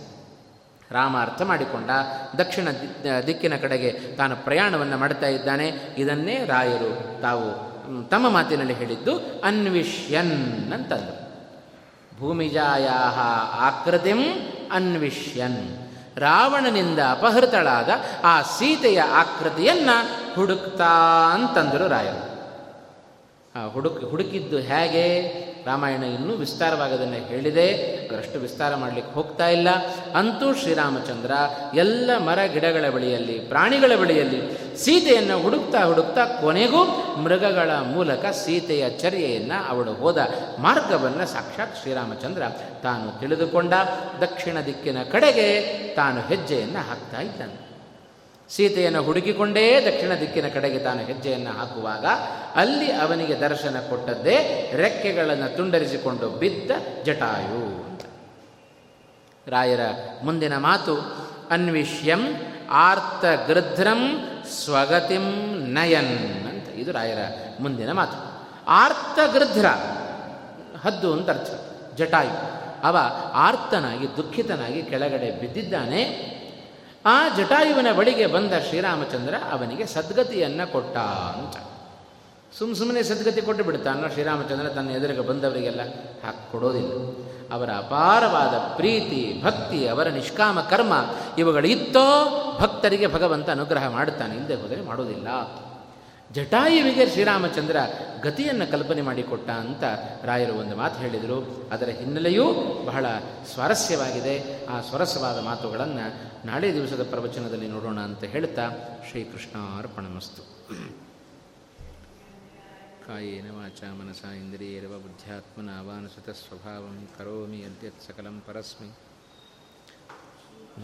ರಾಮ ಅರ್ಥ ಮಾಡಿಕೊಂಡ, ದಕ್ಷಿಣ ದಿಕ್ಕಿನ ಕಡೆಗೆ ತಾನು ಪ್ರಯಾಣವನ್ನು ಮಾಡ್ತಾ ಇದ್ದಾನೆ. ಇದನ್ನೇ ರಾಯರು ತಾವು ತಮ್ಮ ಮಾತಿನಲ್ಲಿ ಹೇಳಿದ್ದು ಅನ್ವಿಷ್ಯನ್ ಅಂತಂದರು. ಭೂಮಿಜಾಯಾ ಆಕೃತಿಂ ಅನ್ವಿಷ್ಯನ್, ರಾವಣನಿಂದ ಅಪಹೃತಳಾದ ಆ ಸೀತೆಯ ಆಕೃತಿಯನ್ನು ಹುಡುಕ್ತಾ ಅಂತಂದರು ರಾಯರು. ಹುಡುಕ್ ಹುಡುಕಿದ್ದು ಹೇಗೆ? ರಾಮಾಯಣ ಇನ್ನೂ ವಿಸ್ತಾರವಾಗದನ್ನು ಹೇಳಿದೆ, ಅದರಷ್ಟು ವಿಸ್ತಾರ ಮಾಡಲಿಕ್ಕೆ ಹೋಗ್ತಾ ಇಲ್ಲ. ಅಂತೂ ಶ್ರೀರಾಮಚಂದ್ರ ಎಲ್ಲ ಮರ ಗಿಡಗಳ ಬಳಿಯಲ್ಲಿ, ಪ್ರಾಣಿಗಳ ಬಳಿಯಲ್ಲಿ ಸೀತೆಯನ್ನು ಹುಡುಕ್ತಾ ಹುಡುಕ್ತಾ ಕೊನೆಗೂ ಮೃಗಗಳ ಮೂಲಕ ಸೀತೆಯ ಚರ್ಯೆಯನ್ನು, ಅವಳು ಹೋದ ಮಾರ್ಗವನ್ನು ಸಾಕ್ಷಾತ್ ಶ್ರೀರಾಮಚಂದ್ರ ತಾನು ತಿಳಿದುಕೊಂಡ. ದಕ್ಷಿಣ ದಿಕ್ಕಿನ ಕಡೆಗೆ ತಾನು ಹೆಜ್ಜೆಯನ್ನು ಹಾಕ್ತಾ ಇದ್ದಾನೆ. ಸೀತೆಯನ್ನು ಹುಡುಕಿಕೊಂಡೇ ದಕ್ಷಿಣ ದಿಕ್ಕಿನ ಕಡೆಗೆ ತಾನು ಹೆಜ್ಜೆಯನ್ನು ಹಾಕುವಾಗ ಅಲ್ಲಿ ಅವನಿಗೆ ದರ್ಶನ ಕೊಟ್ಟದ್ದೇ ರೆಕ್ಕೆಗಳನ್ನು ತುಂಡರಿಸಿಕೊಂಡು ಬಿದ್ದ ಜಟಾಯು ಅಂತ. ರಾಯರ ಮುಂದಿನ ಮಾತು ಅನ್ವಿಷ್ಯಂ ಆರ್ತಗೃಧ್ರಂ ಸ್ವಗತಿಂ ನಯನ್ ಅಂತ, ಇದು ರಾಯರ ಮುಂದಿನ ಮಾತು. ಆರ್ತಗೃಧ್ರ ಹದ್ದು ಅಂತ ಅರ್ಥ. ಜಟಾಯು ಅವ ಆರ್ತನಾಗಿ ದುಃಖಿತನಾಗಿ ಕೆಳಗಡೆ ಬಿದ್ದಿದ್ದಾನೆ. ಆ ಜಟಾಯುವಿನ ಬಳಿಗೆ ಬಂದ ಶ್ರೀರಾಮಚಂದ್ರ ಅವನಿಗೆ ಸದ್ಗತಿಯನ್ನು ಕೊಟ್ಟ ಅಂತ. ಸುಮ್ಮ ಸುಮ್ಮನೆ ಸದ್ಗತಿ ಕೊಟ್ಟು ಬಿಡ್ತಾನೋ ಶ್ರೀರಾಮಚಂದ್ರ? ತನ್ನ ಎದುರಿಗೆ ಬಂದವರಿಗೆಲ್ಲ ಹಾಕಿ ಕೊಡೋದಿಲ್ಲ. ಅವರ ಅಪಾರವಾದ ಪ್ರೀತಿ, ಭಕ್ತಿ, ಅವರ ನಿಷ್ಕಾಮ ಕರ್ಮ ಇವುಗಳಿತ್ತೋ ಭಕ್ತರಿಗೆ ಭಗವಂತ ಅನುಗ್ರಹ ಮಾಡುತ್ತಾನೆ, ಇಲ್ಲದೆ ಹೋದರೆ ಮಾಡೋದಿಲ್ಲ. ಜಟಾಯುವಿಗೆ ಶ್ರೀರಾಮಚಂದ್ರ ಗತಿಯನ್ನು ಕಲ್ಪನೆ ಮಾಡಿಕೊಟ್ಟ ಅಂತ ರಾಯರು ಒಂದು ಮಾತು ಹೇಳಿದರು. ಅದರ ಹಿನ್ನೆಲೆಯೂ ಬಹಳ ಸ್ವಾರಸ್ಯವಾಗಿದೆ. ಆ ಸ್ವರಸವಾದ ಮಾತುಗಳನ್ನು ನಾಳೆ ದಿವಸದ ಪ್ರವಚನದಲ್ಲಿ ನೋಡೋಣ ಅಂತ ಹೇಳ್ತಾ ಶ್ರೀಕೃಷ್ಣಾರ್ಪಣಮಸ್ತು. ಕಾಯೇನ ವಾಚಾ ಮನಸಾ ಇಂದ್ರಿಯೇರವ ಬುದ್ಧ್ಯಾತ್ಮನಾ ವಾನುಸೃತ ಸ್ವಭಾವಂ ಕರೋಮಿ ಯದ್ಯತ್ ಸಕಲಂ ಪರಸ್ಮೈ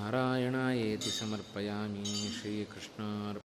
ನಾರಾಯಣಾಯೇತಿ ಸಮರ್ಪಯಾಮಿ. ಶ್ರೀಕೃಷ್ಣಾರ್ಪಣಮಸ್ತು.